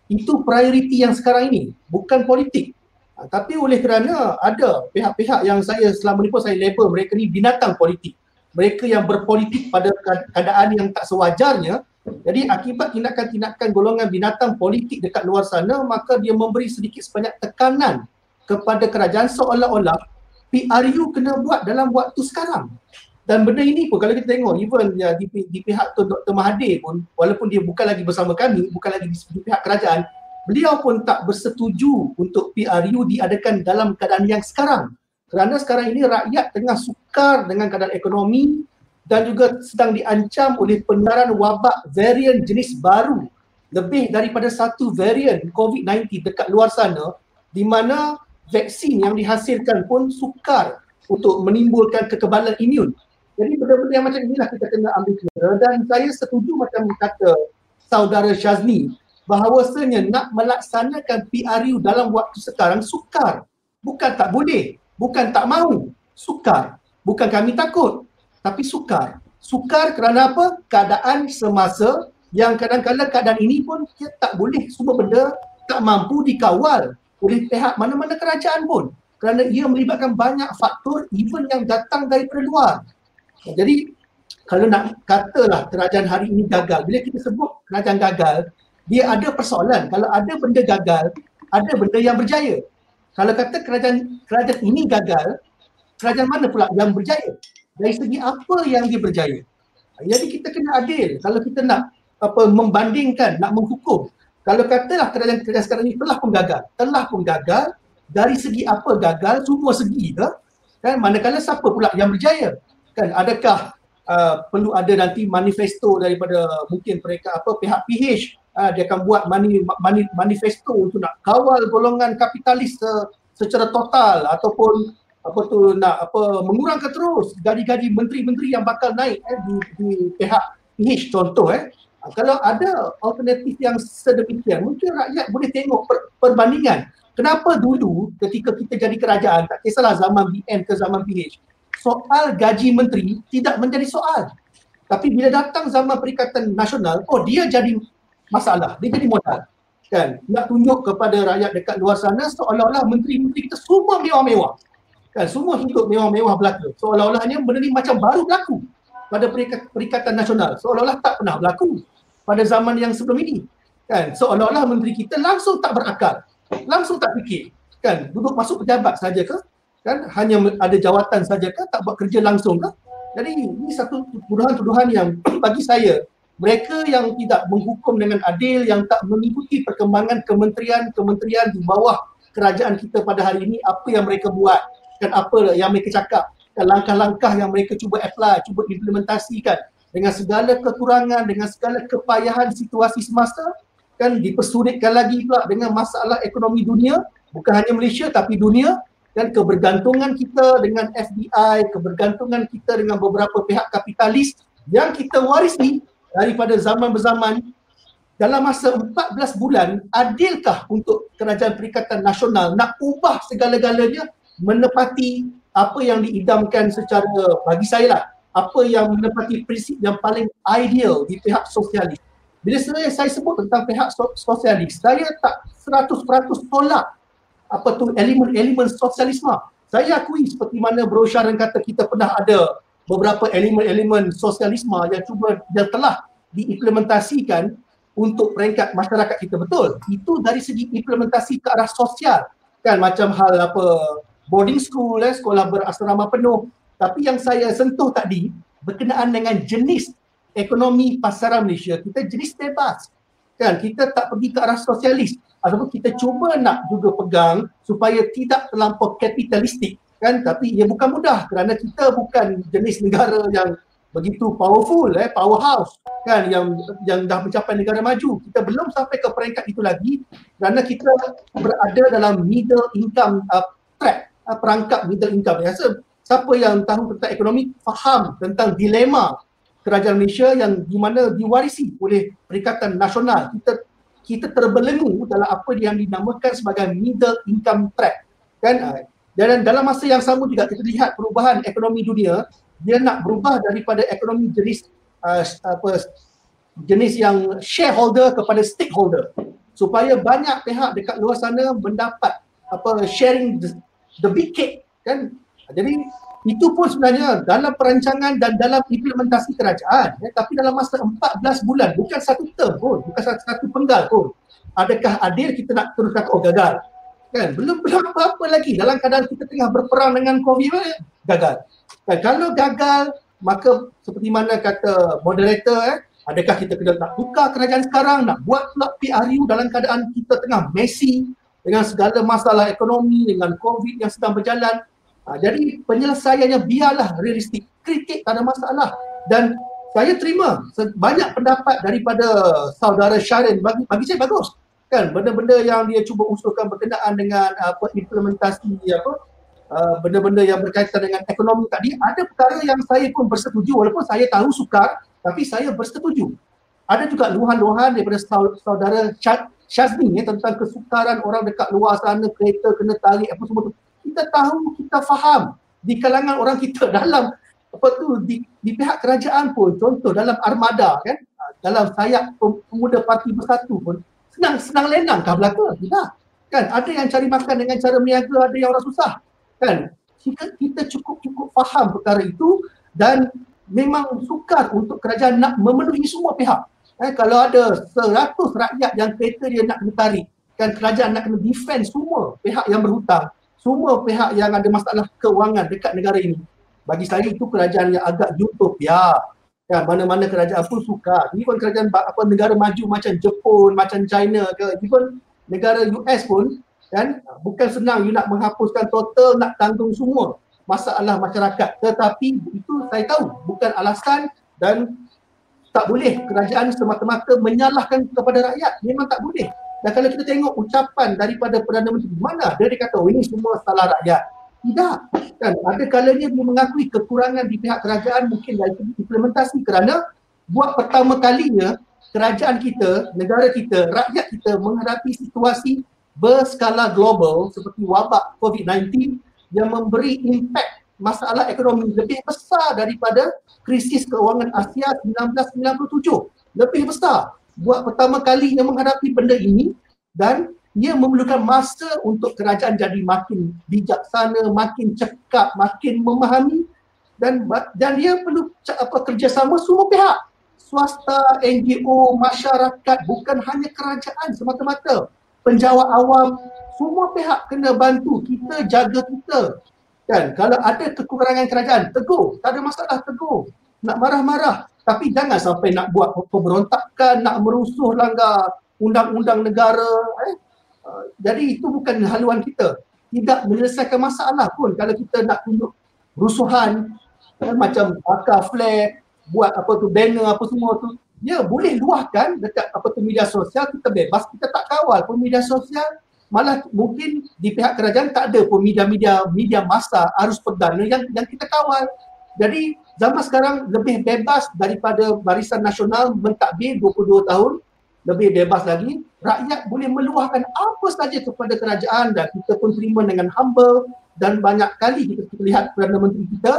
Itu prioriti yang sekarang ini, bukan politik. Tapi oleh kerana ada pihak-pihak yang saya selama ni pun saya label mereka ni binatang politik. Mereka yang berpolitik pada keadaan yang tak sewajarnya. Jadi akibat tindakan-tindakan golongan binatang politik dekat luar sana, maka dia memberi sedikit sebanyak tekanan kepada kerajaan seolah-olah P R U kena buat dalam waktu sekarang. Dan benda ini pun kalau kita tengok even ya, di, di pihak tu Doktor Mahathir pun, walaupun dia bukan lagi bersama kami, bukan lagi di, di pihak kerajaan, beliau pun tak bersetuju untuk P R U diadakan dalam keadaan yang sekarang. Kerana sekarang ini rakyat tengah sukar dengan keadaan ekonomi dan juga sedang diancam oleh penularan wabak varian jenis baru. Lebih daripada satu varian covid sembilan belas dekat luar sana, di mana vaksin yang dihasilkan pun sukar untuk menimbulkan kekebalan imun. Jadi benda-benda yang macam inilah kita kena ambil kira, dan saya setuju macam kata saudara Syazni bahawasanya nak melaksanakan P R U dalam waktu sekarang sukar. Bukan tak boleh, bukan tak mahu, sukar. Bukan kami takut, tapi sukar. Sukar kerana apa? Keadaan semasa yang kadang-kadang keadaan ini pun kita tak boleh, semua benda tak mampu dikawal oleh pihak mana-mana kerajaan pun. Kerana ia melibatkan banyak faktor even yang datang daripada luar. Jadi kalau nak katalah kerajaan hari ini gagal, bila kita sebut kerajaan gagal, dia ada persoalan. Kalau ada benda gagal, ada benda yang berjaya. Kalau kata kerajaan kerajaan ini gagal, kerajaan mana pula yang berjaya? Dari segi apa yang dia berjaya? Jadi kita kena adil kalau kita nak apa membandingkan, nak menghukum. Kalau katalah kerajaan kerajaan sekarang ini telah pun gagal, telah pun gagal, dari segi apa gagal? Semua segi ke? Kan manakala siapa pula yang berjaya? Kan adakah uh, perlu ada nanti manifesto daripada mungkin mereka apa pihak P H uh, dia akan buat mani, mani, manifesto untuk nak kawal golongan kapitalis uh, secara total ataupun apa tu nak apa mengurangkan terus gaji-gaji menteri-menteri yang bakal naik eh, di, di pihak P H contoh eh. Kalau ada alternatif yang sedemikian, mungkin rakyat boleh tengok per, perbandingan. Kenapa dulu ketika kita jadi kerajaan, tak kisahlah zaman B N ke zaman P H, soal gaji menteri tidak menjadi soal. Tapi bila datang zaman Perikatan Nasional, oh dia jadi masalah, dia jadi modal. Kan? Nak tunjuk kepada rakyat dekat luar sana seolah-olah menteri-menteri kita semua mewah-mewah. Kan? Semua hidup mewah-mewah belaka. Seolah-olahnya benda ni macam baru berlaku pada Perikatan Nasional. Seolah-olah tak pernah berlaku pada zaman yang sebelum ini, kan, seolah-olah menteri kita langsung tak berakal, langsung tak fikir, kan, duduk masuk pejabat saja ke, kan, hanya ada jawatan saja ke, tak buat kerja langsung ke. Jadi ini satu tuduhan-tuduhan yang bagi saya, mereka yang tidak menghukum dengan adil, yang tak mengikuti perkembangan kementerian-kementerian di bawah kerajaan kita pada hari ini, apa yang mereka buat, kan, apa yang mereka cakap, kan, langkah-langkah yang mereka cuba apply, cuba implementasikan, dengan segala kekurangan, dengan segala kepayahan situasi semasa, kan, dipersulitkan lagi pula dengan masalah ekonomi dunia, bukan hanya Malaysia tapi dunia, dan kebergantungan kita dengan F D I, kebergantungan kita dengan beberapa pihak kapitalis yang kita warisi daripada zaman berzaman. Dalam masa empat belas bulan, adilkah untuk kerajaan Perikatan Nasional nak ubah segala-galanya menepati apa yang diidamkan secara, bagi saya lah, apa yang menepati prinsip yang paling ideal di pihak sosialis. Bila saya, saya sebut tentang pihak sosialis, saya tak seratus peratus tolak apa tu elemen-elemen sosialisme. Saya akui seperti mana Bro Sharan kata, kita pernah ada beberapa elemen-elemen sosialisme yang cuba yang telah diimplementasikan untuk peringkat masyarakat kita, betul. Itu dari segi implementasi ke arah sosial, kan, macam hal apa boarding school, eh, sekolah berasrama penuh. Tapi yang saya sentuh tadi berkenaan dengan jenis ekonomi pasaran Malaysia, kita jenis bebas, kan, kita tak pergi ke arah sosialis ataupun kita cuba nak juga pegang supaya tidak terlampau kapitalistik, kan, tapi ia bukan mudah kerana kita bukan jenis negara yang begitu powerful, eh, powerhouse, kan, yang yang dah mencapai negara maju. Kita belum sampai ke peringkat itu lagi kerana kita berada dalam middle income uh, trap, uh, perangkap middle income. Biasa siapa yang tahu tentang ekonomi faham tentang dilema kerajaan Malaysia yang di mana diwarisi oleh Perikatan Nasional. Kita kita terbelenggu dalam apa yang dinamakan sebagai middle income trap, kan. Dan dalam masa yang sama juga kita lihat perubahan ekonomi dunia, dia nak berubah daripada ekonomi jenis uh, apa jenis yang shareholder kepada stakeholder, supaya banyak pihak dekat luar sana mendapat apa sharing the, the big cake, kan. Jadi itu pun sebenarnya dalam perancangan dan dalam implementasi kerajaan, ya, tapi dalam masa empat belas bulan, bukan satu term pun, bukan satu, satu penggal pun. Adakah adil kita nak terus kata, oh gagal, kan, belum belum apa-apa lagi dalam keadaan kita tengah berperang dengan COVID, eh, gagal. Dan kalau gagal, maka seperti mana kata moderator, eh, adakah kita kena nak tukar kerajaan sekarang, nak buat pula P R U dalam keadaan kita tengah messy dengan segala masalah ekonomi, dengan COVID yang sedang berjalan. Ha, jadi penyelesaiannya biarlah realistik, kritik tak ada masalah, dan saya terima banyak pendapat daripada saudara Sharan, bagi, bagi saya bagus, kan, benda-benda yang dia cuba usulkan berkenaan dengan apa implementasi apa uh, benda-benda yang berkaitan dengan ekonomi tadi, ada perkara yang saya pun bersetuju walaupun saya tahu sukar, tapi saya bersetuju. Ada juga luahan-luahan daripada saudara Syazmi ya, tentang kesukaran orang dekat luar sana, kereta kena tarik apa semua tu. Kita tahu, kita faham di kalangan orang kita dalam apa tu di, di pihak kerajaan pun, contoh dalam armada kan, dalam sayap pemuda Parti Bersatu pun senang senang lenangkah belaka? Tidak kan, ada yang cari makan dengan cara meniaga, ada yang orang susah kan. Jika kita cukup-cukup faham perkara itu, dan memang sukar untuk kerajaan nak memenuhi semua pihak. Eh, kalau ada seratus rakyat yang kereta dia nak kena tarik, kan kerajaan nak kena defend semua pihak yang berhutang, semua pihak yang ada masalah kewangan dekat negara ini. Bagi saya itu kerajaan yang agak utopia. Kan mana-mana kerajaan pun suka. Ini pun kerajaan apa negara maju macam Jepun, macam China ke, ini pun negara U S pun kan bukan senang you nak menghapuskan total, nak tanggung semua masalah masyarakat. Tetapi itu saya tahu bukan alasan, dan tak boleh kerajaan semata-mata menyalahkan kepada rakyat. Memang tak boleh. Dan kalau kita tengok ucapan daripada Perdana Menteri, mana dia kata oh, ini semua salah rakyat. Tidak. Kan? Ada kalanya dia mengakui kekurangan di pihak kerajaan, mungkin dari implementasi, kerana buat pertama kalinya kerajaan kita, negara kita, rakyat kita menghadapi situasi berskala global seperti wabak COVID nineteen yang memberi impak masalah ekonomi lebih besar daripada krisis kewangan Asia seribu sembilan ratus sembilan puluh tujuh. Lebih besar. Buat pertama kali yang menghadapi benda ini, dan ia memerlukan masa untuk kerajaan jadi makin bijaksana, makin cekap, makin memahami, dan dan dia perlu apa kerjasama semua pihak, swasta, N G O, masyarakat, bukan hanya kerajaan semata-mata. Penjawat awam, semua pihak kena bantu, kita jaga kita. Kan kalau ada kekurangan kerajaan, tegur, tak ada masalah, tegur. Nak marah-marah, tapi jangan sampai nak buat pemberontakan, nak merusuh, langgar undang-undang negara. Eh? Uh, jadi itu bukan haluan kita. Tidak menyelesaikan masalah pun kalau kita nak tunjuk rusuhan, eh, macam bakar flag, buat apa tu banner apa semua tu. Ya boleh luahkan dekat apa tu media sosial, kita bebas, kita tak kawal pun media sosial. Malah mungkin di pihak kerajaan tak ada pun media-media media massa arus perdana yang yang kita kawal. Jadi zaman sekarang lebih bebas daripada Barisan Nasional mentadbir dua puluh dua tahun, lebih bebas lagi. Rakyat boleh meluahkan apa saja kepada kerajaan, dan kita pun terima dengan humble, dan banyak kali kita, kita lihat Perdana Menteri kita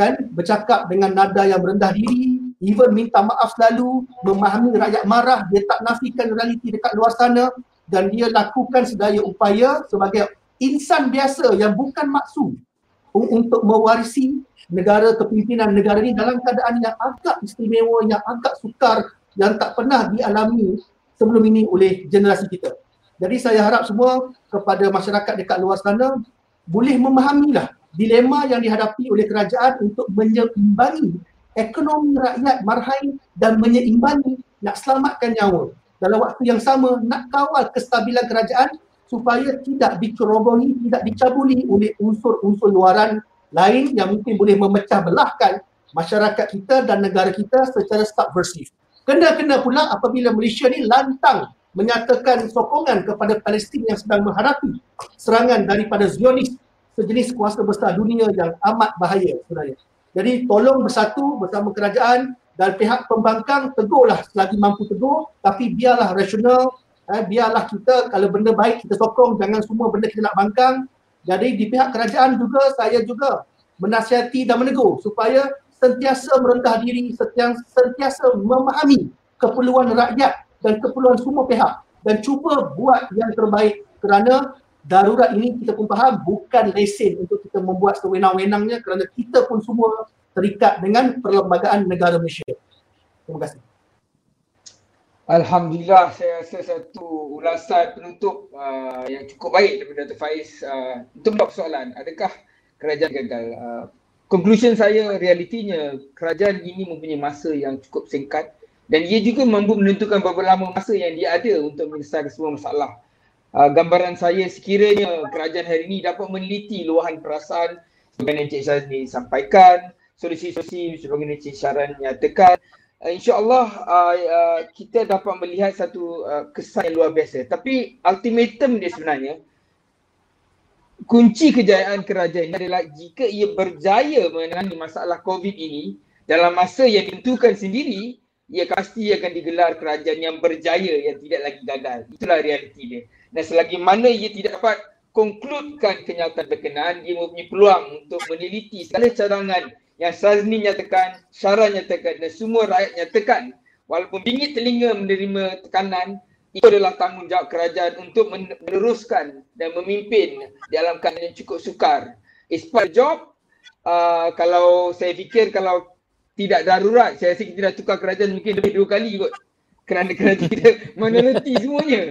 kan bercakap dengan nada yang rendah diri, even minta maaf selalu, memahami rakyat marah, dia tak nafikan realiti dekat luar sana, dan dia lakukan sedaya upaya sebagai insan biasa yang bukan maksud untuk mewarisi negara, kepimpinan negara ini dalam keadaan yang agak istimewa, yang agak sukar, yang tak pernah dialami sebelum ini oleh generasi kita. Jadi saya harap semua kepada masyarakat dekat luar sana boleh memahamilah dilema yang dihadapi oleh kerajaan untuk menyeimbangi ekonomi rakyat marhain, dan menyeimbangi nak selamatkan nyawa. Dalam waktu yang sama nak kawal kestabilan kerajaan supaya tidak dicerobohi, tidak dicabuli oleh unsur-unsur luaran lain yang mungkin boleh memecah belahkan masyarakat kita dan negara kita secara subversif. Kena-kena pula apabila Malaysia ni lantang menyatakan sokongan kepada Palestin yang sedang menghadapi serangan daripada Zionis, sejenis kuasa besar dunia yang amat bahaya sebenarnya. Jadi tolong bersatu bersama kerajaan dan pihak pembangkang, tegurlah selagi mampu tegur, tapi biarlah rasional, eh, biarlah kita kalau benda baik kita sokong, jangan semua benda kita nak bangkang. Jadi di pihak kerajaan juga, saya juga menasihati dan menegur supaya sentiasa merendah diri, sentiasa memahami keperluan rakyat dan keperluan semua pihak, dan cuba buat yang terbaik, kerana darurat ini kita pun faham bukan lesen untuk kita membuat sewenang-wenangnya, kerana kita pun semua terikat dengan perlembagaan negara Malaysia. Terima kasih. Alhamdulillah, saya rasa satu ulasan penutup uh, yang cukup baik daripada Doktor Faiz uh, untuk menjawab soalan, adakah kerajaan gagal? Uh, conclusion saya, realitinya kerajaan ini mempunyai masa yang cukup singkat, dan ia juga mampu menentukan berapa lama masa yang dia ada untuk menyelesaikan semua masalah. Uh, gambaran saya sekiranya kerajaan hari ini dapat meneliti luahan perasaan sebagaimana Encik Syazni sampaikan, solusi-solusi sebagaimana Encik Sharan nyatakan, Uh, InsyaAllah uh, uh, kita dapat melihat satu uh, kesan yang luar biasa. Tapi ultimatum dia sebenarnya, kunci kejayaan kerajaan adalah jika ia berjaya menangani masalah COVID ini dalam masa yang ditentukan sendiri, ia pasti akan digelar kerajaan yang berjaya, yang tidak lagi gagal. Itulah realiti dia. Dan selagi mana ia tidak dapat konkludkan kenyataan berkenaan, ia mempunyai peluang untuk meneliti segala cadangan yang Sazni nyatakan, Sharan nyatakan dan semua rakyat nyatakan. Walaupun bingit telinga menerima tekanan, itu adalah tanggungjawab kerajaan untuk meneruskan dan memimpin dalam keadaan yang cukup sukar. It's part of the job. Uh, kalau saya fikir kalau tidak darurat, saya rasa kita dah tukar kerajaan mungkin lebih dua kali kot. Kerana kerajaan kita meneliti semuanya.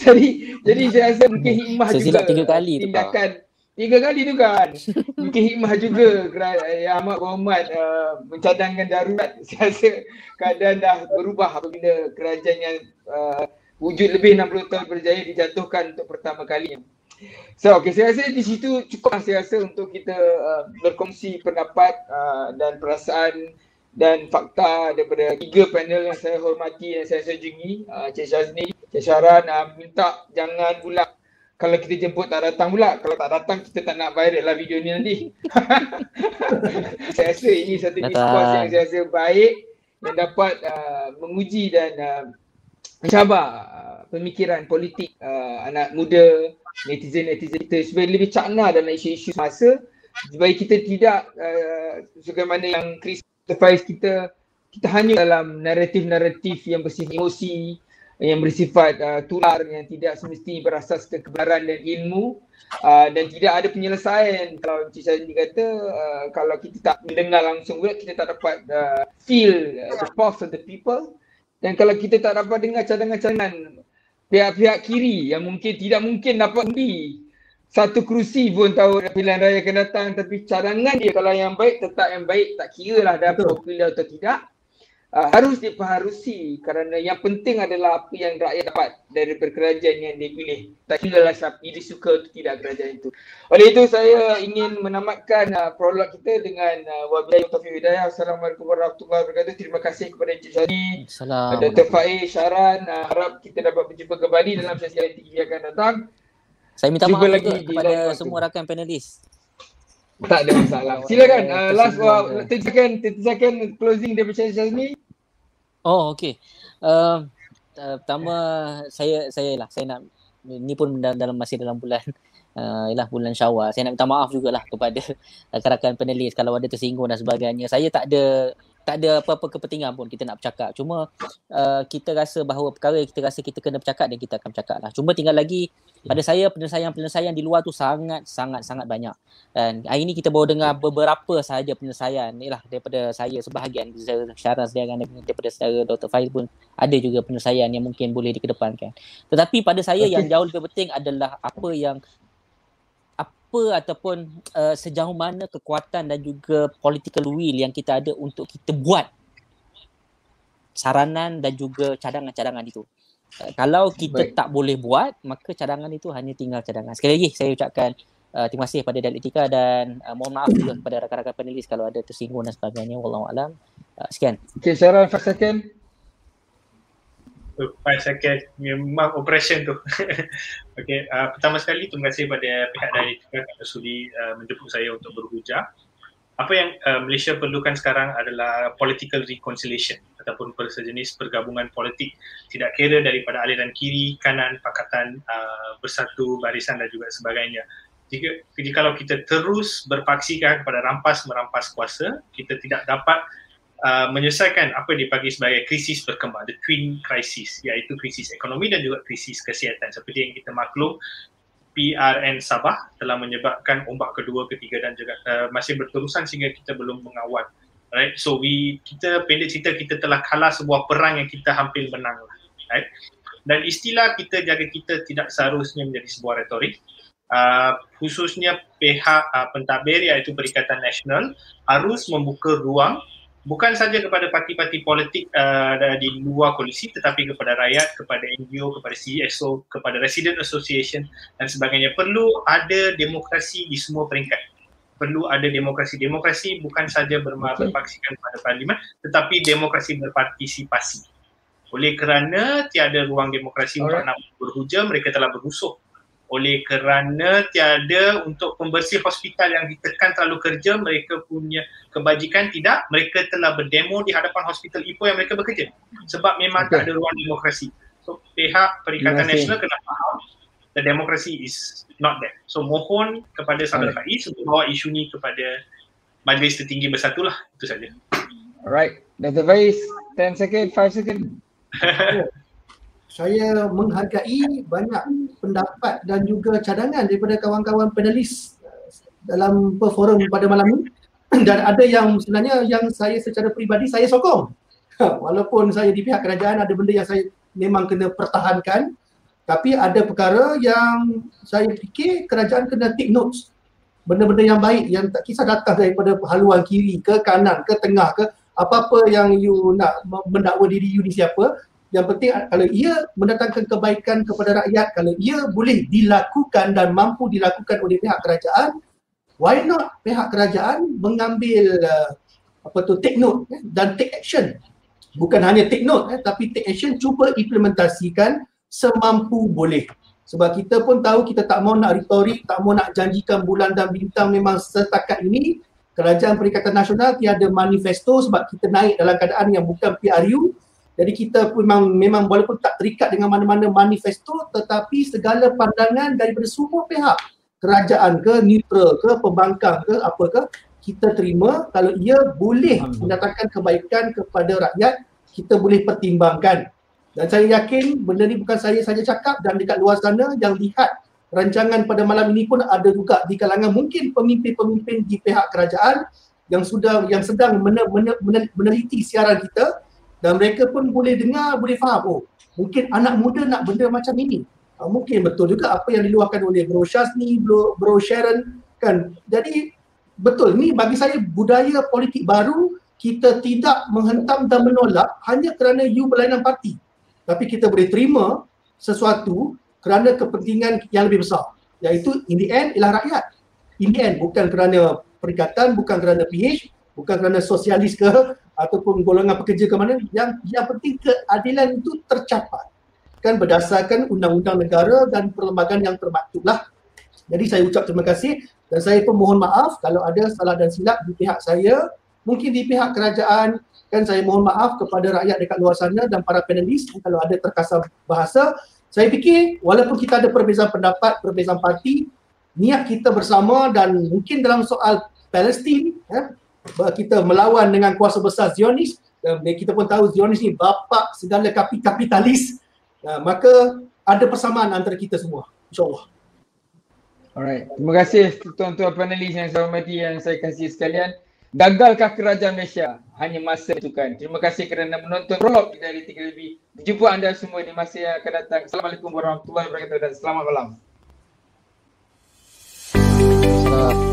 jadi, jadi saya rasa mungkin hikmah so, juga tiga kali tindakan. Tiga kali tu kan. Mungkin hikmah juga yang amat berhormat uh, mencadangkan darurat. Saya rasa keadaan dah berubah apabila kerajaan yang uh, wujud lebih enam puluh tahun berjaya dijatuhkan untuk pertama kalinya. So, okay, saya rasa di situ cukup saya rasa untuk kita uh, berkongsi pendapat uh, dan perasaan dan fakta daripada tiga panel yang saya hormati dan saya sejungi. Uh, Cik Shazni, Cik Sharan, uh, minta jangan pula kalau kita jemput tak datang pula. Kalau tak datang, kita tak nak viral lah video ni nanti. Saya rasa ini satu diskus yang saya rasa baik yang dapat uh, menguji dan uh, mencabar uh, pemikiran politik uh, anak muda, netizen-netizen kita supaya lebih cakna dalam isu-isu masa. Supaya kita tidak uh, sebagaimana yang Chris Faiz kita, kita hanya dalam naratif-naratif yang bersifat emosi, yang bersifat uh, tular, yang tidak semestinya berasaskan kebenaran dan ilmu uh, dan tidak ada penyelesaian. Kalau Encik Shazni kata, uh, kalau kita tak mendengar langsung pula, kita tak dapat uh, feel uh, the pulse of the people, dan kalau kita tak dapat dengar cadangan-cadangan pihak-pihak kiri yang mungkin tidak mungkin dapat undi satu kerusi pun tahun pilihan raya akan datang, tapi cadangan dia kalau yang baik tetap yang baik, tak kira lah dapat popular atau tidak. Uh, harus diperharusi kerana yang penting adalah apa yang rakyat dapat dari kerajaan yang dipilih. Tak kira lah siapa dia suka atau tidak kerajaan itu. Oleh itu saya ingin menamatkan uh, prolog kita dengan uh, wabillahi taufiq hidayah. Assalamualaikum warahmatullahi wabarakatuh. Terima kasih kepada Encik Shazni, Doktor Faiz, Sharan. Uh, harap kita dapat berjumpa kembali dalam sesi yang akan datang. Saya minta jumpa maaf lagi kepada semua rakan panelis. Tak ada masalah. Silakan uh, last uh, tiga second closing daripada Encik Shazni. Oh okey. Uh, uh, pertama saya saya lah saya nak ni pun dalam masih dalam bulan uh, ialah bulan Syawal. Saya nak minta maaf jugalah kepada rakan-rakan panelis kalau ada tersinggung dan sebagainya. Saya tak ada tak ada apa-apa kepentingan pun kita nak bercakap. Cuma uh, kita rasa bahawa perkara yang kita rasa kita kena bercakap dan kita akan bercakap lah. Cuma tinggal lagi pada saya penyelesaian-penyelesaian di luar tu sangat sangat sangat banyak. Dan hari ni kita baru dengar beberapa sahaja penyelesaian. Inilah daripada saya sebahagian Sharan sedang daripada saudara Doktor Faiz pun ada juga penyelesaian yang mungkin boleh dikedepankan. Tetapi pada saya okay. Yang jauh lebih penting adalah apa yang apa ataupun uh, sejauh mana kekuatan dan juga political will yang kita ada untuk kita buat saranan dan juga cadangan-cadangan itu. Uh, kalau kita Baik. tak boleh buat, maka cadangan itu hanya tinggal cadangan. Sekali lagi saya ucapkan uh, terima kasih kepada Dialektika dan uh, mohon maaf juga kepada rakan-rakan panelis kalau ada tersinggung dan sebagainya. Wallahualam. Uh, sekian. Okay, Sharan, five second. five second memang operation tu. Okey, uh, pertama sekali terima kasih kepada pihak Dialektika kerana sudi uh, menjemput saya untuk berhujah. Apa yang uh, Malaysia perlukan sekarang adalah political reconciliation ataupun sejenis pergabungan politik, tidak kira daripada aliran kiri, kanan, pakatan, uh, bersatu, barisan dan juga sebagainya. Jika jikalau kita terus berpaksikan kepada rampas merampas kuasa, kita tidak dapat Uh, menyelesaikan apa dipanggil sebagai krisis berkembang, the twin crisis, iaitu krisis ekonomi dan juga krisis kesihatan. Seperti yang kita maklum, P R N Sabah telah menyebabkan ombak kedua, ketiga dan juga uh, masih berterusan sehingga kita belum mengawal. Right? So we kita pendek cerita kita telah kalah sebuah perang yang kita hampir menang. Right? Dan istilah kita jaga kita tidak seharusnya menjadi sebuah retorik. Uh, khususnya pihak uh, pentadbir iaitu Perikatan Nasional harus membuka ruang bukan saja kepada parti-parti politik uh, di luar koalisi, tetapi kepada rakyat, kepada N G O, kepada C S O, kepada resident association dan sebagainya. Perlu ada demokrasi di semua peringkat. Perlu ada demokrasi-demokrasi bukan saja berpaksikan pada parlimen, tetapi demokrasi berpartisipasi. Oleh kerana tiada ruang demokrasi untuk nak berhujah, mereka telah berusuh Oleh kerana tiada untuk pembersih hospital yang ditekan terlalu kerja, mereka punya kebajikan tidak, mereka telah berdemo di hadapan hospital Ipoh yang mereka bekerja. Sebab memang okay. tak ada ruang demokrasi. So pihak Perikatan Nasional kena faham the democracy is not there. So mohon kepada sahabat Faiz untuk bawa isu ni kepada Majlis Tertinggi Bersatu lah. Itu saja. Alright. Doctor Faiz, ten second, five second. Saya menghargai banyak pendapat dan juga cadangan daripada kawan-kawan panelis dalam forum pada malam ini, dan ada yang sebenarnya yang saya secara peribadi saya sokong. Walaupun saya di pihak kerajaan, ada benda yang saya memang kena pertahankan, tapi ada perkara yang saya fikir kerajaan kena take notes. Benda-benda yang baik yang tak kisah datang daripada haluan kiri ke kanan ke tengah ke, apa-apa yang you nak mendakwa diri you ni siapa, yang penting kalau ia mendatangkan kebaikan kepada rakyat, kalau ia boleh dilakukan dan mampu dilakukan oleh pihak kerajaan, why not pihak kerajaan mengambil uh, apa tu take note eh, dan take action. Bukan hanya take note eh, tapi take action, cuba implementasikan semampu boleh. Sebab kita pun tahu kita tak mau nak retorik, tak mau nak janjikan bulan dan bintang. Memang setakat ini Kerajaan Perikatan Nasional tiada manifesto sebab kita naik dalam keadaan yang bukan P R U. Jadi kita memang memang walaupun tak terikat dengan mana-mana manifesto, tetapi segala pandangan daripada semua pihak, kerajaan ke, neutral ke, pembangkang ke, apa ke, kita terima kalau ia boleh mendatangkan kebaikan kepada rakyat, kita boleh pertimbangkan. Dan saya yakin benda ni bukan saya saja cakap, dan dekat luar sana yang lihat rancangan pada malam ini pun ada juga di kalangan mungkin pemimpin-pemimpin di pihak kerajaan yang sudah yang sedang meneliti siaran kita. Dan mereka pun boleh dengar, boleh faham, oh mungkin anak muda nak benda macam ini. Ha, mungkin betul juga apa yang diluahkan oleh Bro Shasni, Bro, Bro Sharan kan. Jadi betul, ni bagi saya budaya politik baru, kita tidak menghentam dan menolak hanya kerana you berlainan parti. Tapi kita boleh terima sesuatu kerana kepentingan yang lebih besar. Iaitu in the end ialah rakyat. In the end, bukan kerana perikatan, bukan kerana P H, bukan kerana sosialis ke, ataupun golongan pekerja ke mana, yang yang penting keadilan itu tercapai kan berdasarkan undang-undang negara dan perlembagaan yang termaktub lah. Jadi saya ucap terima kasih, dan saya pun mohon maaf kalau ada salah dan silap di pihak saya, mungkin di pihak kerajaan kan. Saya mohon maaf kepada rakyat dekat luar sana dan para panelis kalau ada terkasar bahasa. Saya fikir walaupun kita ada perbezaan pendapat, perbezaan parti, niat kita bersama, dan mungkin dalam soal Palestin eh, kita melawan dengan kuasa besar Zionis, dan kita pun tahu Zionis ni bapa segala kapitalis, maka ada persamaan antara kita semua, insyaAllah. Alright, terima kasih tuan-tuan panelis yang saya hormati, yang saya kasih sekalian. Gagalkah kerajaan Malaysia? Hanya masa tentukan. Terima kasih kerana menonton prolog dari Dialektika T V. Jumpa anda semua di masa yang akan datang. Assalamualaikum warahmatullahi wabarakatuh dan selamat malam.